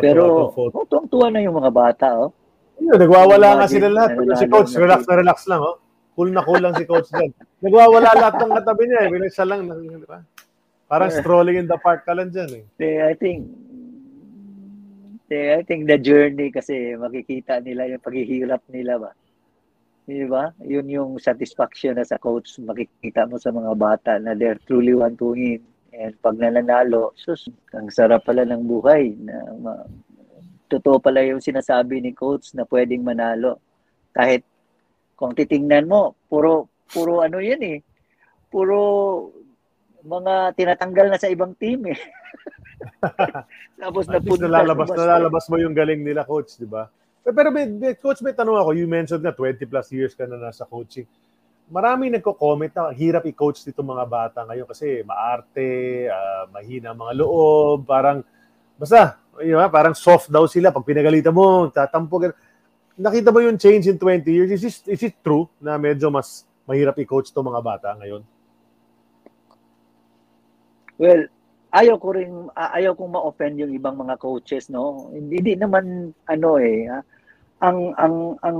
Pero, oh, tuwang-tuwa na yung mga bata oh. Yun, nagwawala nga sila lahat. Si Coach, relax na relax lang, oh. Cool na cool lang si Coach dyan. Nagwawala lahat ng katabi niya, eh. Binagsa lang, di ba? Parang strolling in the park ka lang dyan, eh. I think, I think the journey kasi makikita nila yung paghihirap nila ba? Di ba? Yun yung satisfaction na sa coach. Makikita mo sa mga bata na they're truly want to win. And pag nananalo, sus, ang sarap pala ng buhay na ma- totoo pala yung sinasabi ni Coach na pwedeng manalo. Kahit kung titingnan mo, puro puro ano yan eh. Puro mga tinatanggal na sa ibang team eh. Tapos na puno lalabas na lalabas mo yung galing nila, Coach, di ba? Pero may, may, Coach, may tanong ako. You mentioned na twenty plus years ka na nasa coaching. Maraming nagko-comment na hirap i-coach dito mga bata ngayon kasi maarte, uh, mahina mga loob, parang basta, yun, parang soft daw sila. Pag pinagalita mo, tatampog. Nakita mo yung change in twenty years? Is it, is it true na medyo mas mahirap i-coach to mga bata ngayon? Well, ayaw ko rin, ayaw kong ma-offend yung ibang mga coaches, no? Hindi, hindi naman, ano eh, ha? Ang, ang, ang,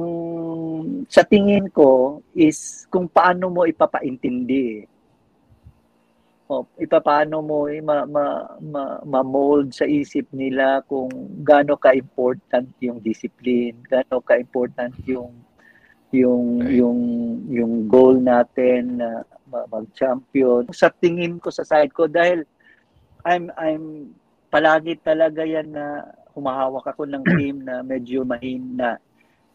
sa tingin ko is kung paano mo ipapaintindi eh. Oh, ipapaano mo eh, ma, ma, ma, ma-mold sa isip nila kung gaano ka-important yung discipline, gaano ka-important yung yung okay. yung yung goal natin na mag-champion. Sa tingin ko sa side ko dahil I'm I'm palagi talaga yan na humahawak ako ng team na medyo mahina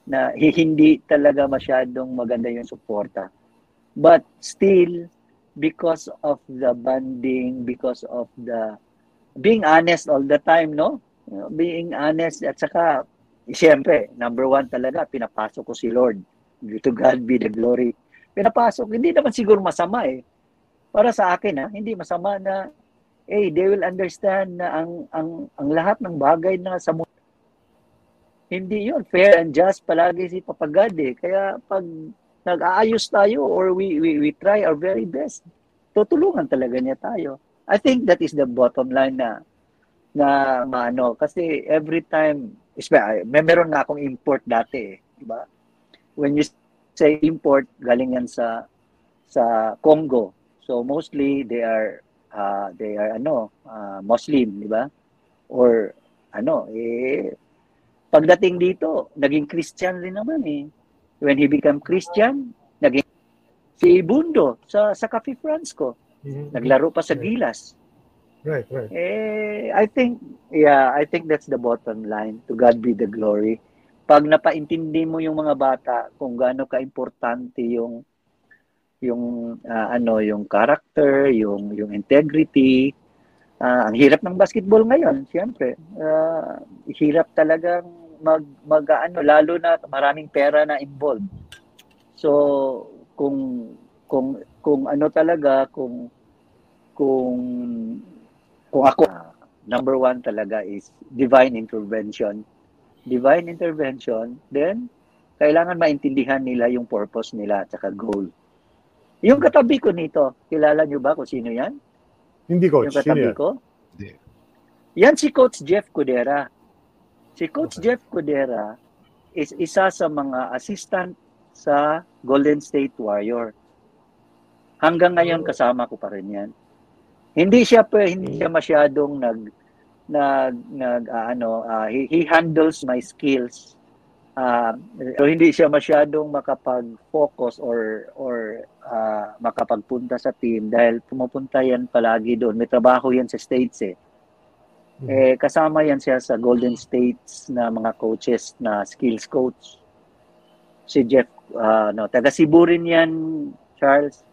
na hindi talaga masyadong maganda yung suporta. But still because of the bonding, because of the being honest all the time, no? Being honest at saka, siyempre, number one talaga, pinapasok ko si Lord. to God be the glory. Pinapasok, hindi naman siguro masama eh. Para sa akin ha, hindi masama na eh, they will understand na ang, ang, ang lahat ng bagay na sa mundo. Hindi yun, fair and just palagi si Papa God eh. Kaya pag nag-aayos tayo or we, we, we try our very best, tutulungan talaga niya tayo. I think that is the bottom line na na ano, kasi every time, may meron nga akong import dati eh, diba? When you say import, galing yan sa sa Congo. So mostly they are uh, they are ano, uh, Muslim, diba? Or ano, eh pagdating dito, naging Christian rin naman eh. When he became Christian, naging si Ibundo sa, sa Cafe Franco. Mm-hmm. Naglaro pa sa Gilas. Right, right. Eh, I think, yeah, I think that's the bottom line. To God be the glory. Pag napaintindi mo yung mga bata kung gaano ka-importante yung yung uh, ano, yung character, yung yung integrity. Uh, ang hirap ng basketball ngayon, siyempre. Uh, hirap talagang mag, mag ano, lalo na maraming pera na involved. So, kung kung kung ano talaga, kung kung kung ako, uh, number one talaga is divine intervention. Divine intervention, then kailangan maintindihan nila yung purpose nila at saka goal. Yung katabi ko nito, kilala nyo ba kung sino yan? Hindi, Coach. Yung katabi ko? Hindi. Yan si Coach Jeff Cudera. Si Coach okay. Jeff Cudera is isa sa mga assistant sa Golden State Warrior. Hanggang ngayon kasama ko pa rin yan. Hindi siya pa, hindi siya masyadong nag nag, nag uh, ano, uh, he, he handles my skills. Uh, so hindi siya masyadong makapag-focus or or uh, makapagpunta sa team dahil pumupunta yan palagi doon. May trabaho yan sa States eh. Mm-hmm. Eh kasama yan siya sa Golden States na mga coaches na skills coach. Si Jeff uh, no, taga Cebu rin yan, Charles,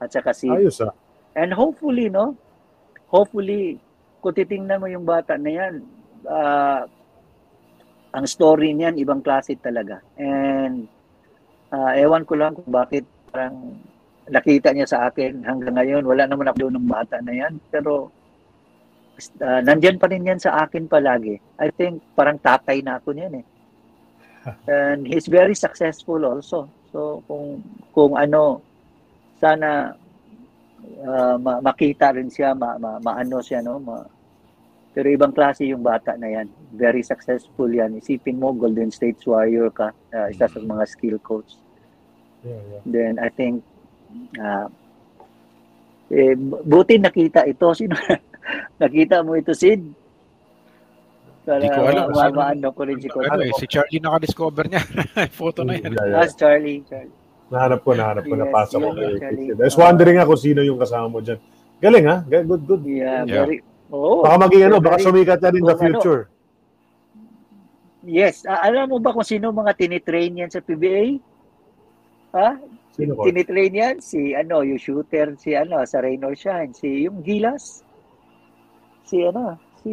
at saka si Ayos ah. And hopefully no. Hopefully kung titingnan mo yung bata na yan, uh, ang story niyan, ibang klase talaga. And uh, ewan ko lang kung bakit parang nakita niya sa akin hanggang ngayon. Wala naman ako doon ng bata na yan. Pero uh, nandyan pa rin yan sa akin palagi. I think parang tatay na ako niyan eh. And he's very successful also. So kung, kung ano, sana uh, ma- makita rin siya, ma- ma- maano siya, no? Ma- Pero ibang klase yung bata na yan. Very successful yan. Isipin mo, Golden State Warrior ka. Uh, isa sa mga skill coach. Yeah, yeah. Then I think, uh, eh, buti nakita ito. Sino? Nakita mo ito, Sid? Hindi ko alam. Ma- ma- ano ko rin si Coach. Ano, eh, si Charlie naka-discover niya. Photo na yan. Yeah, yeah. That's Charlie. Charlie. Nahanap ko, nahanap ko. Yes, napasa ko. I was wondering ako sino yung kasama mo dyan. Galing ha? Good, good. Yeah, yeah. Very... Oo, baka maging ano, baka sumikat na rin in the future. Ano. Yes. Uh, alam mo ba kung sino mga tinitrain yan sa P B A? Ha? Sino ko? Tinitrain yan? Si ano, yung shooter, si ano, sa Rain or Shine. Si yung Gilas. Si ano, si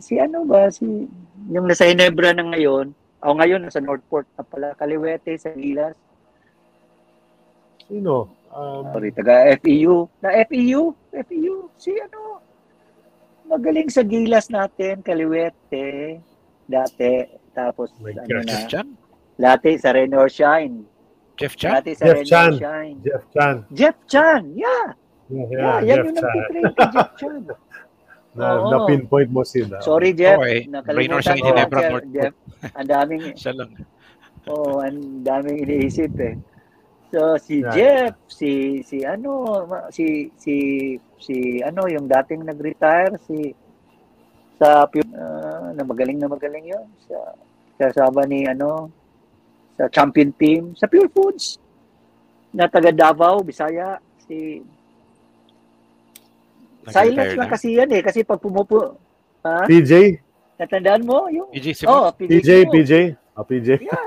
si ano ba? Si yung nasa Ginebra na ngayon. O oh, ngayon, nasa Northport na pala. Kaliwete sa Gilas. Sino? Um... Sorry, taga F E U. Na F E U? F E U? Si ano? Magaling sa Gilas natin, Kaliwete, dati, tapos, Wait, ano na, dati sa Rain or Shine. Jeff Chan? Dati sa Jeff Rain Chan. Or Shine. Jeff Chan. Jeff Chan, yeah. Yeah, yeah, yeah yan yung nagtitrain kay Jeff Chan. na, oh. Na-pinpoint mo sila. Sorry, Jeff. Oh, eh. Rain or Shine, Hinebra, North. Jeff, ang daming, oh, ang daming iniisip eh. So, si yeah. Jeff, si, si ano, si, si, si, ano, yung dating nag-retire, si, sa, uh, na magaling na magaling yun, sa, kasama ni, ano, sa champion team, sa Pure Foods, na taga Davao, Bisaya, si, silent lang kasi yan eh, kasi pag pumupo, ha? P J? Natandaan mo yung, P J, oh, P J, P J, mo. P J, oh, P J. Yeah.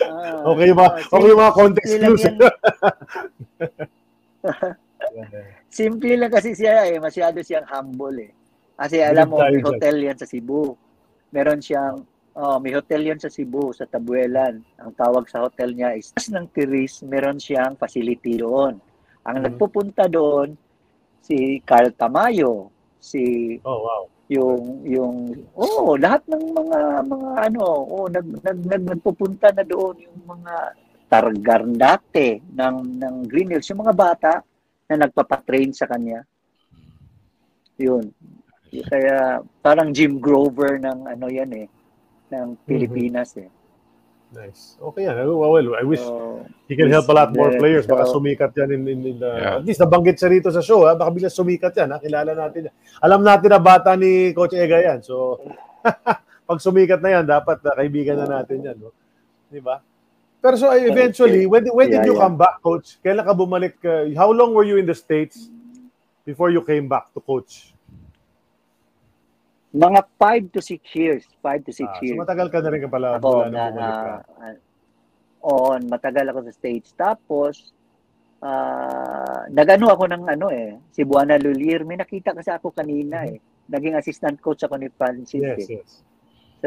Uh, okay ba? Okay yung mga context clues. Simple lang kasi siya eh. Masyado siyang humble eh. Kasi alam mo, may hotel yan sa Cebu. Meron siyang Oh, may hotel yan sa Cebu, sa Tabuelan. Ang tawag sa hotel niya is Taas ng Tiris, meron siyang facility doon. Ang mm. nagpupunta doon, si Carl Tamayo, si... Oh, wow. Yung, yung, oh, lahat ng mga, mga ano, oh, nag, nag, nag, nagpupunta na doon yung mga targardate ng, ng Green Hills. Yung mga bata na nagpapatrain sa kanya. Yun. Kaya parang Jim Grover ng ano yan eh. ng Pilipinas mm-hmm. eh. Nice. Okay yan. Well, well I wish so, he can help a lot more players. Baka so, sumikat yan in, in, in the... Yeah. At least nabanggit siya rito sa show. Ha? Baka bilang sumikat yan. Ha? Kilala natin. Alam natin na bata ni Coach Egay yan. So, pag sumikat na yan, dapat uh, kaibigan na natin yan. No? Diba? Pero so eventually, when, when did you come back, Coach? Kailan ka bumalik? Uh, how long were you in the States before you came back to coach? Mga five to six years. five to six ah, years. So matagal ka na rin ka pala. Oo, na, na, uh, oh, matagal ako sa States. Tapos, uh, nag-ano ako ng ano eh, si Buana Lulier. May nakita kasi ako kanina eh. Naging assistant coach ako ni Francis. Yes, eh. yes.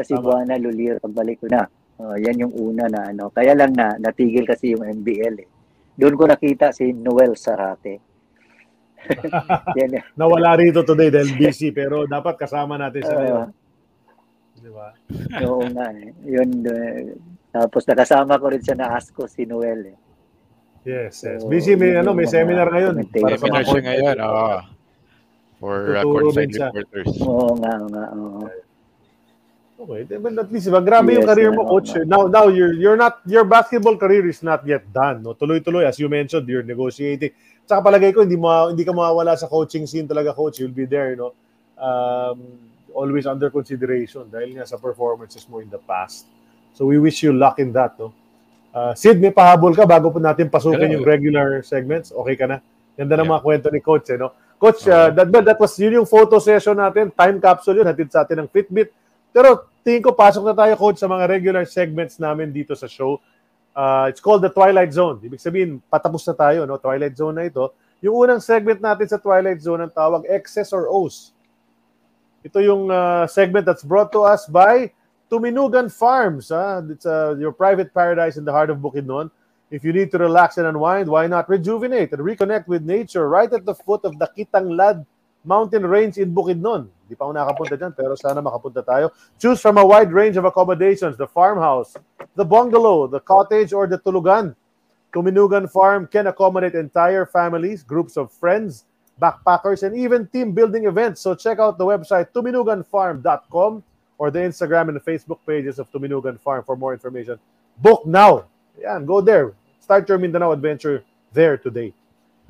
Sa si Buana Lulier. Pagbalik ko na. Uh, yan yung una na ano. Kaya lang na, natigil kasi yung M B L eh. Doon ko nakita si Noel Sarate. Nawala rito today dahil busy pero dapat kasama natin siya uh, ngayon. Di ba? Oo nga eh. Yun, uh, tapos nakasama ko rin siya na ask ko si Noel eh. Yes, yes. So, busy may ano, may seminar ngayon. Para sa mga ngayon, oh. For uh, courtside reporters. Oo nga, nga. Oo. Okay, but at least ba, grabe yes, yung career mo, coach. Nga. Now, now you're you're not your basketball career is not yet done. No, tuloy-tuloy as you mentioned, you're negotiating. Tsaka palagay ko, hindi, ma- hindi ka mawawala sa coaching scene talaga, coach. You'll be there, you know. Um, always under consideration dahil nga sa performances mo in the past. So we wish you luck in that, no? Uh, Sid, may pahabol ka bago po natin pasukin yung regular segments. Okay ka na? Ganda na yeah. mga kwento ni coach, eh, no? Coach, uh, that, that was yun yung photo session natin. Time capsule yun. Hatid sa atin ng Fitbit. Pero tingin ko, pasok na tayo, coach, sa mga regular segments namin dito sa show. Uh, it's called the Twilight Zone. Ibig sabihin, patapos na tayo, no? Twilight Zone na ito. Yung unang segment natin sa Twilight Zone ang tawag X's or O's. Ito yung uh, segment that's brought to us by Tuminugan Farms. Huh? It's uh, your private paradise in the heart of Bukidnon. If you need to relax and unwind, why not rejuvenate and reconnect with nature right at the foot of the Kitanglad Mountain Range in Bukidnon? Di pa ako nakapunta dyan, pero sana makapunta tayo. Choose from a wide range of accommodations, the farmhouse, the bungalow, the cottage, or the tulugan. Tuminugan Farm can accommodate entire families, groups of friends, backpackers, and even team-building events. So check out the website, tuminugan farm dot com, or the Instagram and the Facebook pages of Tuminugan Farm for more information. Book now! Yan, go there. Start your Mindanao adventure there today.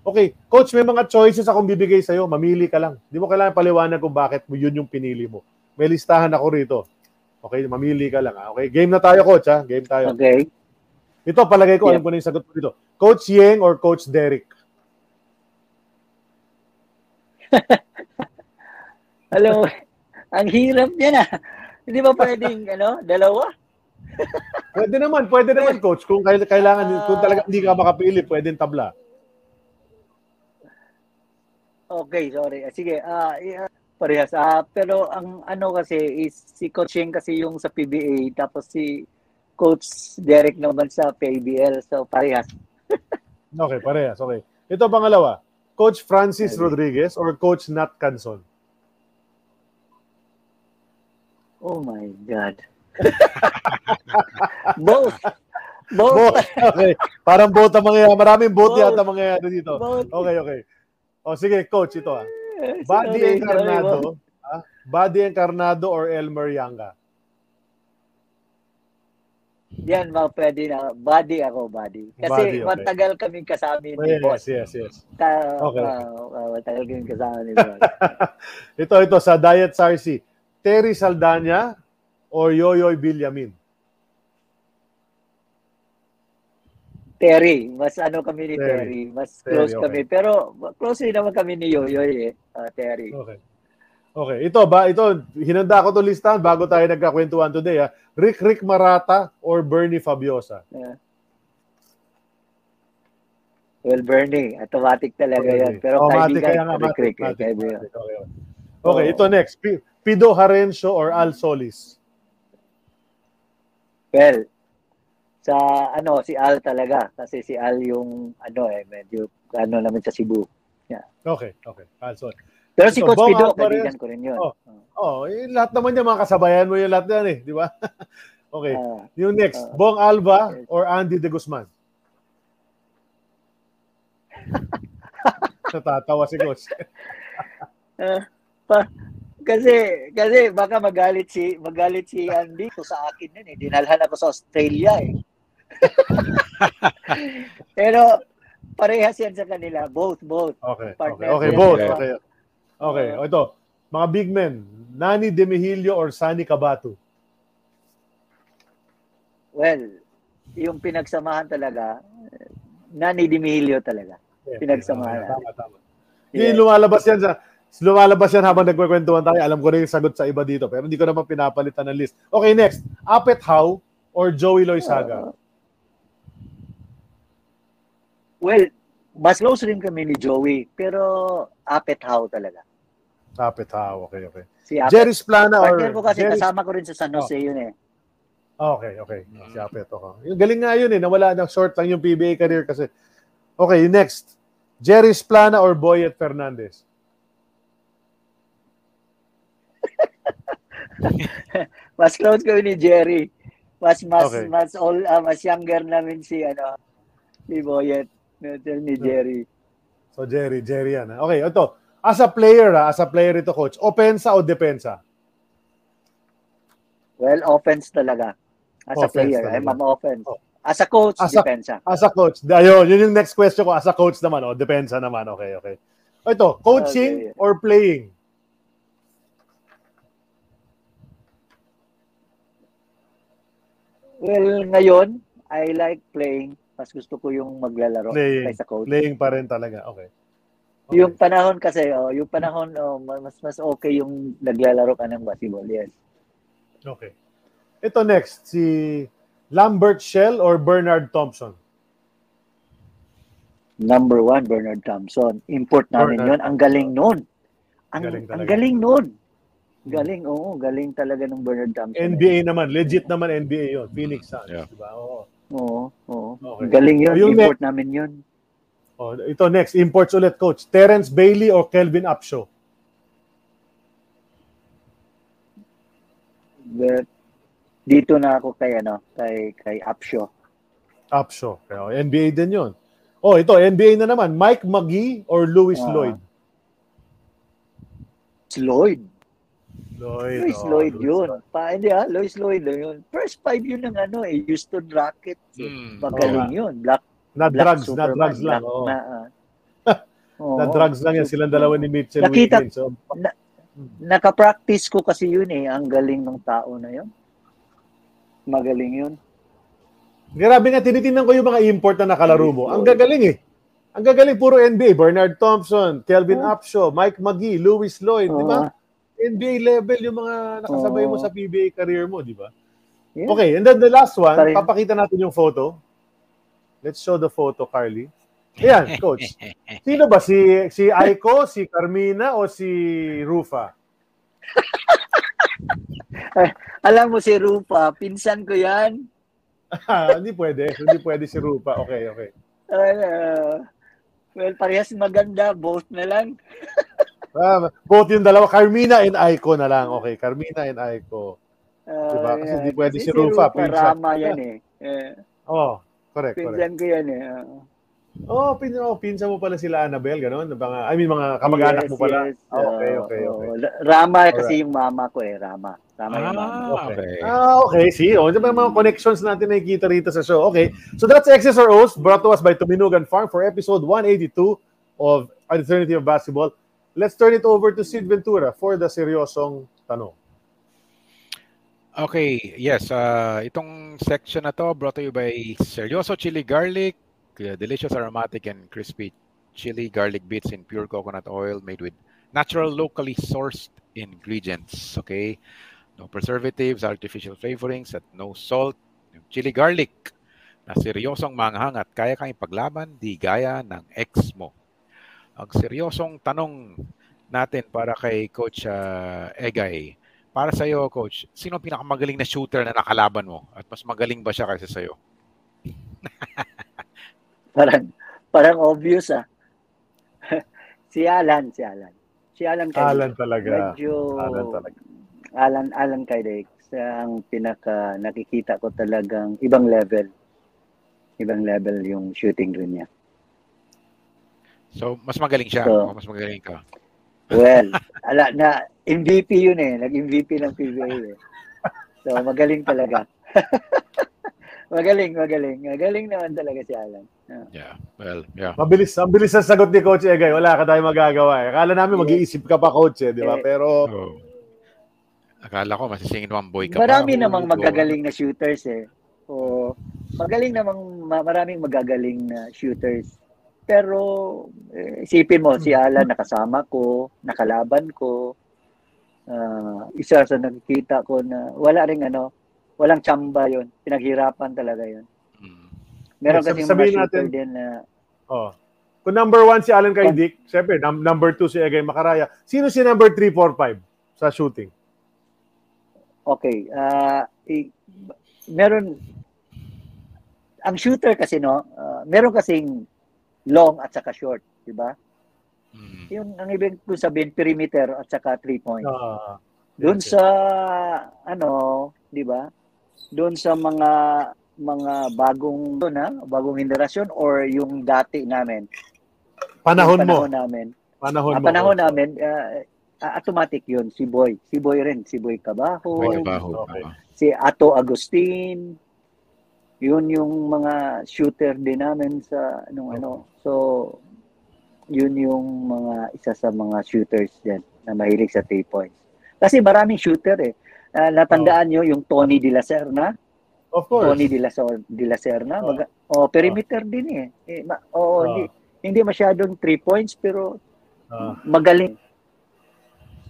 Okay, coach, may mga choices akong bibigay sa'yo. Mamili ka lang. Hindi mo kailangan paliwanag kung bakit yun yung pinili mo. May listahan ako rito. Okay, mamili ka lang. Ha? Okay, game na tayo, coach. Ha? Game tayo. Okay. Ito, palagay ko, yeah. alam ko na yung sagot ko dito. Coach Yeng or Coach Derek? Hello. Ang hirap niya na. Hindi ba pwedeng, ano, dalawa? Pwede naman, pwede naman, coach. Kung kailangan, kung talaga hindi ka makapili, pwedeng tabla. Okay, sorry. Sige, uh, yeah, parehas. Uh, pero ang ano kasi is si Coach Yeng kasi yung sa P B A tapos si Coach Derek naman sa P A B L. So, parehas. Okay, parehas. Okay. Ito pangalawa, Coach Francis Rodriguez or Coach Nat Canson? Oh my God. Both. Both. Both. Okay. Parang both ang mangyayari. Maraming both, both. yata mangyayari dito. Both. Okay, okay. O oh, sige, coach, ito ah. Buddy Encarnado, ah? Buddy Encarnado or Elmer Yanga? Yan, ma, pwede na. Buddy ako, buddy. Kasi buddy, okay. matagal kami kasama ni boss. Yes, yes, yes. Ta- okay. Uh, matagal kami kasama ni boss. ito, ito, sa Diet Sarsi. Terry Saldana or Yoyoy Villamin? Terry, mas ano kami ni Terry, Terry. mas close Terry, okay. kami. Pero close din naman kami ni Yoyoy eh, uh, Terry. Okay. Okay, ito ba, ito, hinanda ko itong listahan bago tayo nagkakwentuhan today. Ha? Rick Rick Marata or Bernie Fabiosa? Yeah. Well, Bernie, automatic talaga okay. yan. Pero automatic kaya nga, Rick Rick. Automatic, eh, automatic, okay, okay. okay, ito next. Pido Harencio or Al Solis? Well, sa ano, si Al talaga. Kasi si Al yung ano eh, medyo ano namin sa Cebu. Yeah. Okay, okay. Ah, so, pero si so, Coach Pido, kaibigan ko rin yun. Oo, oh, oh. oh, lahat naman yung mga kasabayan mo, yung lahat na yan eh, di ba? Okay, uh, yung next, uh, Bong Alba uh, or Andy De Guzman? Natatawa si Coach. uh, pa, kasi, kasi baka magalit si, magalit si Andy ko sa akin yun eh. Dinalhan ako sa Australia eh. Pero, parehas yan sa kanila. Both, both. Okay, okay, okay, both. Okay, okay. O ito, mga big men, Nani De Mihilio or Sunny Cabato? Well, yung pinagsamahan talaga, Nani De Mihilio talaga. Yeah, pinagsamahan. Tama, tama. Yeah. Yung lumalabas yan sa, lumalabas yan habang nagkwekwentuhan tayo. Alam ko na yung sagot sa iba dito, pero hindi ko naman pinapalitan ng list. Okay, next. Apet Howe or Joey Loizaga? Uh, Well, mas close rin kami ni Joey, pero Apet Howe talaga. Apet Howe, okay, okay. Si Jerry Splana or... Partner ko kasi Jerry's... kasama ko rin sa San Jose oh. yun eh. Okay, okay. Si Apet Howe. Galing nga yun eh, nawala ng short lang yung P B A career kasi. Okay, next. Jerry Splana or Boyet Fernandez? Mas close kami ni Jerry. Mas, mas, okay. mas, all, uh, mas younger namin si, ano, si Boyet. Ni Jerry. So Jerry, Jerry yan. Okay, ito. As a player, ha? as a player ito, Coach. Opensa o depensa? Well, offense talaga. As offense a player, I'm an offense. Oh. As a coach, as a, depensa. As a coach. Ayun, yun yung next question ko. As a coach naman, o oh, depensa naman. Okay, okay. Ito, coaching okay. or playing? Well, ngayon, I like playing. Mas gusto ko yung maglalaro playing, kaysa coach. Playing pa rin talaga, okay. okay. Yung panahon kasi, oh, yung panahon, oh, mas mas okay yung naglalaro ka ng basketball, yes. Okay. Ito next, si Lambert Shell or Bernard Thompson? Number one, Bernard Thompson. Import namin Bernard. Yun. Ang galing nun. Ang galing, ang galing nun. Galing, oo. Oh, galing talaga ng Bernard Thompson. N B A eh. naman. Legit naman N B A yun. Phoenix Suns, yeah. diba? Oo. Oo, oo. Okay. Galing yun. Yung import next, namin yun. Oh, ito next. Imports ulit, Coach. Terrence Bailey or Kelvin Upshaw? The, dito na ako kay, ano, kay, kay Upshaw. Upshaw. N B A din yun. Oh, ito. N B A na naman. Mike Magee or Louis uh, Lloyd? Lloyd. Lloyd, Louis oh, Lloyd yun. Pa, hindi ha, Louis Lloyd yun. First five yun ng ano eh, Houston Rockets. Mm, Magaling oh, yun. Black, na black drugs, Superman, na drugs lang. Oh. Na, uh, na drugs lang yan. Silang dalawa ni Mitchell. Nakita, Whitney, so. na, nakapractice ko kasi yun eh. Ang galing ng tao na yun. Magaling yun. Grabe nga, tinitingnan ko yung mga import na nakalaro mo. Ang gagaling eh. Ang gagaling, puro N B A. Bernard Thompson, Kelvin oh. Upshaw, Mike Magee, Louis Lloyd, oh. di ba? N B A level yung mga nakasabay mo oh. sa P B A career mo, di ba? Yeah. Okay, and then the last one, Sorry. papakita natin yung photo. Let's show the photo, Carly. Ayan, Coach. Sino ba? Si si Aiko, si Carmina, o si Rufa? Alam mo si Rufa, pinsan ko yan. Hindi pwede. Hindi pwede si Rufa. Okay, okay. Uh, well, parehas maganda. Both na lang. Uh, both yung dalawa, Carmina and Aiko na lang. Okay, Carmina and Aiko. Uh, diba? Kasi hindi yeah. pwede si, si Rufa. Si Rufa, Rama yan eh. eh. Oh, correct, pinsan correct. Pinsan ko yan eh. Oh, pin, oh pinsan mo pala sila, Annabelle, gano'n? I mean, mga kamag-anak yes, mo pala. Yes. Oh, okay, okay, okay. Rama Alright. kasi yung mama ko eh, Rama. Rama ah, yung mama. Okay. Ah, okay, see. Oh, yung mga connections natin nakikita rito sa show. Okay, so that's X's or O's brought to us by Tuminugan Farm for episode one eighty-two of Eternity of Basketball. Let's turn it over to Sid Ventura for the seryosong tanong. Okay, yes. Uh, itong section na to brought to you by Seryoso Chili Garlic, uh, delicious aromatic and crispy chili garlic bits in pure coconut oil made with natural, locally sourced ingredients. Okay? No preservatives, artificial flavorings, at no salt. Chili garlic na seryosong manghang at kaya kang ipaglaban di gaya ng ex mo. Ang seryosong tanong natin para kay Coach uh, Egay, Para sa'yo, Coach, sino pinakamagaling na shooter na nakalaban mo? At mas magaling ba siya kaysa sa'yo? parang, parang obvious, ah. si Alan, si Alan. Si Alan, Alan talaga. Medyo, Alan talaga. Alan, Alan Kaydek. Ang pinaka nakikita ko talagang ibang level. Ibang level yung shooting rin niya. So, mas magaling siya. So, mas magaling ka. Well, ala na... M V P yun eh. Nag-M V P ng P B A eh. So, magaling talaga. magaling, magaling. Magaling naman talaga si Alan. Oh. Yeah, well, yeah. Mabilis, ang bilis na sagot ni Coach Egay. Wala ka tayong magagawa eh. Akala namin mag-iisip ka pa, Coach eh. Di ba? Pero... Oh. Akala ko, masisingin one boy ka. Marami pa, namang magagaling na shooters eh. O, magaling namang, maraming magagaling na shooters. Pero, eh, isipin mo, si Alan nakasama ko, nakalaban ko. Uh, isa sa nakikita ko na wala ring ano, walang tsamba yun. Pinaghirapan talaga yun. Meron kasi mga shooter din na... Oh. Kung number one si Alan Kaydek, oh. Siyempre, number two si Egay Macaraya. Sino si number three, four, five sa shooting? Okay. Uh, eh, meron... Ang shooter kasi, no, uh, meron kasing long at saka short, di ba? Mm-hmm. Yung ang ibig ko sabihin perimeter at saka three point. Uh, doon okay. Sa ano, 'di ba? Doon sa mga mga bagong doon na, bagong generation or yung dati namin. Panahon, panahon mo. Namin. Panahon ah, mo. Panahon namin uh, automatic 'yun si Boy. Si Boy rin, si Boy Kabaho. Boy Kabaho. Okay. Si Ato Agustin. 'Yun yung mga shooter din namin sa nung okay. ano. So yun yung mga isa sa mga shooters din na mahilig sa three points. Kasi maraming shooter eh. Uh, natandaan oh. nyo yung Tony De La Serna? Of course. Tony De La, De La Serna. Oh. Mag- oh, perimeter oh. din eh. eh ma- oh, oh. Hindi, hindi masyadong three points pero oh. magaling.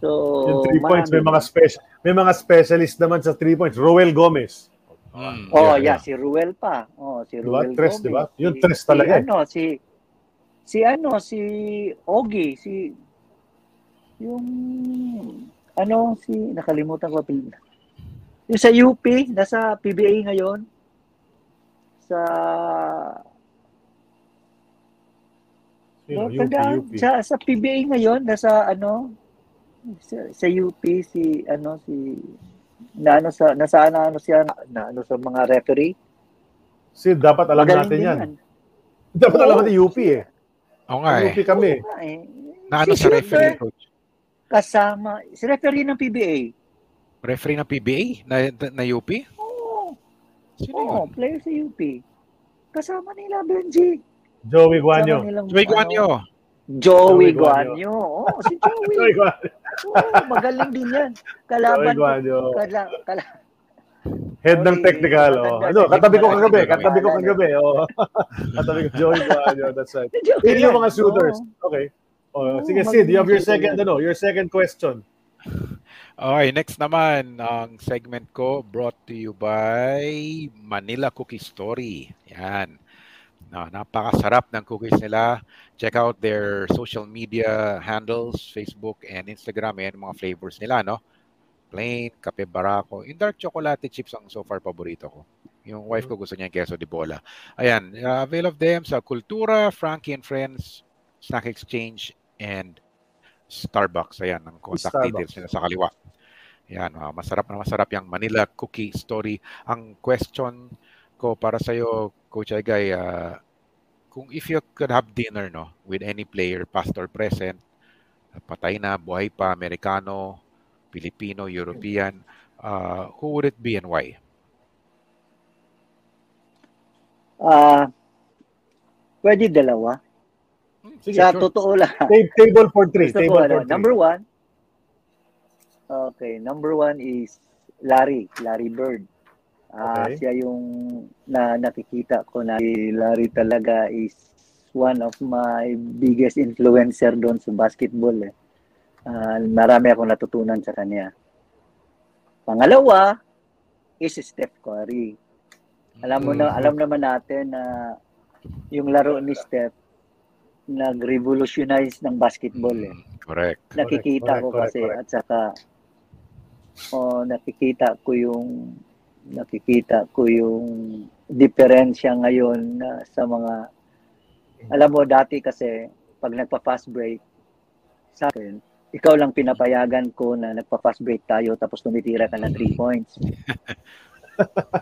So, yung three points, may mga, special, may mga specialist naman sa three points. Ruel Gomez. Mm, oh, yeah, yeah, yeah, si Ruel pa. Oh, si Ruel diba? Tres, Gomez. Diba? Yung tres si, talaga. Si, ano, si... Si ano, si Ogie, si, yung, ano, si, nakalimutan ko, yung sa U P, nasa P B A ngayon, sa, no, kada, sa, sa P B A ngayon, nasa, ano, sa, sa U P, si, ano, si, na, ano, sa, nasa, na, ano, siya, na, na, ano, sa mga referee. Si, dapat alam magaling natin yan. yan. Dapat oh, alam natin U P eh. Oo nga eh. Kami. Oo nga eh. Naano si sa referee, Coach? Kasama. Si referee ng P B A. Referee ng P B A? Na, na U P? Oo. Sino Oo, yun? Player sa U P. Kasama nila, Benji. Joey Guanyo. Nilang, Joey Guanyo. Ano, Joey Guanyo. Oo, oh, si Joey. Joey Guanyo. Oo, magaling din yan. Kalaban. Joey Guanyo. Kala, kala. Head Joey, ng technical. Oh. Ano, katabi ko kagabi. Katabi ko kagabi. Oh. Katabi ko. Joey Guanyo. That's right. Hindi yung mga shooters. Okay. Oh, sige, Sid, you have your second, ano, your second question. Okay, next naman. Ang segment ko brought to you by Manila Cookie Story. Yan. No, napakasarap ng cookies nila. Check out their social media handles, Facebook and Instagram. Yan mga flavors nila, no? Plain, kape barako. Yung dark chocolate chips ang so far paborito ko. Yung wife ko gusto niya yung queso de bola. Ayan, uh, avail of them sa Kultura, Frankie and Friends, Snack Exchange, and Starbucks. Ayan, ang contact Starbucks. Details nila sa kaliwa. Ayan, uh, masarap na masarap yung Manila Cookie Story. Ang question ko para sa'yo, Coach Egay, uh, kung if you could have dinner no with any player, past or present, patay na, buhay pa, Amerikano, Filipino, European, uh, who would it be and why? Uh, pwede dalawa. Sige, Sa sure. totoo lang. Table for three. Table for three. Number one, okay, number one is Larry, Larry Bird. Uh, okay. Siya yung na, nakikita ko na si Larry talaga is one of my biggest influencer doon sa basketball eh. Uh, marami akong natutunan sa kanya. Pangalawa is Steph Curry. Alam mo na, alam naman natin na yung laro ni Steph nag-revolutionize ng basketball eh. Correct. Nakikita correct, ko correct, kasi correct. At saka o nakikita ko yung nakikita ko yung diferensya ngayon uh, sa mga, alam mo, dati kasi pag nagpa-fast break sa akin, ikaw lang pinapayagan ko na nagpa-fast break tayo tapos tumitira ka ng three points.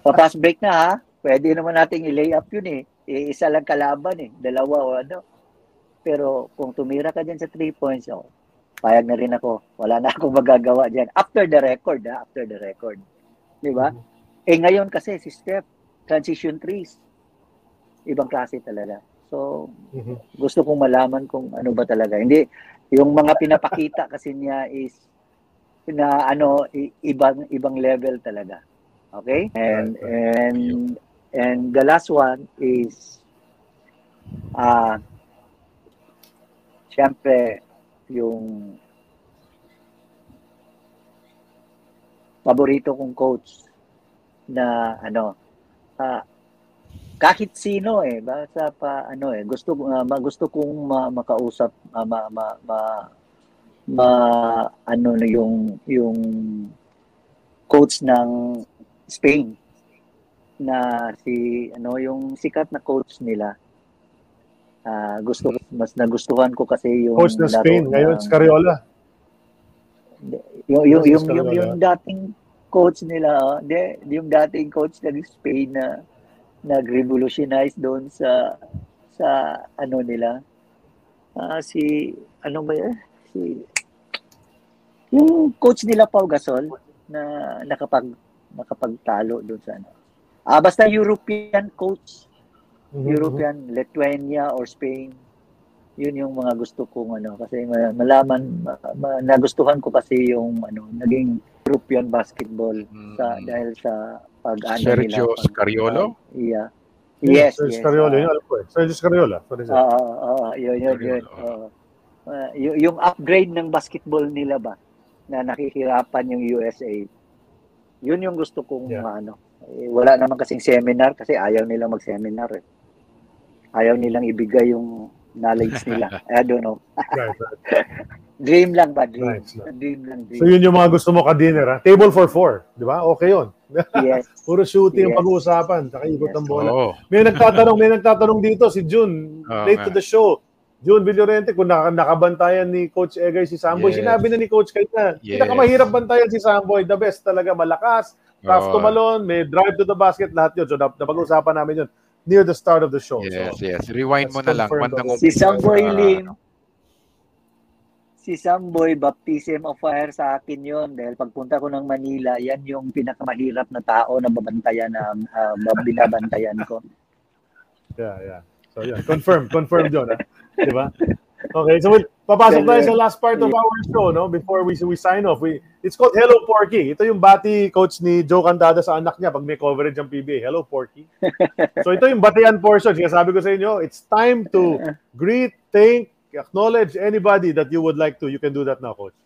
Pa-fast break na ha, pwede naman nating i-lay up yun eh. Isa lang kalaban eh, dalawa o ano. Pero kung tumira ka dyan sa three points, oh, payag na rin ako. Wala na akong magagawa dyan. After the record, ha? After the record. Di ba? Mm-hmm. Eh ngayon kasi si Steph, transition threes. Ibang klase talaga. So, mm-hmm. gusto kong malaman kung ano ba talaga. Hindi, yung mga pinapakita kasi niya is na ano, ibang ibang level talaga. Okay? And and and the last one is ah uh, siyempre yung paborito kong coach na ano uh, kahit sino eh basta pa ano eh gusto uh, gusto kong ma makausap uh, ma, ma, ma, ma ano na yung yung coach ng Spain na si ano yung sikat na coach nila. Uh, gusto mas nagustuhan ko kasi yung coach ng Spain ngayon, Scariola. Yung yung yung, yung yung dating coach nila, de, yung dating coach ng Spain na nag-revolutionize doon sa sa ano nila. Uh, si ano ba yun? Si yung coach nila Pau Gasol na nakapag nakapagtalo doon sa ano. Ah, basta European coach. Mm-hmm. European, Lithuania or Spain. Yun yung mga gusto kong ano kasi malaman ma, ma, nagustuhan ko kasi yung ano naging European basketball sa mm. dahil sa pag-ano Sergio nila, Scariolo? Pag, uh, yeah. Yes, Sergio yes, Scariolo, uh, yun alam ko eh. Sergio Scariola, sorry. Oo, uh, uh, uh, yun yun. yun uh, uh, yung upgrade ng basketball nila ba na nakihirapan yung U S A. Yun yung gusto kong yeah. ano. Wala naman kasing seminar kasi ayaw nilang mag-seminar eh. Ayaw nilang ibigay yung knowledge nila. I don't know. Right, right. Dream lang ba? Dream. Right, right. Dream lang. Dream. So yun yung mga gusto mo ka-dinner ha? Table for four. Di ba? Okay yun. Yes. Puro shooting yes. yung pag-uusapan. Saka ikot yes. ang bola. Oh. May nagtatanong, may nagtatanong dito si June. Oh, late man. to the show. June Villorente, kung nak- nakabantayan ni Coach Egay si Samboy. Yes. Sinabi na ni Coach kayo na. Yes. Pinakamahirap bantayan si Samboy. The best talaga. Malakas. Tough oh. tumalon. May drive to the basket. Lahat yun. So napag-uusapan namin yun. Near the start of the show. Yes, so, yes. Rewind mo na lang. Si Samboy Lim, uh, si Samboy, baptism of fire sa akin yun. Dahil pagpunta ko ng Manila, yan yung pinakamahirap na tao na babantayan na uh, binabantayan ko. Yeah, yeah. So, yeah. Confirm. Confirm yun. Ha? Diba? Okay, so we'll, papasok tayo sa last part of our show, no? Before we we sign off. We, it's called Hello Porky. Ito yung bati coach ni Joe Cantada sa anak niya pag may coverage ng P B A. Hello Porky. So ito yung batian portion. Kaya sabi ko sa inyo, it's time to greet, thank, acknowledge anybody that you would like to. You can do that now, coach.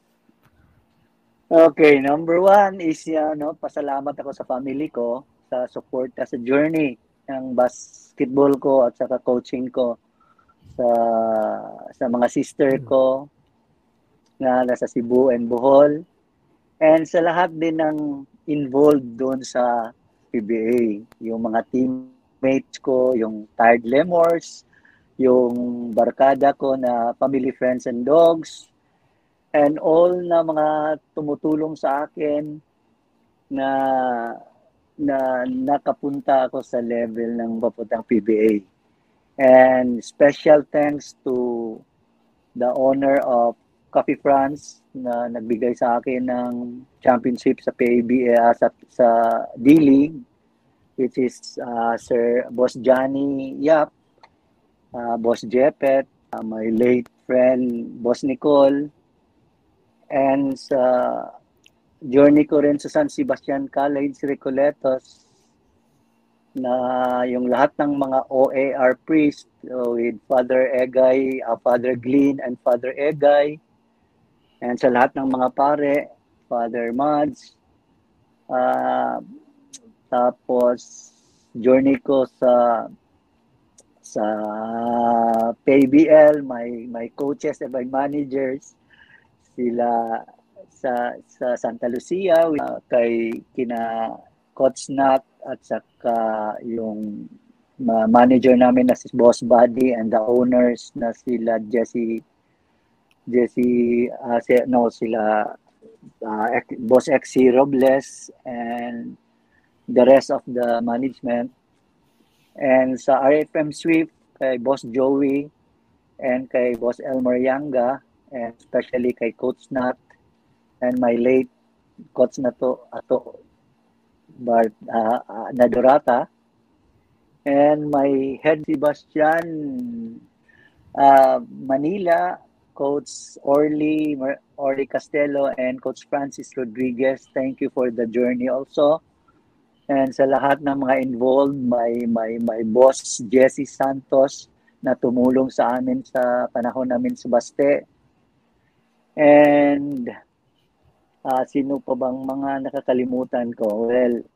Okay, number one is uh, no, pasalamat ako sa family ko sa support sa journey ng basketball ko at sa coaching ko. Sa sa mga sister ko na nasa Cebu and Bohol and sa lahat din ng involved doon sa P B A, yung mga teammates ko, yung Tired Lemors, yung barkada ko na Family Friends and Dogs and all na mga tumutulong sa akin na na nakapunta ako sa level ng papuntang P B A. And special thanks to the owner of Coffee France na nagbigay sa akin ng championship sa P A B L sa, sa D-League, which is uh, Sir Boss Johnny Yap, uh, Boss Jepet, uh, my late friend Boss Nicole, and sa journey ko rin sa San Sebastian College, Recoletos, na yung lahat ng mga O A R priest uh, with Father Egay, uh, Father Glynn and Father Egay and sa lahat ng mga pare, Father Mads, uh, tapos journey ko sa sa P A B L, my my coaches and my managers, sila sa, sa Santa Lucia, uh, kay kina Coach Nat at saka yung uh, manager namin na si Boss Buddy and the owners na sila Jesse Jesse uh, si, no sila uh, Boss X C Robles and the rest of the management, and sa R F M Swift kay Boss Joey and kay Boss Elmer Yanga and especially kay Coach Nat and my late Coach Nato Ato Bart uh, uh, Nadorata, and my head Sebastian uh, Manila, Coach Orly Orly Castelo and Coach Francis Rodriguez. Thank you for the journey also. And sa lahat ng mga involved, my my my boss Jesse Santos na tumulong sa amin sa panahon namin sa Baste. And uh, sino pa bang mga nakakalimutan ko? Well,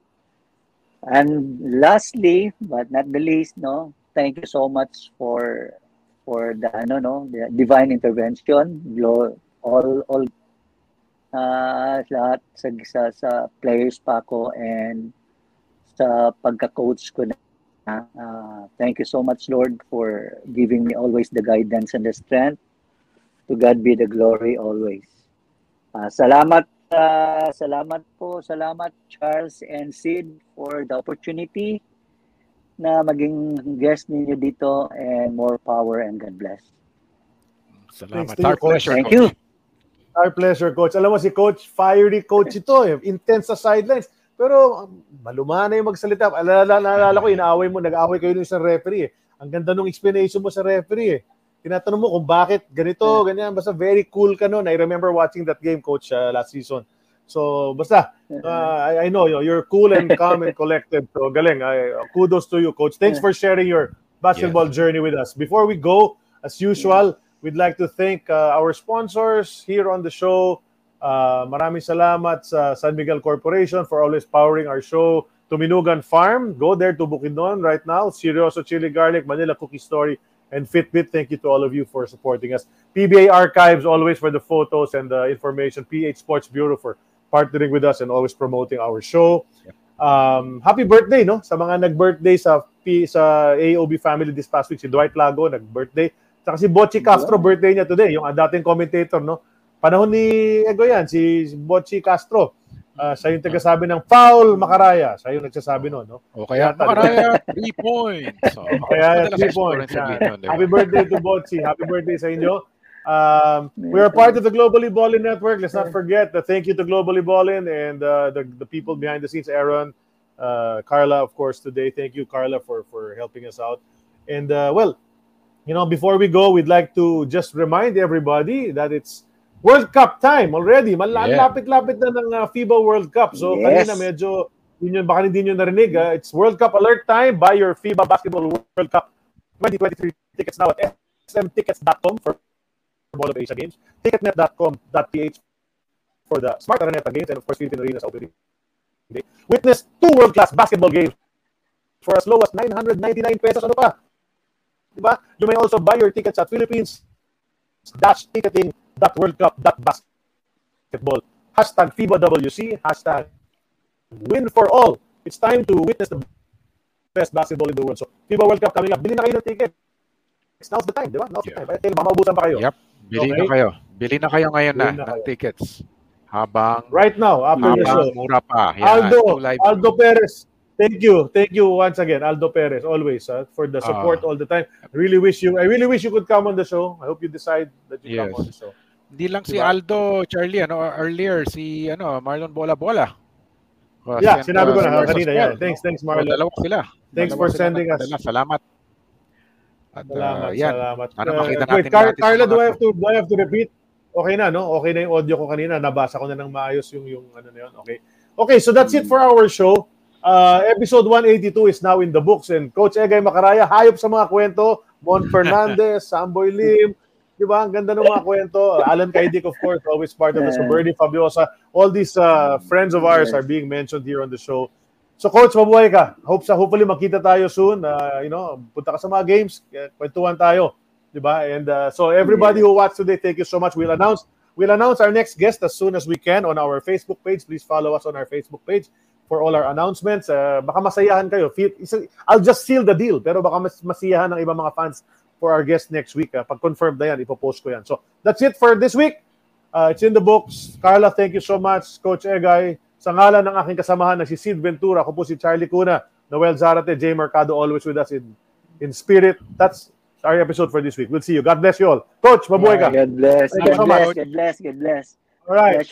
and lastly but not the least, no, thank you so much for for the ano no, the divine intervention, all all uh, lahat sa, sa sa players pa ko and sa pagka-coach ko na. Uh, thank you so much, Lord, for giving me always the guidance and the strength. To God be the glory always. Uh, salamat, uh, salamat po, salamat Charles and Sid for the opportunity na maging guest ninyo dito, and more power and God bless. Salamat. Our pleasure, Thank coach. you. Our pleasure, Coach. Alam mo si Coach, fiery coach ito. Eh. Intense sa sidelines. Pero malumana yung magsalita. Alala, naalala ko, inaaway mo, nag-aaway kayo ng isang referee. Eh. Ang ganda nung explanation mo sa referee. Eh. Tinatanong mo kung bakit ganito, ganyan. Basta very cool ka nun. I remember watching that game, Coach, uh, last season. So, basta, uh, I, I know you're cool and calm and collected. So, galing. I, kudos to you, Coach. Thanks for sharing your basketball yeah. journey with us. Before we go, as usual, we'd like to thank uh, our sponsors here on the show. Uh, maraming salamat sa San Miguel Corporation for always powering our show. Tuminugan Farm, go there to Bukidnon right now. Seryoso Chili Garlic, Manila Cookie Story, and Fitbit. Thank you to all of you for supporting us. P B A Archives, always for the photos and the information. P H Sports Bureau for partnering with us and always promoting our show. Yep. Um, happy birthday, no? Sa mga nag-birthday sa, P- sa A O B family this past week, si Dwight Lago nag-birthday. Saka si Bocchi Castro, yeah. birthday niya today. Yung dating commentator, no? Panahon ni Ego yan, si Bocchi Castro. Uh, siya yung tagasabi ng foul, Macaraya. Siya yung nagsasabi nun, no? O kaya, Macaraya, three points. So, kaya, three points. Yeah. Happy birthday to Bocchi. Happy birthday sa inyo. Um, we are part of the Globally Ballin' Network. Let's not forget the thank you to Globally Ballin' and uh, the, the people behind the scenes, Aaron, uh, Carla, of course, today. Thank you, Carla, for, for helping us out. And, uh, well, you know, before we go, we'd like to just remind everybody that it's World Cup time already. Malapit-lapit yeah. na ng uh, FIBA World Cup. So, yes. kanina medyo, yun yun, baka hindi nyo narinig. Uh, it's World Cup alert time. Buy your FIBA Basketball World Cup twenty twenty-three tickets now at s m tickets dot com for all of Asia Games, ticketnet dot com dot p h for the Smart Araneta Games, and of course, Philippine Arena's opening day. Witness two world-class basketball games for as low as nine hundred ninety-nine pesos. Ano pa? Diba? You may also buy your tickets at Philippines dash ticketing dot World Cup dot basketball, hashtag FIBA W C, hashtag win for all. It's time to witness the best basketball in the world. So FIBA World Cup coming up, bili na kayo ng ticket. Now's the time, di ba? Now's yeah. the time. Kaya mamabusan pa kayo. Yep. Bili okay. na kayo. Bili na kayo ngayon bili na, na ng tickets. Habang right now, after the show. Mura pa. Yeah, Aldo, Aldo Perez. Thank you. Thank you once again, Aldo Perez, always uh, for the support uh, all the time. I really wish you I really wish you could come on the show. I hope you decide that you yes. come on the show. Hindi lang diba? Si Aldo, Charlie, ano, earlier si ano, Marlon Bola-Bola. Uh, yeah, si, sinabi ko na si kanina. Yeah. Thanks, thanks Marlon. Dalawa sila. Thanks dalawa for sila sending us. Dalawa. Salamat. At, salamat, uh, yan. salamat. Ano, makita uh, wait, Car- Carla, do I have to do I have to repeat? Okay na, no? Okay na yung audio ko kanina. Nabasa ko na ng maayos yung yung ano na yun. Okay. Okay, so that's it for our show. Uh, episode one eighty-two is now in the books, and Coach Egay Macaraya, hayop sa mga kwento, Mon Fernandez, Samboy Lim, di ba? Ang ganda ng mga kwento. Alan Kaidik, of course, always part of us. Bernie Fabiosa. All these uh, friends of ours are being mentioned here on the show. So, Coach, mabuhay ka. Hope sa hopefully makita tayo soon. Uh, you know, punta ka sa mga games, kwentuhan tayo, di ba? And uh, so, everybody who watched today, thank you so much. We'll announce We'll announce our next guest as soon as we can on our Facebook page. Please follow us on our Facebook page for all our announcements. Uh, baka masayahan kayo. I'll just seal the deal. Pero baka mas masiyahan ng iba mga fans for our guest next week. Uh, pag-confirm na yan, ipopost ko yan. So, that's it for this week. Uh, it's in the books. Carla, thank you so much. Coach Egay, sa ngalan ng aking kasamahan na si Sid Ventura, ako po si Charlie Kuna, Noel Zarate, Jay Mercado, always with us in, in spirit. That's our episode for this week. We'll see you. God bless you all. Coach, mabuhay ka. God bless. God bless. God bless. God bless. All right.